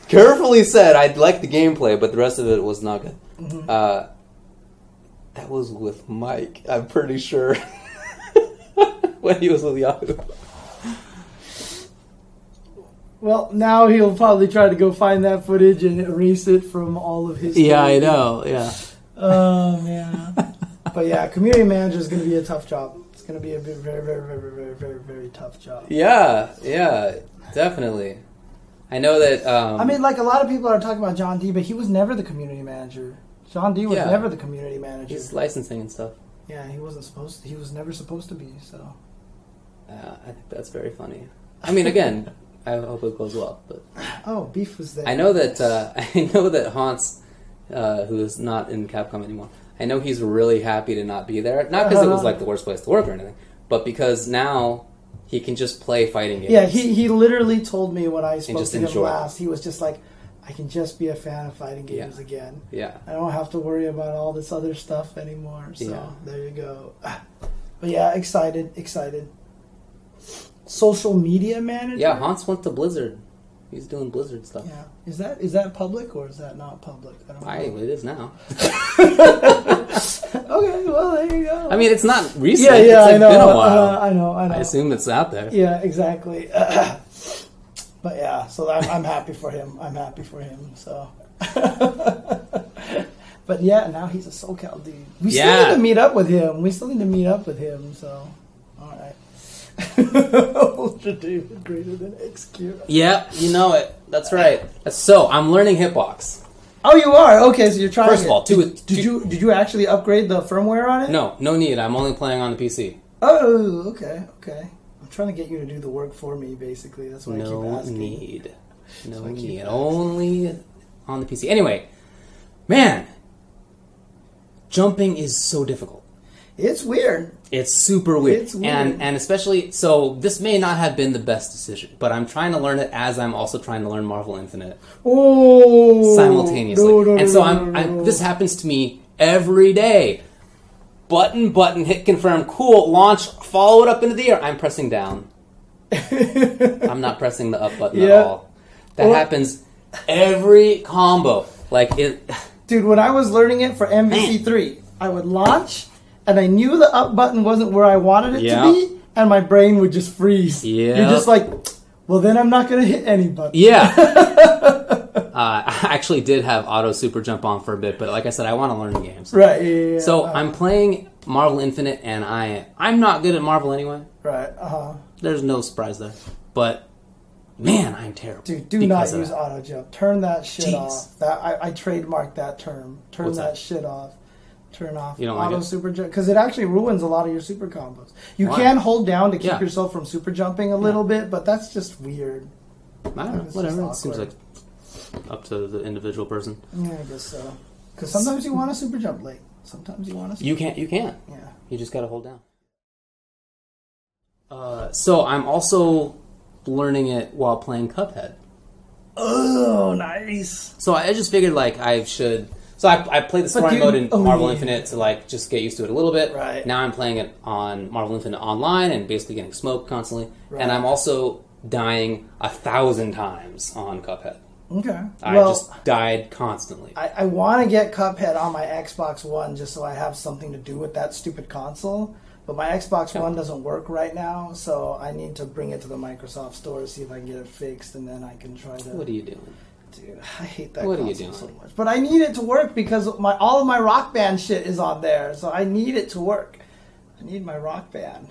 Carefully said, I liked the gameplay, but the rest of it was not good. Mm-hmm. Uh, that was with Mike, I'm pretty sure, when he was with Yahoo. Well, now he'll probably try to go find that footage and erase it from all of his... Yeah, story. I know, yeah. Oh, man. But yeah, community manager is going to be a tough job. It's going to be a very, very, very, very, very, very tough job. Yeah, yeah, definitely. I know that... Um, I mean, like, a lot of people are talking about John D, but he was never the community manager. John D was yeah. never the community manager. He's licensing and stuff. Yeah, he wasn't supposed to. He was never supposed to be, so... Uh, I think that's very funny. I mean, again, I hope it goes well, but... Oh, Beef was there. I know that, uh, I know that Hans, uh, who is not in Capcom anymore, I know he's really happy to not be there. Not because uh-huh. it was, like, the worst place to work or anything, but because now... He can just play fighting games. Yeah, he, he literally told me when I spoke to him last, he was just like, I can just be a fan of fighting games yeah. again. Yeah. I don't have to worry about all this other stuff anymore. So yeah. there you go. But yeah, excited, excited. Social media manager? Yeah, Hans went to Blizzard. He's doing Blizzard stuff. Yeah. Is that is that public or is that not public? I don't know. I, it is now. Okay, well, there you go. I mean, it's not recent. Yeah, yeah, it's like I know. Been a while. Uh, I know, I know. I assume it's out there. Yeah, exactly. Uh, but yeah, so I'm, I'm happy for him. I'm happy for him, so. But yeah, now he's a SoCal dude. We yeah. still need to meet up with him. We still need to meet up with him, so. All right. Ultra Dude greater than X Q. Yep, you know it. That's right. So I'm learning Hitbox. Oh, you are? Okay, so you're trying. First of all, two, did, two, did you did you actually upgrade the firmware on it? No, no need. I'm only playing on the P C. Oh, okay, okay. I'm trying to get you to do the work for me, basically. That's why no I keep asking. Need. No need. No need. Only on the P C. Anyway, man, jumping is so difficult. It's weird. It's super weird. It's weird. And and especially, so this may not have been the best decision, but I'm trying to learn it as I'm also trying to learn Marvel Infinite. Oh! Simultaneously. No, no, and so I'm, I'm. This happens to me every day. button, button, hit confirm, cool, launch, follow it up into the air. I'm pressing down. I'm not pressing the up button yeah. at all. That well, happens every combo. Like it, dude, when I was learning it for M V C three, I would launch, and I knew the up button wasn't where I wanted it yeah. to be, and my brain would just freeze. Yeah. You're just like, well, then I'm not going to hit any button. Yeah. uh, I actually did have auto super jump on for a bit, but like I said, I want to learn the games. Right, yeah, yeah, So uh, I'm playing Marvel Infinite, and I, I'm not good at Marvel anyway. Right, uh-huh. There's no surprise there. But, man, I'm terrible. Dude, do not use auto jump. Turn that shit Jeez. off. That I, I trademarked that term. Turn What's that, that shit off. Turn off auto like super jump because it actually ruins a lot of your super combos. You Why? can hold down to keep yeah. yourself from super jumping a little yeah. bit, but that's just weird. I don't know. Whatever. It seems like up to the individual person. Yeah, I guess so. Because sometimes you want to super jump late. Sometimes you want to. You can't. You can't. Yeah. You just got to hold down. Uh, so I'm also learning it while playing Cuphead. Oh, nice. So I just figured like I should. So I, I played the story mode in oh, Marvel yeah. Infinite to like just get used to it a little bit. Right. Now I'm playing it on Marvel Infinite online and basically getting smoked constantly. Right. And I'm also dying a thousand times on Cuphead. Okay. I well, just died constantly. I, I want to get Cuphead on my Xbox One just so I have something to do with that stupid console. But my Xbox yeah. One doesn't work right now, so I need to bring it to the Microsoft Store to see if I can get it fixed, and then I can try to... What are you doing? Dude, I hate that what console so much. But I need it to work because my all of my Rock Band shit is on there, so I need it to work. I need my Rock Band.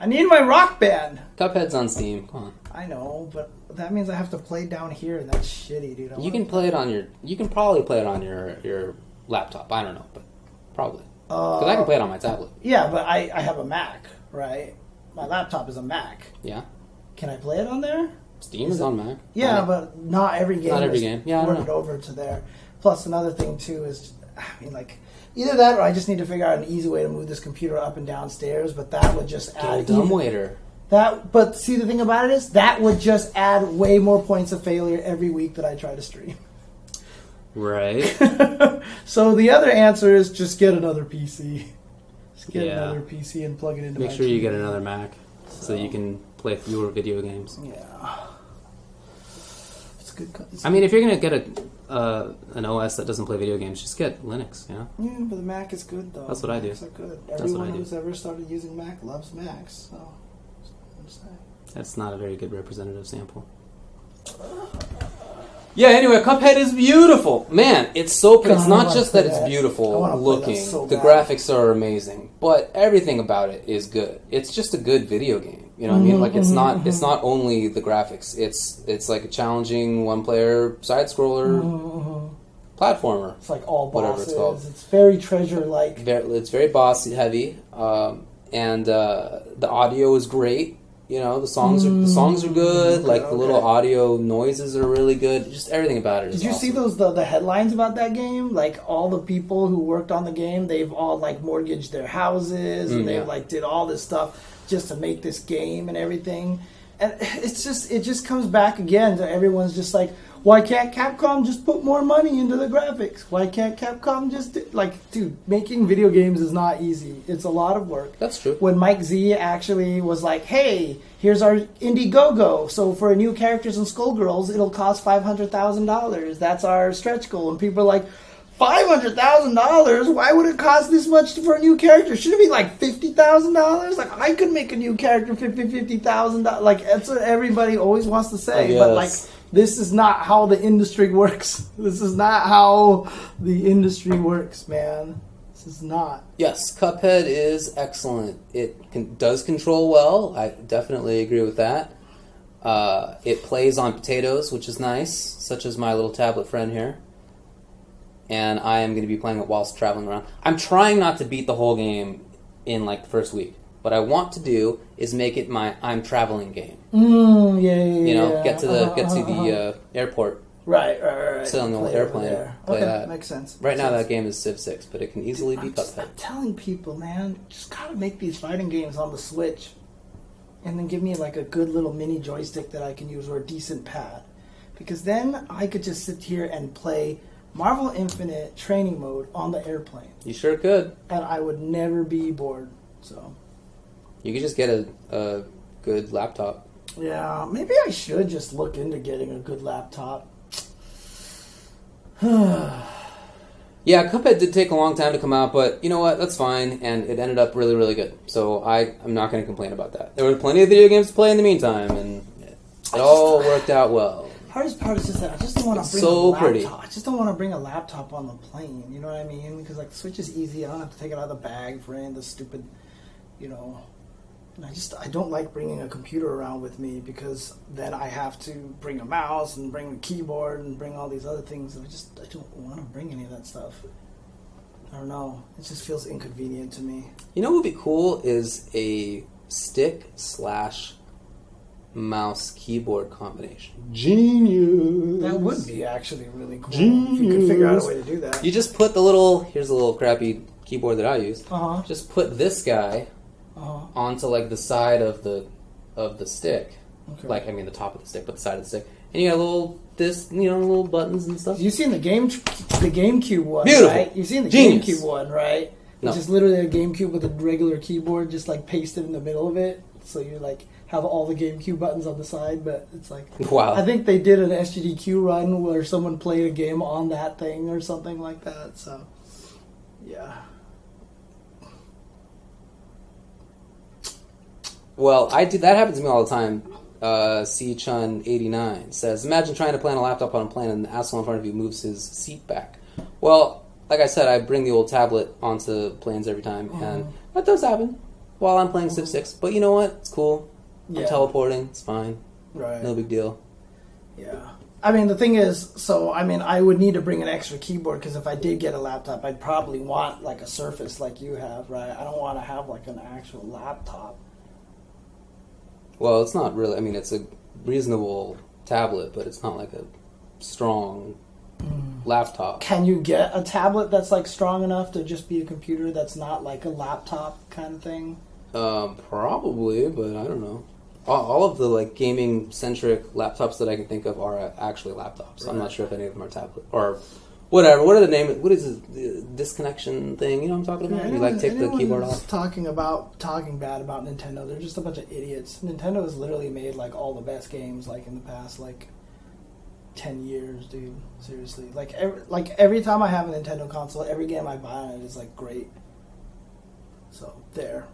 I need my Rock Band! Cuphead's on Steam, come on. I know, but that means I have to play down here, and that's shitty, dude. I you can play it, it on your... You can probably play it on your, your laptop, I don't know, but probably. Because uh, I can play it on my tablet. Yeah, but I, I have a Mac, right? My laptop is a Mac. Yeah. Can I play it on there? Steam is, is on Mac. Yeah, right. But not every game. Not every game. Yeah, I don't know. Over to there. Plus, another thing too is, I mean, like either that or I just need to figure out an easy way to move this computer up and downstairs. But that would just Get add a dumbwaiter. That, but see, the thing about it is that would just add way more points of failure every week that I try to stream. Right. So the other answer is just get another P C. Just get yeah. another P C and plug it into. Make my sure T V. You get another Mac so, so you can play fewer video games. Yeah. It's good. It's I mean, if you're going to get a uh, an O S that doesn't play video games, just get Linux, you know? Yeah, but the Mac is good, though. That's what Macs I do. Macs are good. Everyone That's what I do. who's ever started using Mac loves Macs, so... That's not a very good representative sample. Yeah, anyway, Cuphead is beautiful. Man, it's so pretty. It's not just that it's beautiful looking. So the graphics are amazing, but everything about it is good. It's just a good video game. You know what mm-hmm, I mean? Like it's mm-hmm, not mm-hmm. it's not only the graphics. It's it's like a challenging one-player side-scroller mm-hmm. platformer. It's like all bosses. Whatever it's called. It's very treasure-like. It's very boss-heavy, um, and uh, the audio is great. You know, the songs are the songs are good. Like okay. the little audio noises are really good. Just everything about it is Did you awesome. see those the, the headlines about that game? Like all the people who worked on the game, they've all like mortgaged their houses mm, and they yeah. like did all this stuff just to make this game and everything. And it's just it just comes back again to everyone's just like, why can't Capcom just put more money into the graphics? Why can't Capcom just... Do-? Like, dude, making video games is not easy. It's a lot of work. That's true. When Mike Z actually was like, hey, here's our Indiegogo. So for new characters in Skullgirls, it'll cost five hundred thousand dollars. That's our stretch goal. And people are like, five hundred thousand dollars? Why would it cost this much for a new character? Should it be like fifty thousand dollars? Like, I could make a new character for fifty thousand dollars. Like, that's what everybody always wants to say. But like... This is not how the industry works. This is not how the industry works, man. This is not. Yes, Cuphead is excellent. It can, does control well. I definitely agree with that. Uh, it plays on potatoes, which is nice, such as my little tablet friend here. And I am going to be playing it whilst traveling around. I'm trying not to beat the whole game in like the first week. What I want to do is make it my I'm traveling game. Mm, yeah, yeah, yeah. You know, get to the uh-huh, get to uh-huh. the uh, airport. Right, right, right. Sit on the play airplane. Play okay, that. Makes sense. Right makes now, sense. That game is Civ six, but it can easily Dude, be I'm Cuphead. Just, I'm telling people, man, just gotta make these fighting games on the Switch, and then give me like a good little mini joystick that I can use or a decent pad, because then I could just sit here and play Marvel Infinite training mode on the airplane. You sure could. And I would never be bored, so. You could just get a, a good laptop. Yeah, maybe I should just look into getting a good laptop. Yeah, Cuphead did take a long time to come out, but you know what? That's fine, and it ended up really, really good. So I, I'm not going to complain about that. There were plenty of video games to play in the meantime, and it just, all worked out well. Hardest part is just that I just don't want to bring so a laptop. Pretty. I just don't want to bring a laptop on the plane, you know what I mean? Because like, the Switch is easy. I don't have to take it out of the bag for any of the stupid, you know... And I just, I don't like bringing a computer around with me because then I have to bring a mouse and bring a keyboard and bring all these other things. And I just, I don't want to bring any of that stuff. I don't know. It just feels inconvenient to me. You know what would be cool is a stick slash mouse keyboard combination. Genius! That would be actually really cool. Genius. If you could figure out a way to do that. You just put the little, here's a little crappy keyboard that I use. Uh-huh. Just put this guy... Uh-huh. Onto like the side of the of the stick, okay. Like I mean the top of the stick, but the side of the stick, and you got a little this, you know, little buttons and stuff. You've seen the game, the GameCube one, beautiful. Right? You've seen the Genius. GameCube one, right? No. It's just literally a GameCube with a regular keyboard, just like pasted in the middle of it, so you like have all the GameCube buttons on the side, but it's like wow. I think they did an S G D Q run where someone played a game on that thing or something like that. So yeah. Well, I do. That happens to me all the time. Uh, C Chun eighty-nine says, imagine trying to plan a laptop on a plane and the asshole in front of you moves his seat back. Well, like I said, I bring the old tablet onto planes every time, mm. and that does happen while I'm playing Civ six. But you know what? It's cool. I'm yeah. teleporting. It's fine. Right. No big deal. Yeah. I mean, the thing is, so, I mean, I would need to bring an extra keyboard because if I did get a laptop, I'd probably want, like, a Surface like you have, right? I don't want to have, like, an actual laptop. Well, it's not really... I mean, it's a reasonable tablet, but it's not like a strong mm. laptop. Can you get a tablet that's, like, strong enough to just be a computer that's not, like, a laptop kind of thing? Um, probably, but I don't know. All, all of the, like, gaming-centric laptops that I can think of are actually laptops. Right. I'm not sure if any of them are tablet... Or whatever. What are the name... What is this disconnection thing? You know what I'm talking about? Yeah, you, like, take the keyboard off. Talking about talking bad about Nintendo. They're just a bunch of idiots. Nintendo has literally made, like, all the best games, like, in the past, like, ten years, dude. Seriously. Like, every, like, every time I have a Nintendo console, every game I buy on it is, like, great. So, there.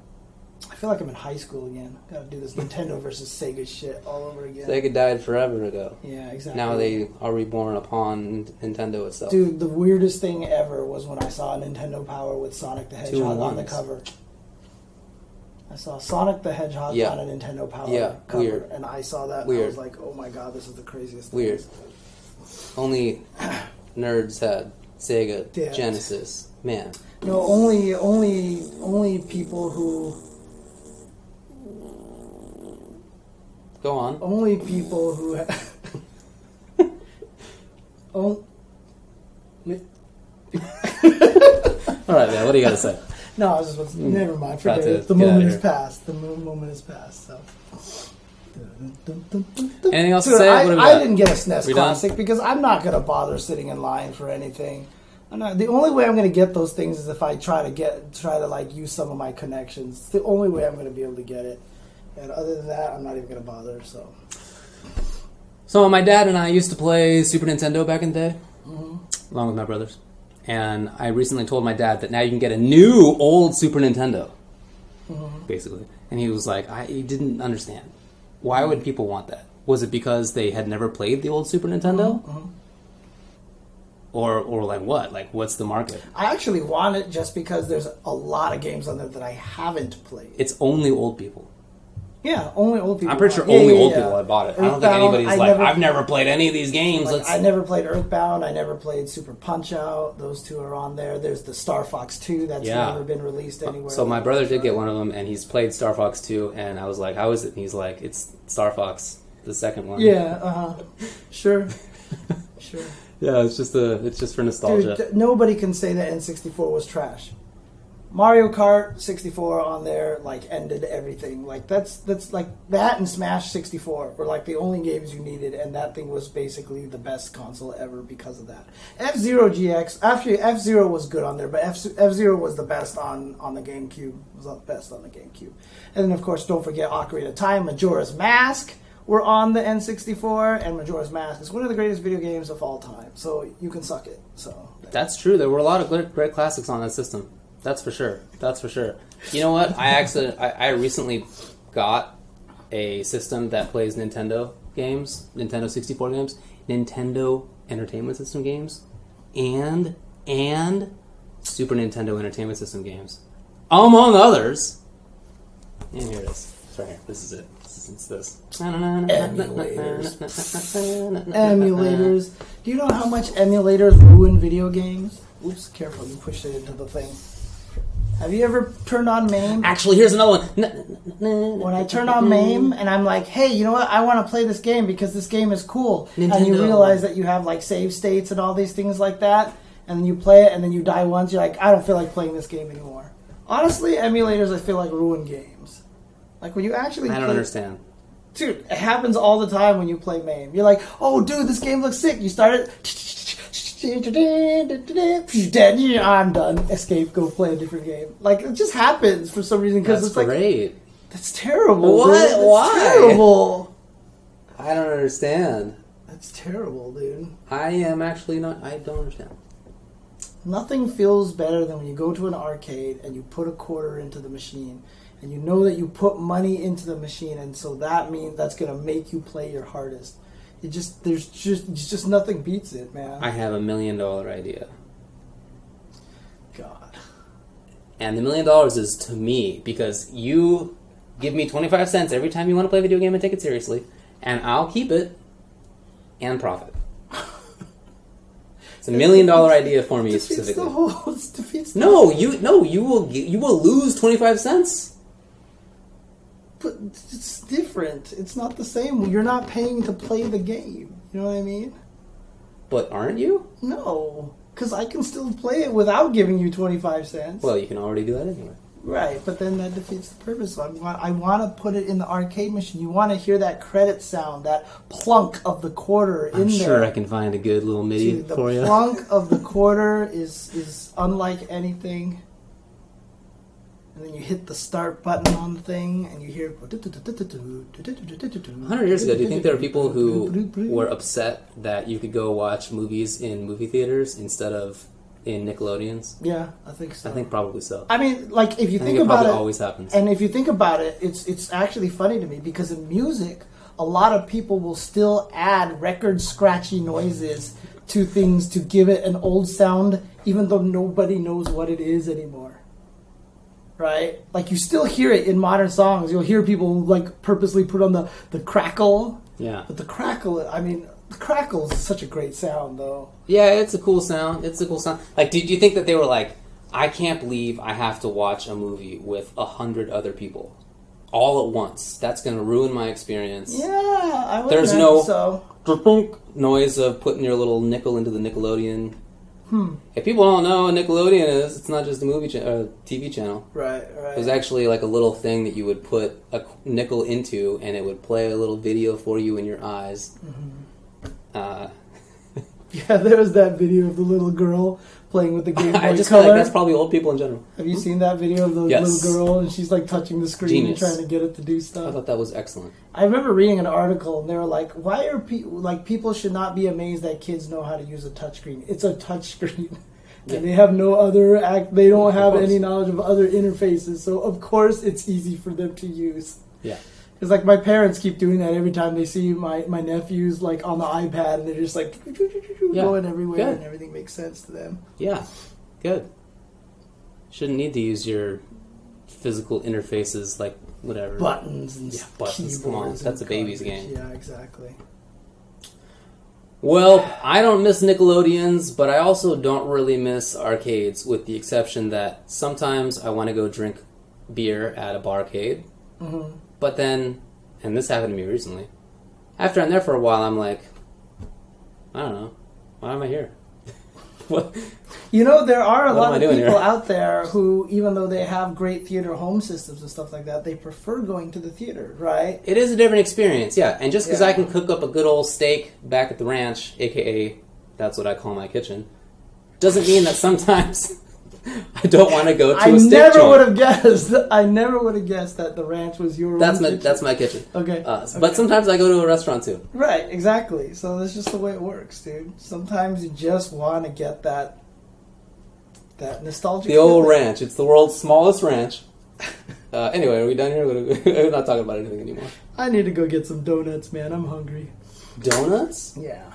I feel like I'm in high school again. Gotta do this Nintendo versus Sega shit all over again. Sega died forever ago. Yeah, exactly. Now they are reborn upon Nintendo itself. Dude, the weirdest thing ever was when I saw Nintendo Power with Sonic the Hedgehog on the cover. I saw Sonic the Hedgehog yeah. on a Nintendo Power yeah, cover, weird. And I saw that, and weird. I was like, oh my god, this is the craziest thing. Weird. Only nerds had Sega, yeah. Genesis, man. No, only, only, only people who... Go on. Only people who have... All right, man, what do you got to say? No, I was just about to say, mm. never mind, forget it. The moment is past. The moment is past, so... Anything else Dude, to say? I, I didn't get a S N E S Classic because I'm not going to bother sitting in line for anything. I'm not, the only way I'm going to get those things is if I try to get, try to like use some of my connections. It's the only way I'm going to be able to get it. And other than that, I'm not even going to bother, so... So my dad and I used to play Super Nintendo back in the day, mm-hmm. along with my brothers. And I recently told my dad that now you can get a new old Super Nintendo, mm-hmm. basically. And he was like, I he didn't understand. Why mm-hmm. would people want that? Was it because they had never played the old Super Nintendo? Mm-hmm. Or, or like what? Like, what's the market? I actually want it just because there's a lot of games on there that I haven't played. It's only old people. Yeah, only old people. I'm pretty sure only yeah, old yeah. people have bought it. Earthbound, I don't think anybody's I like, never, I've never played any of these games. Like, I never played Earthbound. I never played Super Punch-Out. Those two are on there. There's the Star Fox two that's yeah. never been released anywhere. So my brother did get one of them, and he's played Star Fox two, and I was like, how is it? And he's like, it's Star Fox, the second one. Yeah, uh-huh. Sure. Sure. Yeah, it's just, a, it's just for nostalgia. Dude, nobody can say that N sixty-four was trash. Mario Kart sixty-four on there, like, ended everything. Like, that's, that's like, that and Smash sixty-four were, like, the only games you needed, and that thing was basically the best console ever because of that. F-Zero G X, actually, F-Zero was good on there, but F- F-Zero was the best on, on the GameCube. It was the best on the GameCube. And then, of course, don't forget Ocarina of Time, Majora's Mask were on the N sixty-four, and Majora's Mask is one of the greatest video games of all time, so you can suck it. So that's true. There were a lot of great classics on that system. That's for sure. That's for sure. You know what? I actually, I, I recently got a system that plays Nintendo games, Nintendo sixty-four games, Nintendo Entertainment System games, and and Super Nintendo Entertainment System games, among others. And here it is. It's right here. This is it. It's this. Emulators. Emulators. Do you know how much emulators ruin video games? Oops, careful, you pushed it into the thing. Have you ever turned on MAME? Actually, here's another one. When I turn on MAME and I'm like, hey, you know what? I want to play this game because this game is cool. Nintendo. And you realize that you have like save states and all these things like that. And then you play it and then you die once. You're like, I don't feel like playing this game anymore. Honestly, emulators, I feel like, ruin games. Like when you actually I don't play... understand. Dude, it happens all the time when you play MAME. You're like, oh, dude, this game looks sick. You start it... I'm done. Escape, go play a different game. Like, it just happens for some reason because it's like, great. That's terrible. What? That's Why? Terrible. I don't understand. That's terrible, dude. I am actually not. I don't understand. Nothing feels better than when you go to an arcade and you put a quarter into the machine, and you know that you put money into the machine, and so that means that's going to make you play your hardest. It just there's just just nothing beats it, man. I have a million dollar idea. God. And the million dollars is to me because you give me twenty-five cents every time you want to play a video game and take it seriously, and I'll keep it and profit. It's a million dollar idea for me specifically. The whole, defeats the no, whole. you no you will you will lose twenty-five cents. But it's different. It's not the same. You're not paying to play the game. You know what I mean? But aren't you? No. Because I can still play it without giving you twenty-five cents. Well, you can already do that anyway. Right, but then that defeats the purpose. So I want, I want to put it in the arcade machine. You want to hear that credit sound, that plunk of the quarter in there. I'm sure I can find a good little MIDI for you. The plunk of the quarter is is unlike anything. And then you hit the start button on the thing, and you hear... one hundred years ago, do you think there were people who were upset that you could go watch movies in movie theaters instead of in Nickelodeons? Yeah, I think so. I think probably so. I mean, like, if you think, think it about it... always happens. And if you think about it, it's it's actually funny to me, because in music, a lot of people will still add record scratchy noises to things to give it an old sound, even though nobody knows what it is anymore. Right? Like, you still hear it in modern songs. You'll hear people, like, purposely put on the, the crackle. Yeah. But the crackle, I mean, the crackle is such a great sound, though. Yeah, it's a cool sound. It's a cool sound. Like, did you think that they were like, I can't believe I have to watch a movie with a hundred other people all at once. That's going to ruin my experience. Yeah, I would There's no so. noise of putting your little nickel into the Nickelodeon. Hmm. If people don't know what Nickelodeon is, it's not just a movie cha- or a T V channel. Right, right. There's actually like a little thing that you would put a nickel into, and it would play a little video for you in your eyes. Mm-hmm. Uh, yeah, there was that video of the little girl playing with the Game Boy Color. I just feel like that's probably old people in general. Have you seen that video of the yes. little girl, and she's like touching the screen Genius. and trying to get it to do stuff? I thought that was excellent. I remember reading an article, and they were like, why are people, like, people should not be amazed that kids know how to use a touchscreen. It's a touchscreen. Yeah. And they have no other, act. they don't have any knowledge of other interfaces, so of course it's easy for them to use. Yeah. It's like my parents keep doing that every time they see my, my nephews like on the iPad, and they're just like yeah. going everywhere good. and everything makes sense to them. Yeah, good. Shouldn't need to use your physical interfaces like whatever. Buttons and yeah, buttons. Come on, that's a baby's game. Yeah, exactly. Well, I don't miss Nickelodeons, but I also don't really miss arcades, with the exception that sometimes I want to go drink beer at a barcade. Mm-hmm. But then, and this happened to me recently, after I'm there for a while, I'm like, I don't know, why am I here? what You know, there are a what lot of people here? out there who, even though they have great theater home systems and stuff like that, they prefer going to the theater, right? It is a different experience, yeah. And just because yeah. I can cook up a good old steak back at the ranch, a k a that's what I call my kitchen, doesn't mean that sometimes I don't want to go to I a steak I never joint. would have guessed. I never would have guessed that the ranch was your that's my kitchen. That's my kitchen. Okay. Uh, okay. But sometimes I go to a restaurant too. Right, exactly. So that's just the way it works, dude. Sometimes you just want to get that that nostalgic. The old thing. ranch. It's the world's smallest ranch. Uh, anyway, are we done here? We're not talking about anything anymore. I need to go get some donuts, man. I'm hungry. Donuts? Yeah.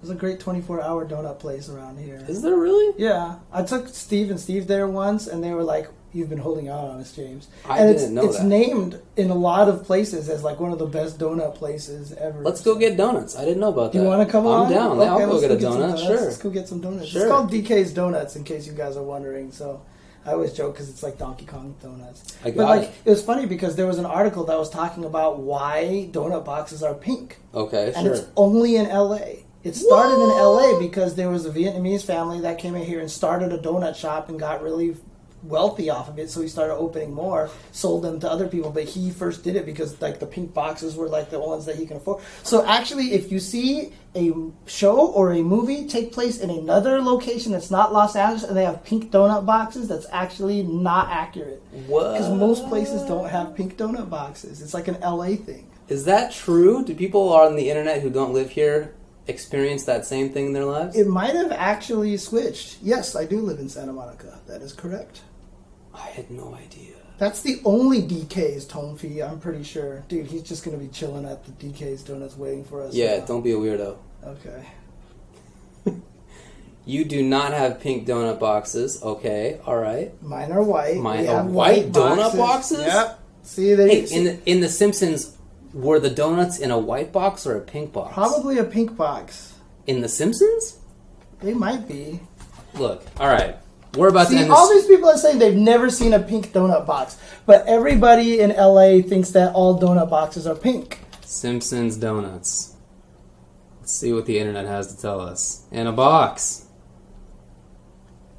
There's a great twenty-four hour donut place around here. Is there really? Yeah. I took Steve and Steve there once, and they were like, you've been holding out on us, James. I and didn't it's, know it's that. It's named in a lot of places as like one of the best donut places ever. Let's go get donuts. I didn't know about that. You want to come I'm on? I'm down. Okay, I'll go get a get donut. Sure. Let's go get some donuts. Sure. It's called D K's Donuts, in case you guys are wondering, so... I always joke because it's like Donkey Kong donuts. I got but like, it. It was funny because there was an article that was talking about why donut boxes are pink. Okay, and sure. It's only in L A. It started what? in L A because there was a Vietnamese family that came in here and started a donut shop and got really wealthy off of it. So he started opening more, sold them to other people. But he first did it because like the pink boxes were like the ones that he can afford. So actually, if you see a show or a movie take place in another location that's not Los Angeles and they have pink donut boxes, that's actually not accurate. What? Because most places don't have pink donut boxes. It's like an L A thing. Is that true? Do people on the internet who don't live here experience that same thing in their lives? It might have actually switched. Yes, I do live in Santa Monica. That is correct. I had no idea. That's the only D K's Tone Fee, I'm pretty sure. Dude, he's just going to be chilling at the D K's Donuts waiting for us. Yeah, now. Don't be a weirdo. Okay. You do not have pink donut boxes. Okay, all right. Mine are white. Mine are white, white donut boxes. boxes? Yep. See, they, hey, see. In, the, in The Simpsons, were the donuts in a white box or a pink box? Probably a pink box. In The Simpsons? They might be. Look, all right. We're about See, to end this. All these people are saying they've never seen a pink donut box, but everybody in L A thinks that all donut boxes are pink. Simpsons donuts. Let's see what the internet has to tell us. In a box.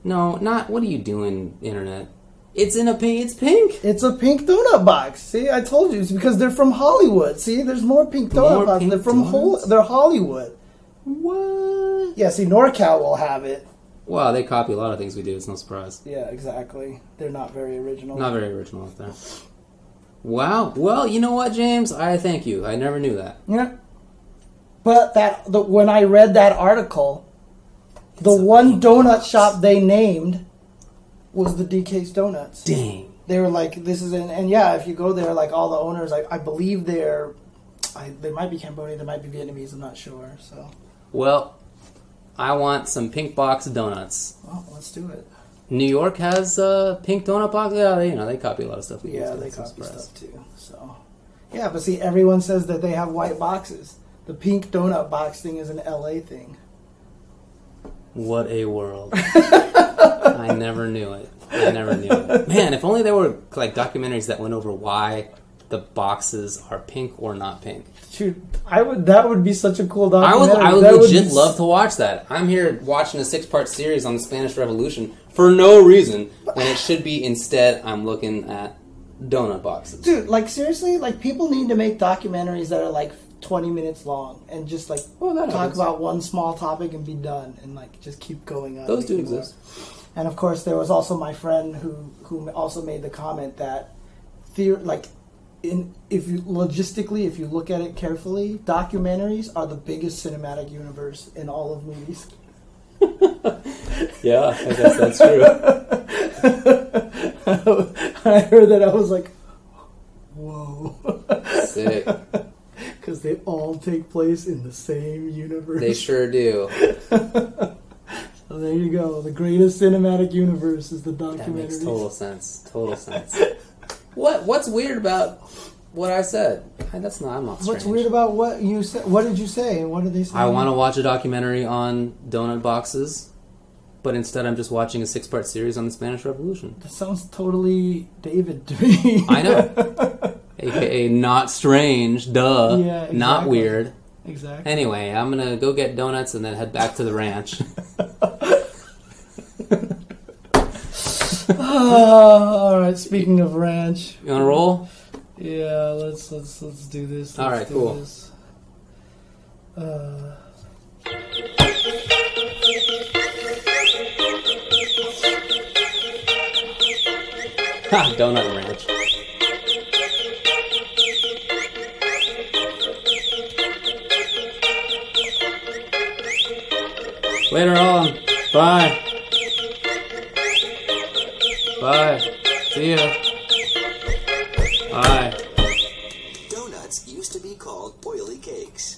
No, not. What are you doing, internet? It's in a pink. It's pink. It's a pink donut box. See, I told you. It's because they're from Hollywood. See, there's more pink donut more boxes. Pink they're from. Ho- they're Hollywood. What? Yeah. See, NorCal will have it. Well, they copy a lot of things we do. It's no surprise. Yeah, exactly. They're not very original. Not very original out there. Wow. Well, you know what, James? I thank you. I never knew that. Yeah. But that the, when I read that article, it's the one donut box. shop they named was the D K's Donuts. Dang. They were like, this is... An, and yeah, if you go there, like all the owners, I, I believe they're... I, they might be Cambodian. They might be Vietnamese. I'm not sure. So. Well... I want some pink box donuts. Well, let's do it. New York has uh, pink donut boxes. Yeah, they, you know, they copy a lot of stuff. Yeah, they copy press. stuff too. So, yeah, but see, everyone says that they have white boxes. The pink donut box thing is an L A thing. What a world. I never knew it. I never knew it. Man, if only there were like documentaries that went over why... the boxes are pink or not pink. Shoot, I would. That would be such a cool documentary. I would. I would that legit would be... love to watch that. I'm here watching a six-part series on the Spanish Revolution for no reason, when it should be instead. I'm looking at donut boxes. Dude, like seriously, like people need to make documentaries that are like twenty minutes long and just like well, talk happens. about one small topic and be done, and like just keep going on. Those do exist. And of course, there was also my friend who who also made the comment that theory like. In, if you logistically, if you look at it carefully, documentaries are the biggest cinematic universe in all of movies. Yeah, I guess that's true. I heard that, I was like, whoa. Sick. Because they all take place in the same universe. They sure do. So there you go. The greatest cinematic universe is the documentaries. That makes total sense. Total sense. What what's weird about what I said? That's not. I'm not. Strange. What's weird about what you said? What did you say? And what did they say? I want to watch a documentary on donut boxes, but instead I'm just watching a six-part series on the Spanish Revolution. That sounds totally David to me. I know, aka not strange. Duh. Yeah, exactly. Not weird. Exactly. Anyway, I'm gonna go get donuts and then head back to the ranch. Oh, all right. Speaking of ranch, you want to roll? Yeah, let's let's let's do this. Let's all right, do cool. This. Uh, ha! Donut ranch. Later on. Bye. Bye. See ya. Bye. Donuts used to be called oily cakes.